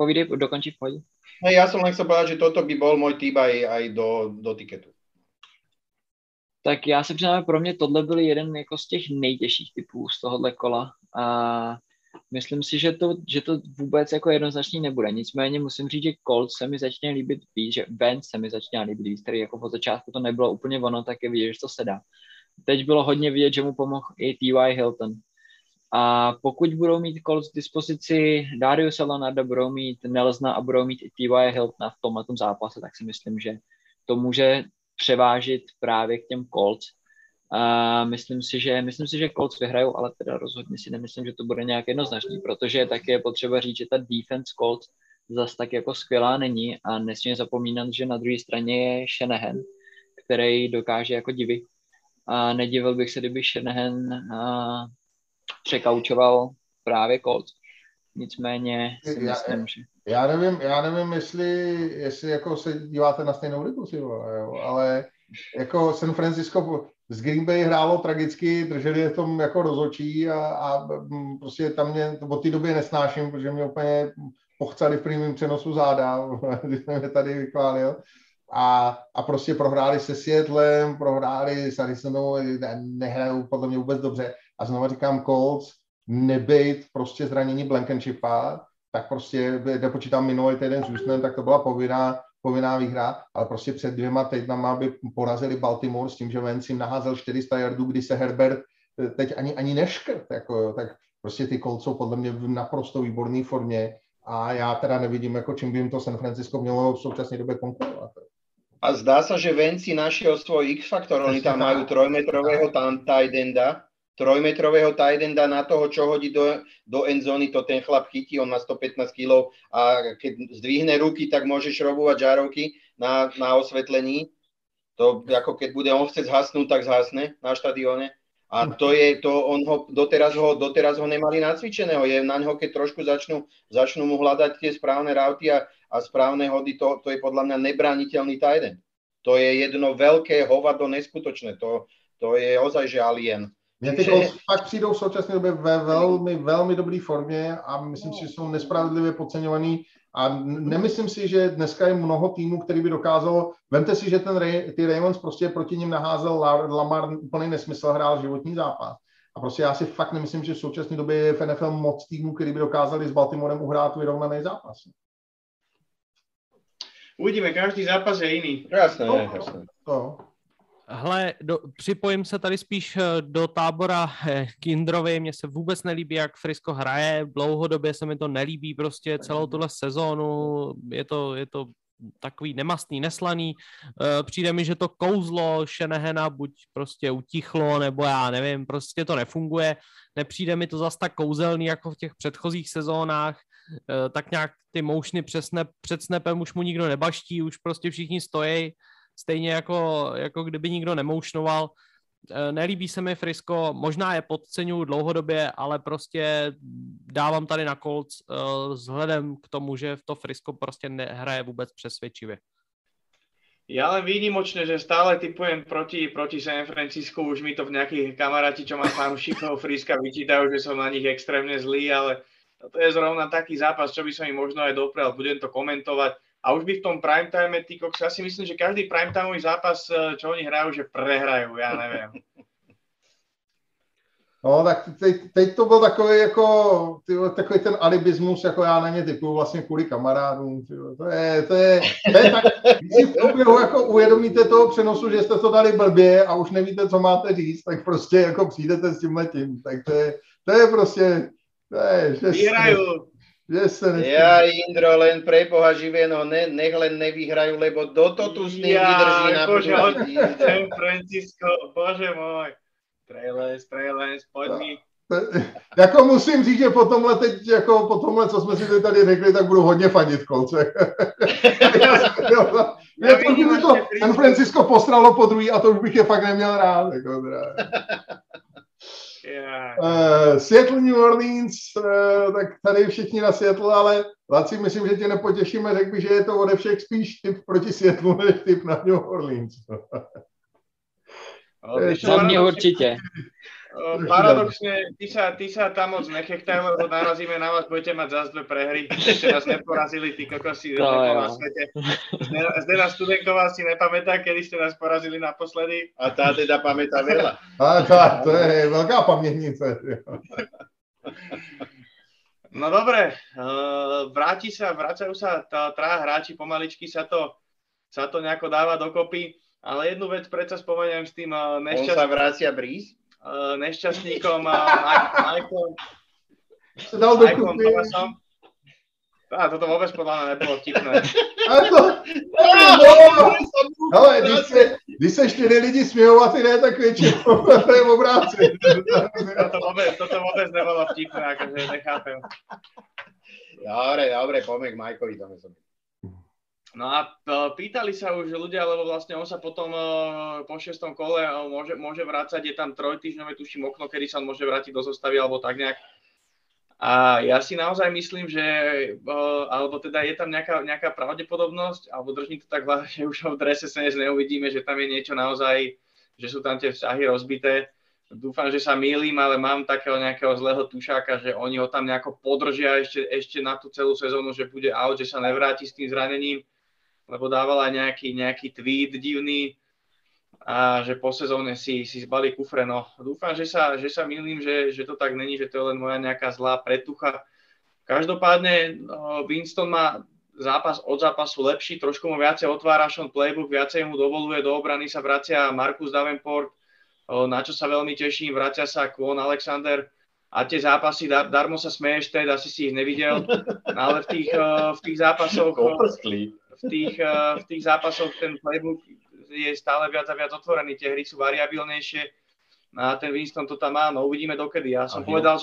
Povídej, dokončí v pohode. Ja som len chcel povedať, že toto by bol môj tip aj do tiketu. Tak ja sa priznám, pro mňa tohle byl jeden jako z těch nejtěžších typů z tohohle kola. Myslím si, že to vůbec jako jednoznačně nebude. Nicméně musím říct, že Colts se mi začne líbit víc, že Vance se mi začíná líbit víc, který jako po začátku to nebylo úplně ono, tak je vidět, že to se dá. Teď bylo hodně vidět, že mu pomohl i T.Y. Hilton. A pokud budou mít Colts v dispozici Dariusa Leonarda, budou mít Nelsona a budou mít i T.Y. Hiltona v tomhle tom zápase, tak si myslím, že to může převážit právě k těm Colts. A myslím si, že Colts vyhrajou, ale teda rozhodně si nemyslím, že to bude nějak jednoznačný, protože taky je potřeba říct, že ta defense Colts zas tak jako skvělá není a nesmíme zapomínat, že na druhé straně je Shanahan, který dokáže jako divy. A nedivil bych se, kdyby Shanahan překaučoval právě Colts. Nicméně si myslím, že... Já nevím, jestli jako se díváte na stejnou ligu, ale jako San Francisco... Z Green Bay hrálo tragicky, drželi je v tom jako rozhodčí a prostě tam mě od té doby nesnáším, protože mě úplně pochcali v přímém přenosu záda, když jsem je tady vykválil. A prostě prohráli se Seattlem, prohráli s Arizonou, nehrajou podle mě vůbec dobře. A znovu říkám, Colts, nebejt prostě zranění Blankenshippa, tak prostě, nepočítám minulý týden s Houston, tak to byla povinná výhra, ale prostě před 2 týdnama by porazili Baltimore s tím, že Vance jim naházel 400 yardů, kdy se Herbert teď ani neškrt, jako, tak prostě ty Colts jsou podle mě v naprosto výborné formě a já teda nevidím, jako čím by jim to San Francisco mělo v současné době konkurovat. A zdá se, že Vance našel svoj X-faktor, oni tam mají 3-metrového tight enda, trojmetrového tidenda na toho, čo hodí do endzóny, to ten chlap chytí, on má 115 kg a keď zdvihne ruky, tak môže šrobovať žárovky na osvetlení. To ako keď bude on chce zhasnúť, tak zhasne na štadióne. A to je to, on ho doteraz ho nemali nacvičeného. Je na ňo, keď trošku začnú mu hľadať tie správne rauty a správne hody, to je podľa mňa nebrániteľný tajden. To je jedno veľké hovado neskutočné. To je ozaj, že alien. Mě ty kluci fakt přijdou v současné době ve velmi, velmi dobré formě a myslím si, že jsou nespravedlivě podceňovaný a nemyslím si, že dneska je mnoho týmů, který by dokázalo, vemte si, že ty Ravens prostě proti ním naházel Lamar úplný nesmysl, hrál životní zápas. A prostě já si fakt nemyslím, že v současné době je v NFL moc týmů, který by dokázali s Baltimorem uhrát vyrovnaný zápas. Uvidíme, každý zápas je jiný. Jasné, jasné. Hele, připojím se tady spíš do tábora Kindrovi, mně se vůbec nelíbí, jak Frisco hraje, dlouhodobě se mi to nelíbí prostě celou tuhle sezónu, je to takový nemastný, neslaný, přijde mi, že to kouzlo Shanahana buď prostě utichlo, nebo já nevím, prostě to nefunguje, nepřijde mi to zas tak kouzelný jako v těch předchozích sezónách, tak nějak ty moušny před snapem už mu nikdo nebaští, už prostě všichni stojí, stejně jako kdyby nikdo nemoušnoval. Nelíbí se mi Frisco, možná je podceňuju dlouhodobě, ale prostě dávám tady na Colts vzhledem k tomu, že v to Frisco prostě nehraje vůbec přesvědčivě. Ja len výnimočne, že stále typujem proti San Francisco, už mi to v nejakých kamaráti, čo mám fanúšikov Friska, vyčítajú, že som na nich extrémne zlý, ale to je zrovna taký zápas, čo by som im možno aj doprel, budem to komentovať. A už by v tom primetime, ty Cox, ja si myslím, že každý primetimeový zápas, čo oni hrajú, že prehrajú, ja neviem. No tak teď to byl takový ten alibismus, jako já na ně typuju vlastně kvůli kamarádům. To je tak, když v průběhu jako uvědomíte toho přenosu, že jste to dali blbě a už nevíte, co máte říct, tak prostě jako přijdete s tímhletím. Tak to je prostě... Vyhraju! Ja, Indro, len pre Boha živého, nech len nevyhrajú, lebo Doto tu s ním vydrží na pořadí. San Francisco, bože môj. Trailers, pojď mi. Jako musím říct, že po tomhle, co jsme si tady řekli, tak budu hodně fanit Kolce. San Francisco postralo po druhý a to už bych je fakt neměl rád. Yeah. Seattle, New Orleans, tak tady všichni na Seattle, ale Laci, myslím, že tě nepotěšíme, řekl bych, že je to ode všech spíš typ proti Seattle, než typ na New Orleans. Za mě určitě. Paradoxně, ty sa tam moc nechechtaj, lebo narazíme na vás, budete mať zás dve prehry, ešte nás neporazili, ty kokosí na svete. Zdena Studenková si nepamätá, kedy ste nás porazili naposledy. A tá teda pamätá veľa. To je veľká pamätnica. No dobre, vracajú sa traja hráči, pomaličky sa to nejako dáva dokopy, ale jednu vec predsa spomeniem s tým nešťastným. On sa vracia Breeze? Nešťastníkom Michaelom Thomasom. A toto vôbec podľa mňa nebolo vtipné. Hele, když se 4 lidi smějou a ty ne, tak většinou to je obrácené. Toto vôbec nebolo vtipné, akože nechápem. Dobre, pomek Michaelovi Thomasovi. No a pýtali sa už ľudia, lebo vlastne on sa potom po 6. kole môže vrácať, je tam 3-týždňové tuším okno, kedy sa on môže vrátiť do zostavy alebo tak nejak. A ja si naozaj myslím, že alebo teda je tam nejaká pravdepodobnosť, alebo držím to tak, že už ho v drese sa neuvidíme, že tam je niečo naozaj, že sú tam tie vzťahy rozbité. Dúfam, že sa mýlim, ale mám takého nejakého zlého tušáka, že oni ho tam nejako podržia ešte na tú celú sezónu, že bude out, že sa nevráti s tým zranením, lebo dávala nejaký tweet divný a že po sezóne si zbali kufre. No, dúfam, že sa mýlim, že to tak není, že to je len moja nejaká zlá pretucha. Každopádne Winston má zápas od zápasu lepší, trošku mu viacej otvára Sean playbook, viacej mu dovoluje, do obrany sa vracia Marcus Davenport, na čo sa veľmi teším, vracia sa Kwon Alexander. A tie zápasy, darmo sa smeješ, Ted, asi si ich nevidel, ale v tých zápasoch... V tých zápasoch ten playbook je stále viac a viac otvorený, tie hry sú variabilnejšie. a ten Winston to tam má, no uvidíme dokedy. Ja som povedal,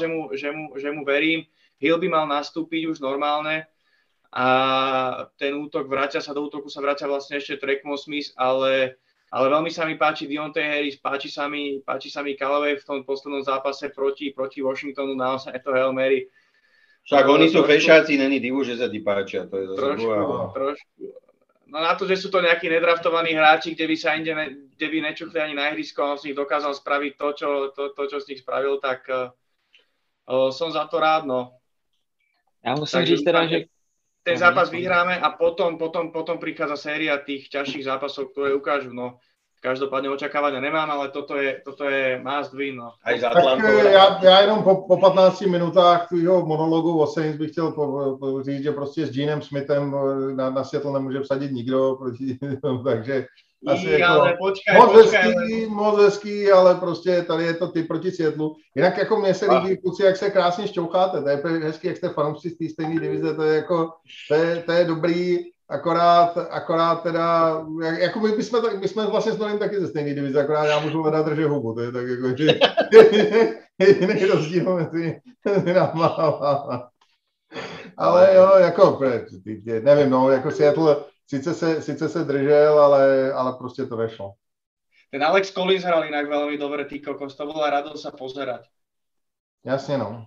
že mu verím. Hill by mal nastúpiť už normálne a ten útok vracia sa, do útoku sa vracia vlastne ešte Tre'Quan Smith, ale veľmi sa mi páči Deontay Harris, páči sa mi Callaway v tom poslednom zápase proti Washingtonu, naozaj to Hail Mary. Však oni sú fešáci, není divu, že sa ti páčia. To je trošku. No na to, že sú to nejakí nedraftovaní hráči, kde by sa inde, kde by nečuchli ani na ihrisko, on z nich dokázal spraviť to, čo z nich spravil, tak som za to rád, no. Ja musím říct teda, že ten zápas vyhráme a potom prichádza séria tých ťažších zápasov, ktoré ukážu, no. Každopádně očekávání nemám, ale toto je must win. No. Já jenom po 15 minutách tvýho monologu o Saints bych chtěl říct, že prostě s Jeanem Smithem na Seattle nemůže vsadit nikdo, takže asi moc hezký, ale prostě tady je to ty proti Seattle. Jinak jako mně se líbí, kluci, jak se krásně šťoucháte, to je hezký, jak jste fanoušci z té stejné divize, to je dobrý. Akorát teda, jako my jsme vlastně s Novým taky ze stejný divize, akorát já můžu hledat držet hubu, to je tak jako, že jiný rozdíl mezi náma. Ale jo, jako, nevím, no, jako Seattle sice se držel, ale prostě to nešlo. Ten Alex Collins hral jinak velmi dobré, ty kokos, to byla radost se pozerať. Jasně, no.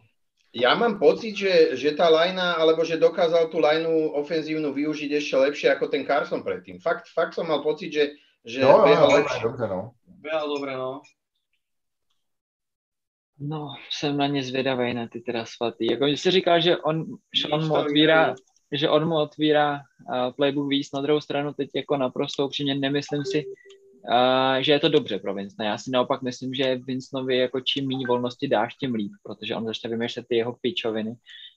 Ja mám pocit, že tá lajna, alebo že dokázal tú lajnu ofenzívnu využiť ešte lepšie ako ten Carson predtým. Fakt som mal pocit, že behal lepšie. Behal dobre, no. No, jsem na ně zvědavej, na ty teda svatý. Jako jsi říkal, že on mu otvírá playbook víc, na druhou stranu teď jako naprosto upřímně nemyslím si, že je to dobře pro Vincena. Já si naopak myslím, že Vincovi jako čím méně volnosti dáš, tím líp, protože on začne vymýšlet ty jeho pičoviny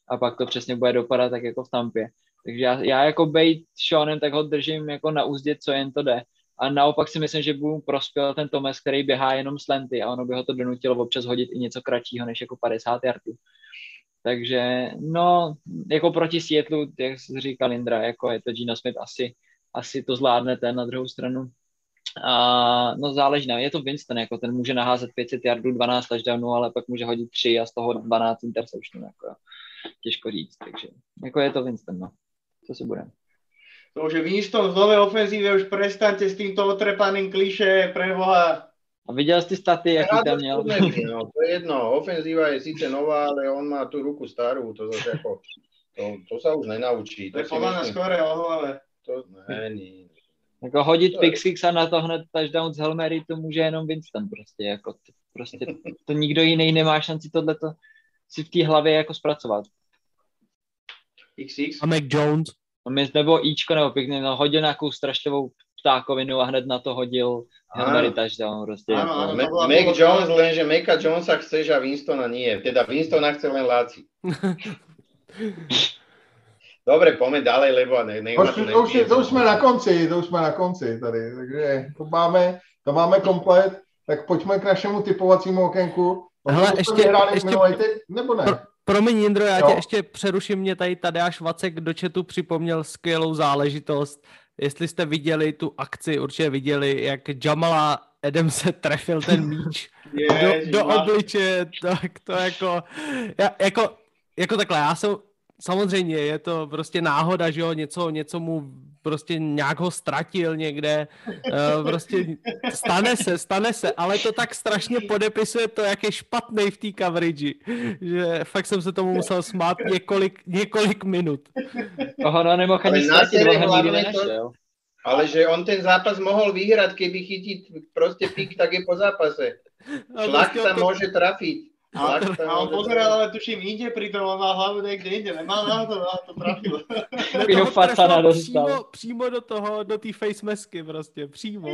a pak to přesně bude dopadat tak jako v Tampě. Takže já jako bejt Seanem, tak ho držím jako na úzdě, co jen to jde. A naopak si myslím, že by mu prospěl ten Thomas, který běhá jenom slenty a ono by ho to donutilo občas hodit i něco kratšího než jako 50 yardů. Takže no, jako proti Seattleu, jak říká Lindra, jako je to Geno Smith, asi to zvládnete. Na druhou stranu no záleží, je to Winston, jako ten může naházet 500 yardů, 12 touchdownů, ale pak může hodit 3 a z toho 12 interceptionů, jako těžko říct, takže jako je to Winston, no, co si budeme. To, že Winston v nové ofenzívě, už prestaňte s týmto otrepaným klišé, preboha. A viděl jsi ty staty, jaký tam měl? No, to je jedno, ofenzíva je sice nová, ale on má tu ruku starou, to zase jako, to se už nenaučí. To je pomána skore o hlave. To není. Jako hodit pick-six a na to hned touchdown z Hail Mary, to může jenom Winston prostě, jako prostě to nikdo jiný nemá šanci tohleto si v té hlavě jako zpracovat. Pick-six? A Mac Jones? Nebo Ičko, nebo pick-six, no, hodil nějakou strašlivou ptákovinu a hned na to hodil Hail Mary touchdown prostě. Ano, Mac Jones, lenže Maca Jonesa chceš a Winstona nie, teda Winstona chce len Láci. Dobre, poďme ďalej, lebo to už sme na konci tady, takže to máme komplet, tak pojďme k našemu typovacímu okénku. Hele, ještě minulejte, nebo ne? Promiň, Jindro, já tě ještě přeruším, mě tady Tadeáš Vacek do chatu připomněl skvělou záležitost. Jestli jste viděli tu akci, určitě viděli, jak Jamala Adam se trefil ten míč do obliče, tak to jako takhle, já jsem... Samozřejmě, je to prostě náhoda, že jo, něco mu prostě nějak ho ztratil někde, prostě stane se, ale to tak strašně podepisuje to, jak je špatnej v té coverage, že fakt jsem se tomu musel smát několik minut. Oho, no nemohl ani ztratit, ale že on ten zápas mohl vyhrát, keby chytit prostě pík, tak je po zápase. Šlak se může trafit. A on pozeral, ale tuším jinde, pritom on má hlavu někde jinde, nemá to trafilo. Jeho facana dostal. Přímo do toho, do té face masky prostě, přímo.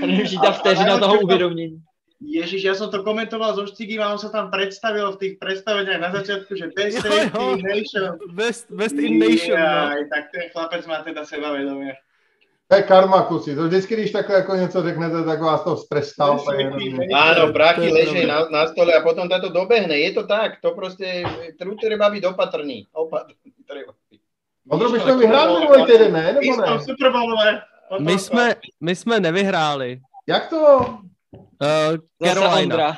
Nemůží ta vteřina toho uvědomění. Ježiš, ja som to komentoval so Štigým a on sa tam predstavil v tých predstaveniach na začiatku, že best in nation. Best in nation. Aj, tak ten chlapec má teda sebavedomie. To je karma, kluci. To vždycky, když takhle jako něco řeknete, tak vás to strestá. Áno, bráky leží na stole a potom tato dobehne. Je to tak, to prostě, treba být opatrný. Ondro, my jsme vyhráli minulý týden, ne? My jsme nevyhráli. Jak to? Carolina.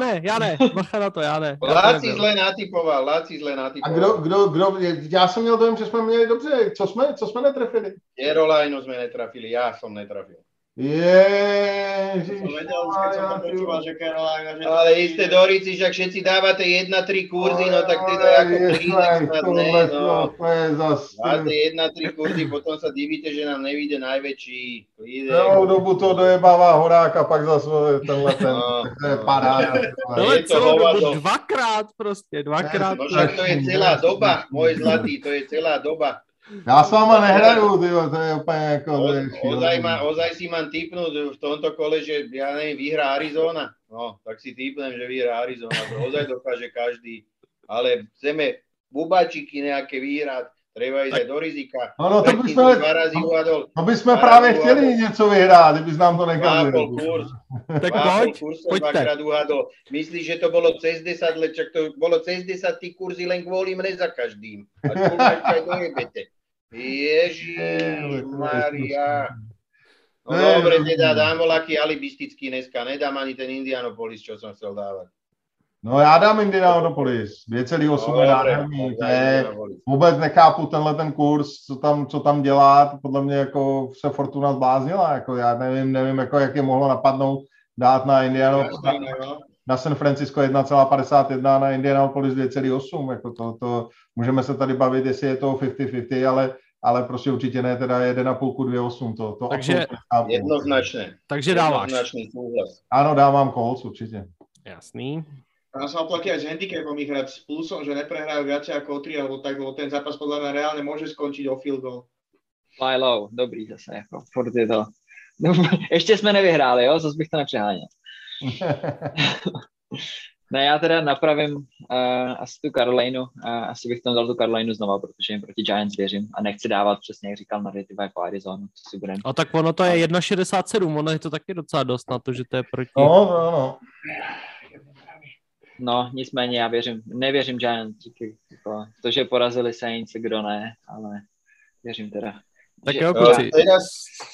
Ne, já ne, bacha na to, já ne. Láci zle natypoval, A kdo, já jsem měl dojem, že jsme měli dobře, co jsme netrefili? Carolinu jsme netrafili, já jsem netrafil. Ježiš. Ale jste Dorici, že všetci dáváte 1-3 kurzy, no tak ty to jako prínek snadné, no. Dáte 1-3 kurzy, potom se divíte, že nám nevíde největší. Celou dobu to dojebává Horák a pak zase tenhle ten. To je paráda. No je celou dobu dvakrát. No však to je celá doba, můj zlatý, to je celá doba. Já s váma nehraju, tyjo, to je úplně jako... Ozaj si mám tipnout v tomto kole, že já nevím, vyhrá Arizona. No, tak si tipnem, že vyhrá Arizona. To ozaj dokáže každý. Ale chceme bubačiky nějaké vyhrát, treba jít do rizika. No, to bychom právě chtěli něco vyhrát, kdybys nám to nekazil. Tak kurz jsem dvakrát uhadol. Myslíš, že to bylo cez 10 let, čak to bylo cez 10 tý kurzy len kvôli mne za každým. A kurz dojebete. Ježiš Maria. No dobre, teda dám voľaký alibistický dneska. Nedám ani ten Indianapolis, čo som chcel dávať. No já dám Indianapolis. 2,8. Vůbec nechápu tenhle ten kurz, co tam dělá. Podle mě jako se Fortuna zbláznila. Jako já nevím jako, jak je mohlo napadnout dát na Indianapolis. Na San Francisco 1,51, na Indianapolis 2,8. Jako to, můžeme se tady bavit, jestli je to 50-50, ale prostě určitě ne, teda 1,5 2,8. To takže jednoznačné. Takže dáváš. Ano, dávám Colts určitě. Jasný. A som platí aj s handicapom ich hrať s plusom, že neprehrajú viac ako 3, alebo tak, lebo ten zápas podľa mňa reálne môže skončiť o field goal. Fly low, dobrý zase, jako, furt je to. Ještě jsme nevyhráli, jo, zase bych to nepřeháněl. Ne, já teda napravím asi tu Carolinu, asi bych tam dal tu Carolinu znova, protože jim proti Giants věřím a nechci dávat přesně, jak říkal, na jako Arizonu, co si budem. A tak ono to je 1,67, ono je to taky docela dost na to, že to je proti... No. No, nicméně já nevěřím Giants, to, že porazili Saints, kdo ne, ale věřím teda. Tak jo, kluci.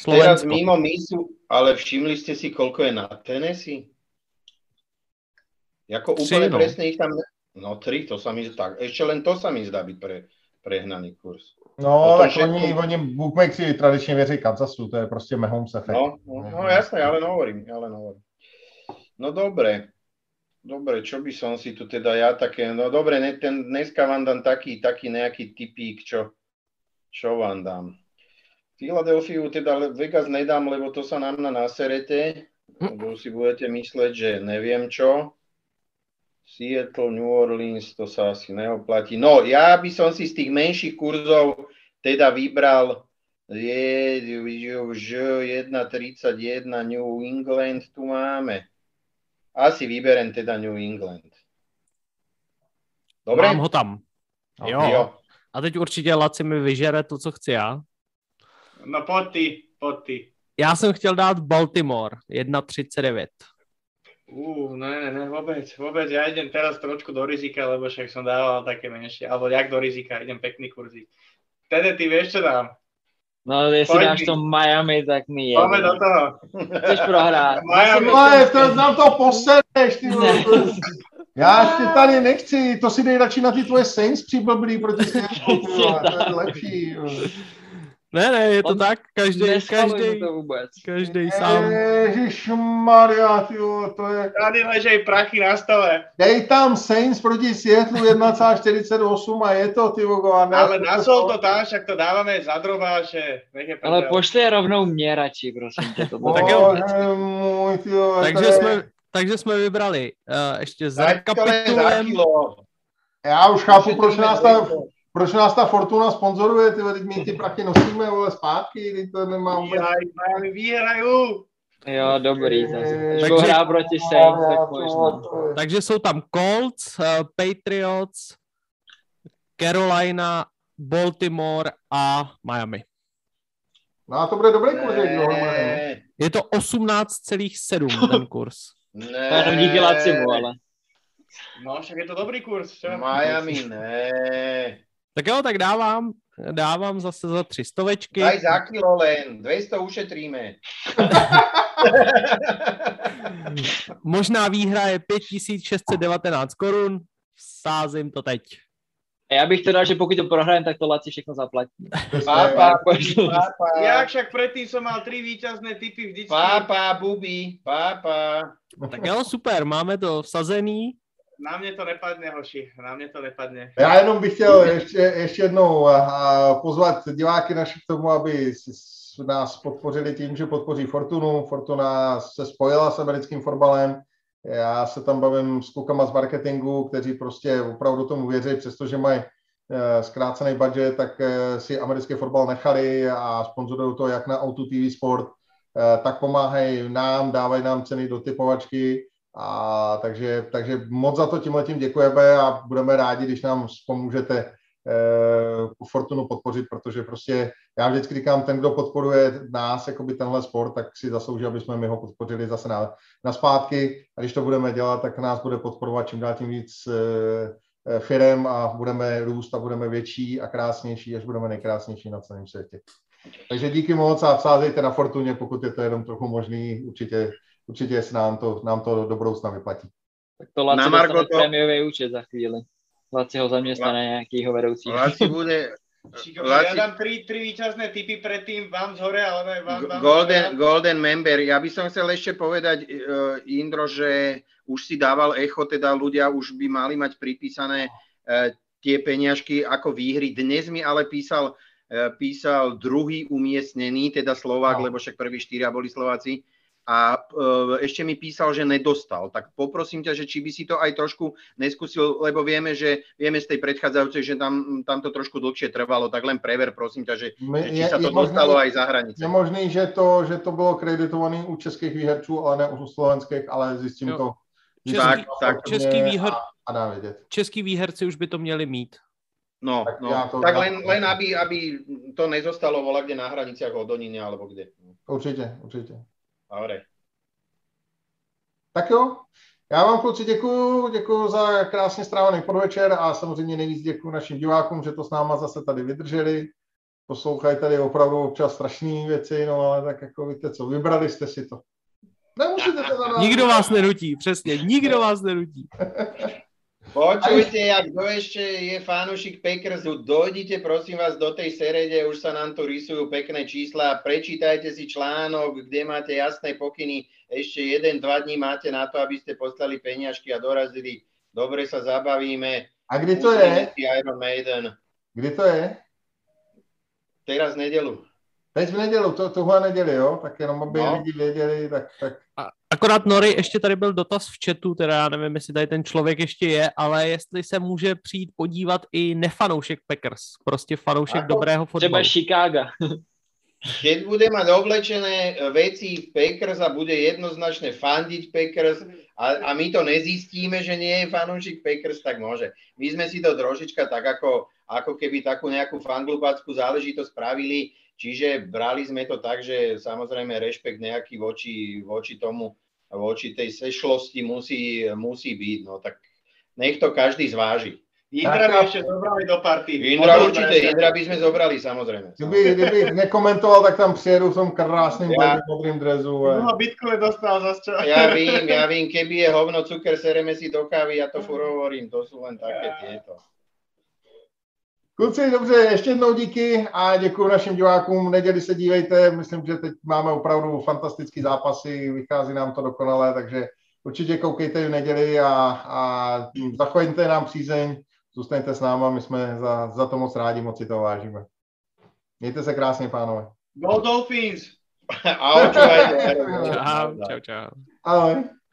Teraz mimo mísu, ale všimli jste si, kolko je na Tennessee? Jako 3, úplně no. Přesně jich tam... No 3, to sami tak. Ještě len to sami zdá být prehnaný kurz. No, tak oni bookmakeri tradičně věří Kansasu, to je prostě Mahomes effect. No, jasné, ale nehovorím. No dobré. Dobre, čo by som si tu teda ja také... No dobre, dneska vám dám taký nejaký tipík, čo vám dám. Filadelfiu teda Vegas nedám, lebo to sa nám naserete. Lebo si budete mysleť, že neviem čo. Seattle, New Orleans, to sa asi neoplatí. No, ja by som si z tých menších kurzov teda vybral 1,31 New England, tu máme. Asi vyberem teda New England. Dobré? Mám ho tam. Jo. A teď určitě Laci mi vyžere to, co chci já. No pojď ty. Já jsem chtěl dát Baltimore, 1,39. Ne, vůbec. Já jdem teraz trošku do rizika, lebo však jsem dával také menší. Alebo jak do rizika, jdem pekný kurzy. Tedy ty víš, co dám? No, jestli dáš to Miami, tak mi je. Máme do toho. Chceš prohrát. Miami, to nám to posedeš, ty vole. Já tě tady nechci, to si dej radši na ty tvoje Saints přiblblí proti Seattle, to je lepší. Ne, je to on tak, každej sám. Ježišmarja, ty vole, to je... Tady ležej prachy na stole. Dej tam Saints proti Seattle 1,48 a je to, ty vole. Ale nasol to tam, však to dáváme za drováše. Ale pošli rovnou mě radši, prosím tě. Takže jsme vybrali, ještě zrekapitulujeme. Já už chápu, proč nás ta Fortuna sponzoruje, teď my ty prachy nosíme, vole, zpátky, teď to nemá vůbec. Vyhraju! Jo, dobrý, takže hrá proti Saints, tak možná. Takže jsou tam Colts, Patriots, Carolina, Baltimore a Miami. No a to bude dobrý kurz, normálně. Je to 18,7 ten kurz. Ne. Díky Lacimu, ale. No, však je to dobrý kurz. Miami, ne. Tak jo, tak dávám zase za 300. Daj za kilo len, 200 ušetríme. Možná výhra je 5619 korun. Sázím to teď. Já bych teda, že pokud to prohrajem, tak to Laci všechno zaplatí. Pápa. Já však předtím jsem mal 3 víťazné tipy vždycky. Pápa, bubí, pápa. Tak jo, super, máme to vsazený. Na mě to nepadne, hoši, na mě to nepadne. Já jenom bych chtěl ještě jednou pozvat diváky naši k tomu, aby nás podpořili tím, že podpoří Fortunu. Fortuna se spojila s americkým fotbalem. Já se tam bavím s klukama z marketingu, kteří prostě opravdu tomu věří, přestože mají zkrácený budget, tak si americký fotbal nechali a sponzorují to jak na O2 TV Sport, tak pomáhají nám, dávají nám ceny do typovačky. A takže moc za to tímhletím děkujeme a budeme rádi, když nám pomůžete Fortunu podpořit, protože prostě já vždycky říkám, ten, kdo podporuje nás, jakoby tenhle sport, tak si zaslouží, aby jsme my ho podpořili zase na zpátky. A když to budeme dělat, tak nás bude podporovat čím dál tím víc firem a budeme růst a budeme větší a krásnější, až budeme nejkrásnější na celém světě. Takže díky moc a vsázejte na Fortuně, pokud je to jenom trochu možný, určitě se nám to do budoucna vyplatí. Tak to Laci dostane prémiový účet za chvíli. Laci ho zaměstnane nějakýho vedoucího. Laci bude... Laci... Ja dám 3 výčasné tipy predtým, vám z hore, ale vám... Golden member. Ja by som chcel ešte povedať, Indro, že už si dával echo, teda ľudia už by mali mať pripísané tie peniažky ako výhry. Dnes mi ale písal druhý umiestnený, teda Slovák, lebo však prvý 4 boli Slováci, a ešte mi písal, že nedostal. Tak poprosím ťa, že či by si to aj trošku neskúsil, lebo vieme z tej predchádzajúcej, že tam to trošku dlhšie trvalo, tak len prever, prosím ťa, že či sa to dostalo aj za hranice. Je možný, že to bylo kreditované u českých výherců, ale ne u slovenských, ale zistím to. Tak. A dá vědět. Český výherci už by to měli mít. No, tak len aby to nezostalo volakde na hraniciach od Doniny alebo kde. Určite. Dobre. Tak jo, já vám kluci děkuju za krásně strávený podvečer a samozřejmě nejvíc děkuju našim divákům, že to s náma zase tady vydrželi. Poslouchají tady opravdu občas strašné věci, no ale tak jako víte co, vybrali jste si to. Nemusíte to na nás. Nikdo vás nenutí, přesně, nikdo vás nenutí. Počujte, jak kdo ještě je fanúšik Packersu, dojdite prosím vás do tej serede, už sa nám tu rysujú pekné čísla, prečítajte si článok, kde máte jasné pokyny, ešte 1-2 dní máte na to, aby ste poslali peniažky a dorazili. Dobre sa zabavíme. A kdy to je? Iron Maiden. Kdy to je? Teraz v nedelu. Teď v nedělu, tuhle neděli, jo? Tak jenom aby lidi věděli, tak... Akorát Nory, ještě tady byl dotaz v chatu, teda já nevím, jestli tady ten člověk ještě je, ale jestli se může přijít podívat i nefanoušek Packers, prostě fanoušek dobrého fotbalu. Třeba Chicago. Keď bude mať oblečené veci Packers a bude jednoznačne fandiť Packers a my to nezistíme, že nie je fanúšik Packers, tak môže. My sme si to trošička tak ako keby takú nejakú fanglubácku záležitosť spravili, čiže brali sme to tak, že samozrejme rešpekt nejaký voči tomu, voči tej sešlosti musí byť, no tak nech to každý zváži. Jindra by ještě zobrali do party. Jindra by jsme zobrali, samozřejmě. Kdyby nekomentoval, tak tam přijedu v tom krásným modrým drezu. No, bytku nedostal zase čo. Já vím, keby je hovno, cukr, sereme si do kávy, já to furt hovorím, to jsou len také tieto. Kluci, dobře, ještě jednou díky a děkuji našim divákům, neděli se dívejte, myslím, že teď máme opravdu fantastický zápasy, vychází nám to dokonale, takže určitě koukejte v neděli a zachováte nám přízeň. Zůstaňte s náma, my jsme za to moc rádi, moc si to vážíme. Mějte se krásně, pánové. Go Dolphins! Ahoj, čau. Ahoj.